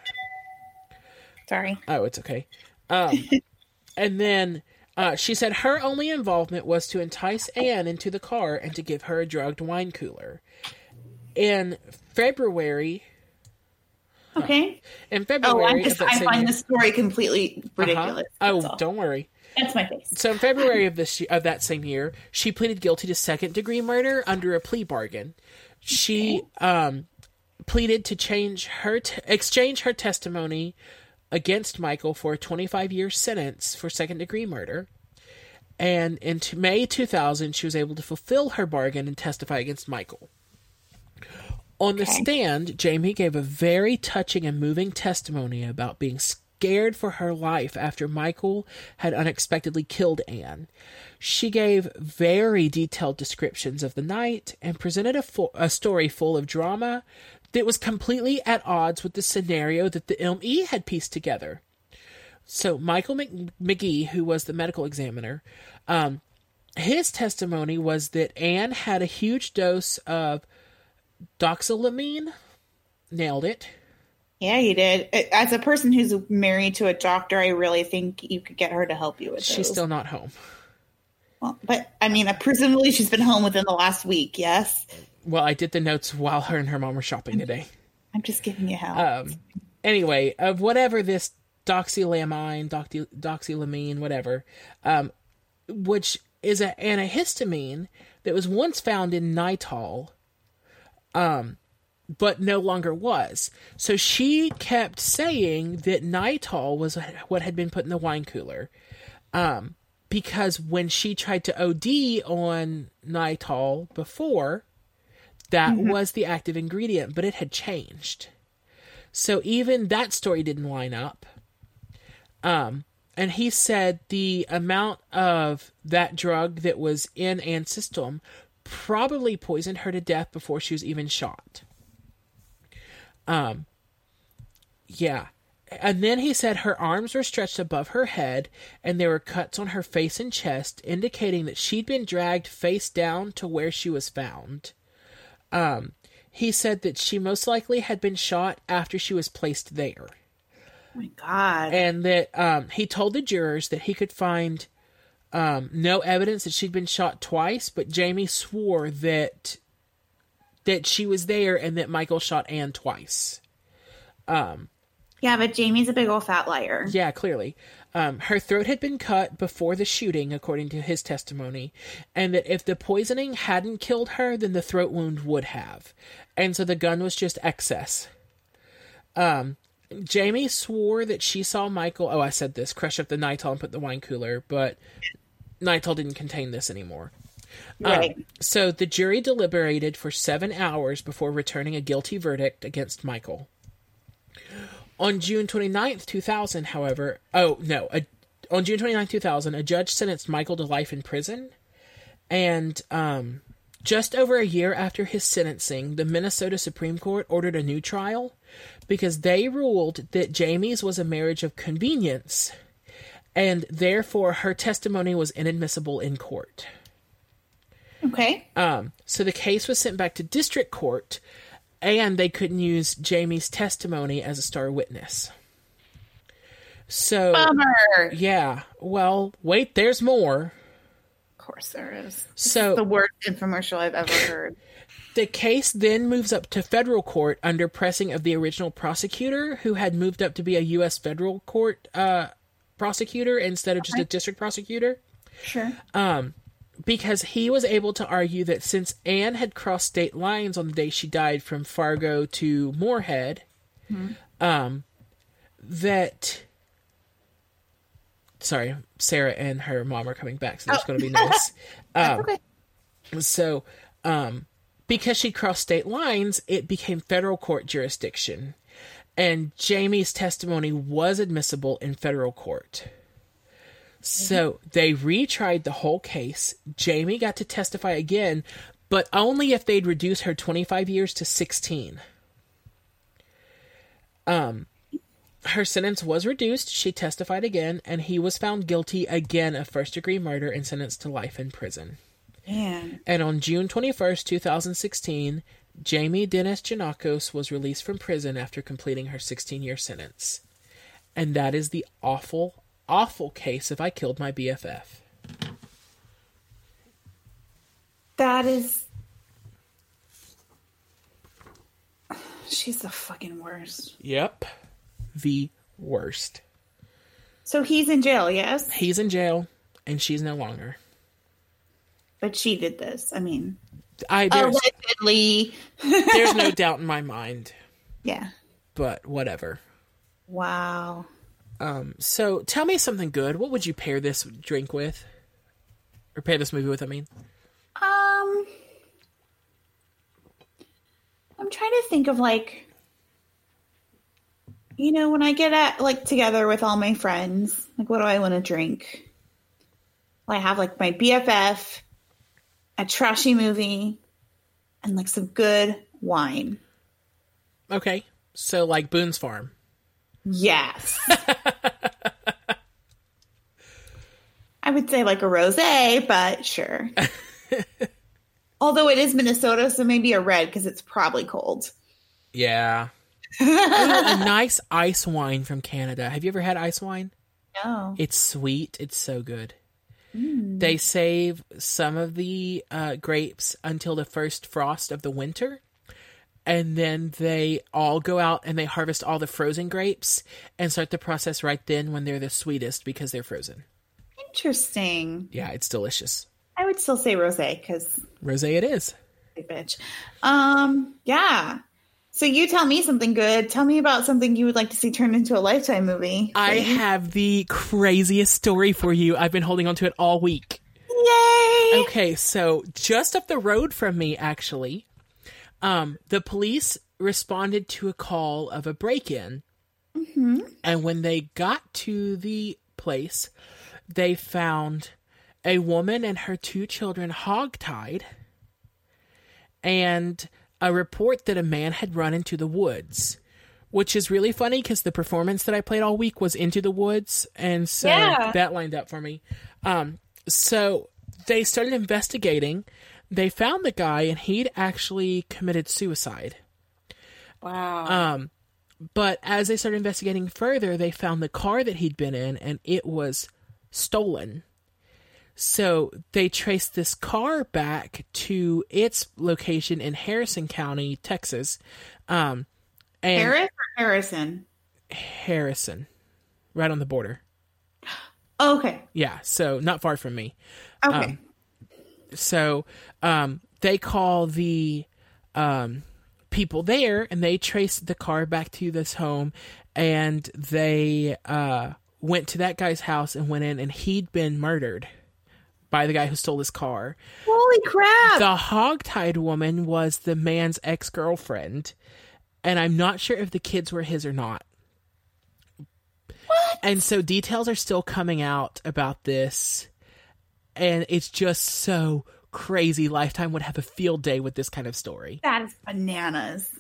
Sorry. Oh, it's okay. Um, and then uh, she said her only involvement was to entice Anne into the car and to give her a drugged wine cooler. In February, okay. Uh, in February, oh, I'm just, I find year, this story completely ridiculous. Uh-huh. Oh, all. Don't worry, that's my face. So in February of this of that same year, she pleaded guilty to second degree murder under a plea bargain. She okay. um, pleaded to change her t- exchange her testimony against Michael for a twenty-five year sentence for second degree murder. And in t- May two thousand, she was able to fulfill her bargain and testify against Michael. On the okay. stand, Jamie gave a very touching and moving testimony about being scared for her life after Michael had unexpectedly killed Anne. She gave very detailed descriptions of the night and presented a, full, a story full of drama that was completely at odds with the scenario that the M E had pieced together. So Michael McGee, who was the medical examiner, um, his testimony was that Anne had a huge dose of doxylamine. Nailed it. Yeah, you did. As a person who's married to a doctor, I really think you could get her to help you with this. She's still not home. Well, but, I mean, presumably she's been home within the last week, yes? Well, I did the notes while her and her mom were shopping today. I'm just giving you help. Um, anyway, of whatever this doxylamine, doxy, doxylamine, whatever, um, which is an antihistamine that was once found in Nitol, um, but no longer was. So she kept saying that Nitol was what had been put in the wine cooler. Um, because when she tried to O D on Nitol before, that mm-hmm. was the active ingredient, but it had changed. So even that story didn't line up. Um, and he said the amount of that drug that was in Anne's system probably poisoned her to death before she was even shot. Um, yeah. And then he said her arms were stretched above her head and there were cuts on her face and chest, indicating that she'd been dragged face down to where she was found. Um, he said that she most likely had been shot after she was placed there. Oh my God. And that, um, he told the jurors that he could find, um, no evidence that she'd been shot twice, but Jamie swore that... that she was there and that Michael shot Anne twice. Um, yeah, but Jamie's a big old fat liar. Yeah, clearly. Um, her throat had been cut before the shooting, according to his testimony, and that if the poisoning hadn't killed her, then the throat wound would have. And so the gun was just excess. Um, Jamie swore that she saw Michael... Oh, I said this. Crush up the Nitol and put the wine cooler, but Nitol didn't contain this anymore. Right. Um, so the jury deliberated for seven hours before returning a guilty verdict against Michael. On June twenty-ninth, two thousand, however, oh no, a, on June twenty-ninth, two thousand, a judge sentenced Michael to life in prison. And um, just over a year after his sentencing, the Minnesota Supreme Court ordered a new trial because they ruled that Jamie's was a marriage of convenience and therefore her testimony was inadmissible in court. Okay. Um, so the case was sent back to district court, and they couldn't use Jamie's testimony as a star witness. So, bummer. Yeah. Well, wait, there's more. Of course there is. This so is the worst infomercial I've ever heard. The case then moves up to federal court under pressing of the original prosecutor, who had moved up to be a U S federal court uh, prosecutor instead of okay. just a district prosecutor. Sure. Um. Because he was able to argue that since Anne had crossed state lines on the day she died from Fargo to Moorhead, mm-hmm. um, that... Sorry, Sarah and her mom are coming back, so that's oh. going to be nice. Um, okay. So, um, because she crossed state lines, it became federal court jurisdiction. And Jamie's testimony was admissible in federal court. So they retried the whole case. Jamie got to testify again, but only if they'd reduced her twenty-five years to sixteen. Um, her sentence was reduced. She testified again, and he was found guilty again of first-degree murder and sentenced to life in prison. Yeah. And on June twenty-first, two thousand sixteen, Jamie Dennis Janakos was released from prison after completing her sixteen-year sentence. And that is the awful, awful case if I killed my B F F. That is... She's the fucking worst. Yep. The worst. So he's in jail, yes? He's in jail, and she's no longer. But she did this, I mean... I, there's, allegedly. There's no doubt in my mind. Yeah. But whatever. Wow. Um, so tell me something good. What would you pair this drink with? Or pair this movie with, I mean? Um, I'm trying to think of like, you know, when I get at, like, together with all my friends, like, what do I want to drink? Well, I have, like, my B F F, a trashy movie, and, like, some good wine. Okay. So, like, Boone's Farm. Yes. I would say, like, a rosé, but sure. Although it is Minnesota, so maybe a red, because it's probably cold. Yeah. A nice ice wine from Canada. Have you ever had ice wine? No. It's sweet. It's so good. Mm. They save some of the uh, grapes until the first frost of the winter. And then they all go out and they harvest all the frozen grapes and start the process right then when they're the sweetest because they're frozen. Interesting. Yeah, it's delicious. I would still say rosé because... Rosé it is. Bitch. Um, yeah. So you tell me something good. Tell me about something you would like to see turned into a Lifetime movie. I have the craziest story for you. I've been holding on to it all week. Yay! Okay, so just up the road from me, actually, um, the police responded to a call of a break-in. Mm-hmm. And when they got to the place, they found a woman and her two children hogtied, and a report that a man had run into the woods, which is really funny because the performance that I played all week was Into the Woods, and so yeah. that lined up for me. Um, so they started investigating. They found the guy, and he'd actually committed suicide. Wow. Um, but as they started investigating further, they found the car that he'd been in, and it was stolen. So they traced this car back to its location in Harrison County, Texas. Um, and Harris or Harrison? Harrison. Right on the border. Oh, okay. Yeah, so not far from me. Okay. Um, so um, they call the um, people there, and they traced the car back to this home, and they uh, went to that guy's house and went in, and he'd been murdered by the guy who stole his car. Holy crap! The hogtied woman was the man's ex-girlfriend, and I'm not sure if the kids were his or not. What? And so details are still coming out about this, and it's just so crazy. Lifetime would have a field day with this kind of story. That is bananas.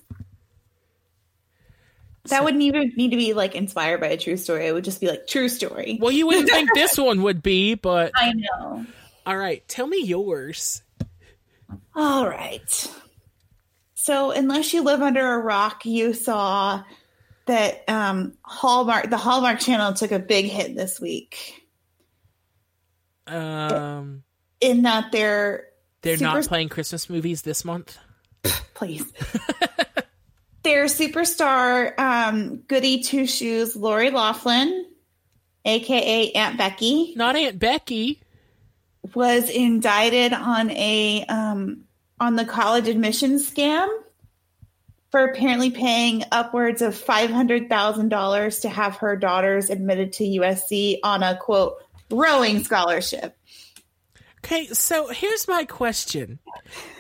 That so, wouldn't even need to be, like, inspired by a true story. It would just be, like, true story. Well, you wouldn't think this one would be, but... I know. All right. Tell me yours. All right. So, unless you live under a rock, you saw that um, Hallmark, the Hallmark Channel took a big hit this week. Um, In that they're... They're super... not playing Christmas movies this month? Please. Their superstar um, goody two-shoes, Lori Loughlin, a k a. Aunt Becky. Not Aunt Becky. Was indicted on a um, on the college admissions scam for apparently paying upwards of five hundred thousand dollars to have her daughters admitted to U S C on a, quote, rowing scholarship. Okay, so here's my question.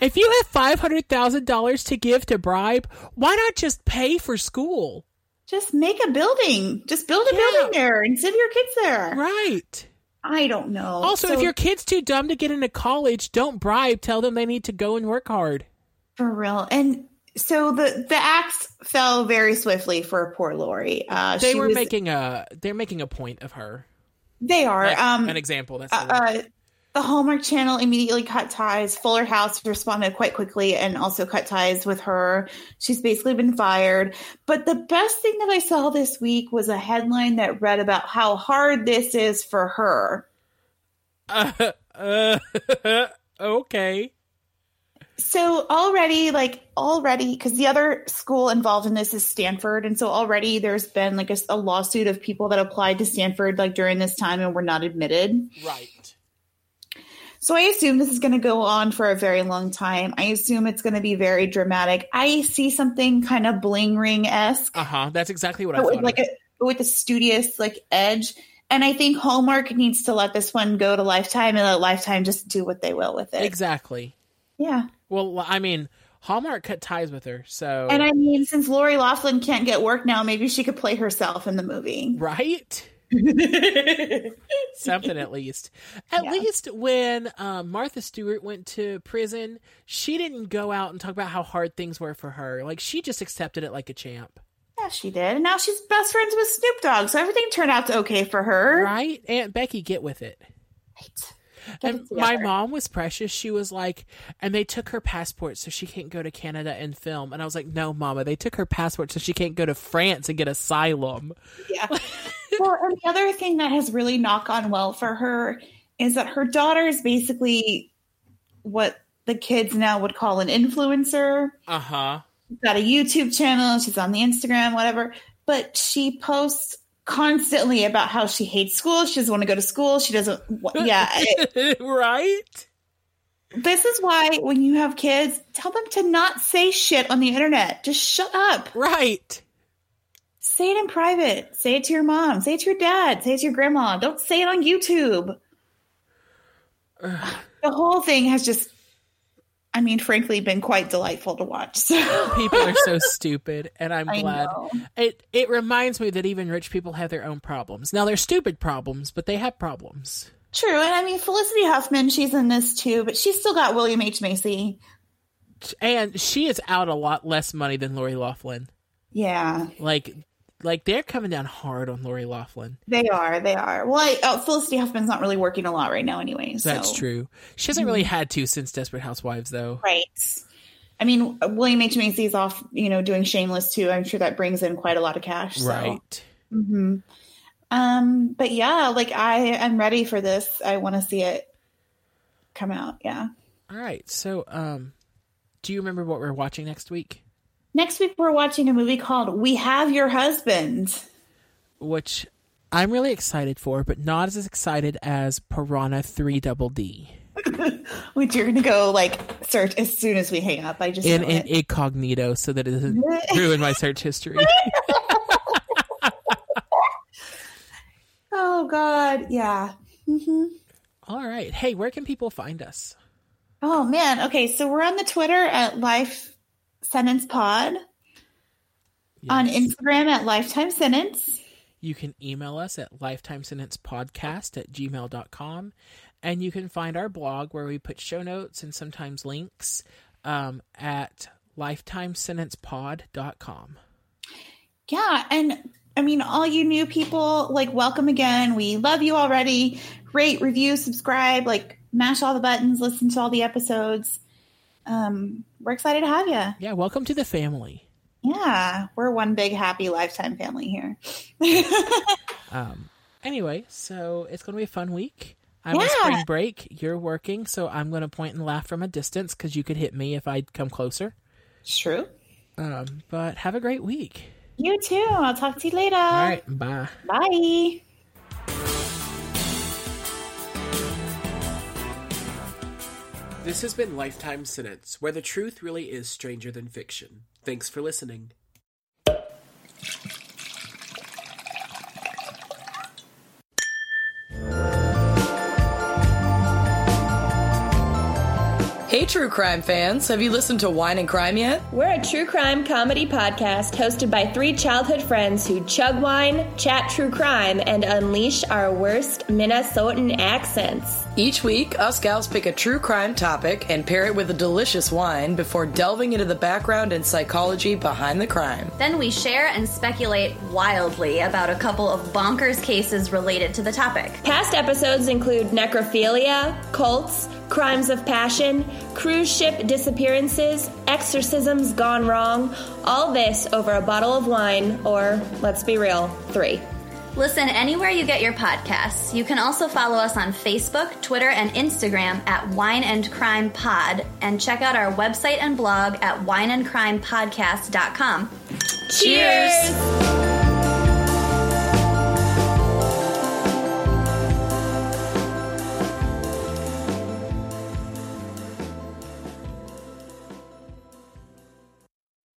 If you have five hundred thousand dollars to give to bribe, why not just pay for school? Just make a building. Just build a yeah. building there and send your kids there. Right. I don't know. Also, so, if your kid's too dumb to get into college, don't bribe. Tell them they need to go and work hard. For real. And so the, the axe fell very swiftly for poor Lori. Uh, they she were was, making a, they're making a point of her. They are. Like, um, an example. That's uh, uh The Hallmark Channel immediately cut ties. Fuller House responded quite quickly and also cut ties with her. She's basically been fired. But the best thing that I saw this week was a headline that read about how hard this is for her. Uh, uh, okay. So already, like, already, because the other school involved in this is Stanford. And so already there's been, like, a, a lawsuit of people that applied to Stanford, like, during this time and were not admitted. Right. So I assume this is going to go on for a very long time. I assume it's going to be very dramatic. I see something kind of Bling Ring-esque. Uh-huh. That's exactly what I thought. Like a, with a studious, like, edge. And I think Hallmark needs to let this one go to Lifetime and let Lifetime just do what they will with it. Exactly. Yeah. Well, I mean, Hallmark cut ties with her, so... And I mean, since Lori Loughlin can't get work now, maybe she could play herself in the movie. Right? Something at least. At yeah. least when um, Martha Stewart went to prison, she didn't go out and talk about how hard things were for her. Like, she just accepted it like a champ. Yeah, she did. And now she's best friends with Snoop Dogg, so everything turned out okay for her. Right? Aunt Becky, get with it. Right. And my mom was precious. She was like, and they took her passport so she can't go to Canada and film. And I was like, no, Mama, they took her passport so she can't go to France and get asylum. Yeah. Well, and the other thing that has really knocked on well for her is that her daughter is basically what the kids now would call an influencer. Uh-huh. She's got a YouTube channel. She's on the Instagram, whatever. But she posts constantly about how she hates school, she doesn't want to go to school, she doesn't yeah it, right? This is why when you have kids, tell them to not say shit on the internet. Just shut up. Right? Say it in private. Say it to your mom, say it to your dad, say it to your grandma. Don't say it on YouTube. Ugh. The whole thing has just, I mean, frankly, been quite delightful to watch. So. People are so stupid, and I'm I glad. Know. It it reminds me that even rich people have their own problems. Now, they're stupid problems, but they have problems. True, and I mean, Felicity Huffman, she's in this too, but she's still got William H. Macy. And she is out a lot less money than Lori Loughlin. Yeah. Like, like they're coming down hard on Lori Loughlin. They are, they are. Well, I, oh, Felicity Huffman's not really working a lot right now anyway. So. That's true. She hasn't really had to since Desperate Housewives, though. Right. I mean, William H. Macy's off, you know, doing Shameless, too. I'm sure that brings in quite a lot of cash. So. Right. Mm-hmm. Um, but, yeah, like, I am ready for this. I want to see it come out, yeah. All right. So, um, do you remember what we're watching next week? Next week, we're watching a movie called We Have Your Husband. Which I'm really excited for, but not as excited as Piranha three double D. Which you're going to go, like, search as soon as we hang up. I just In, in incognito, so that it doesn't ruin my search history. Oh, God. Yeah. Mm-hmm. All right. Hey, where can people find us? Oh, man. Okay, so we're on the Twitter at Life... Sentence Pod. Yes. On Instagram at Lifetime Sentence. You can email us at Lifetime Sentence Podcast at gmail dot com, and you can find our blog where we put show notes and sometimes links um, at lifetime sentence pod dot com. Yeah, and I mean, all you new people, like, welcome again. We love you already. Rate, review, subscribe, like, mash all the buttons, listen to all the episodes. Um, we're excited to have you. Yeah, welcome to the family. Yeah, we're one big happy Lifetime family here. um. Anyway, so it's going to be a fun week. I'm yeah. on spring break. You're working, so I'm going to point and laugh from a distance because you could hit me if I'd come closer. It's true. Um. But have a great week. You too. I'll talk to you later. All right. Bye. Bye. This has been Lifetime Sentence, where the truth really is stranger than fiction. Thanks for listening. Hey, true crime fans. Have you listened to Wine and Crime yet? We're a true crime comedy podcast hosted by three childhood friends who chug wine, chat true crime, and unleash our worst Minnesotan accents. Each week, us gals pick a true crime topic and pair it with a delicious wine before delving into the background and psychology behind the crime. Then we share and speculate wildly about a couple of bonkers cases related to the topic. Past episodes include necrophilia, cults, crimes of passion, cruise ship disappearances, exorcisms gone wrong, all this over a bottle of wine, or, let's be real, three. Listen anywhere you get your podcasts. You can also follow us on Facebook, Twitter, and Instagram at Wine and Crime Pod, and check out our website and blog at wine and crime podcast dot com. Cheers! Cheers!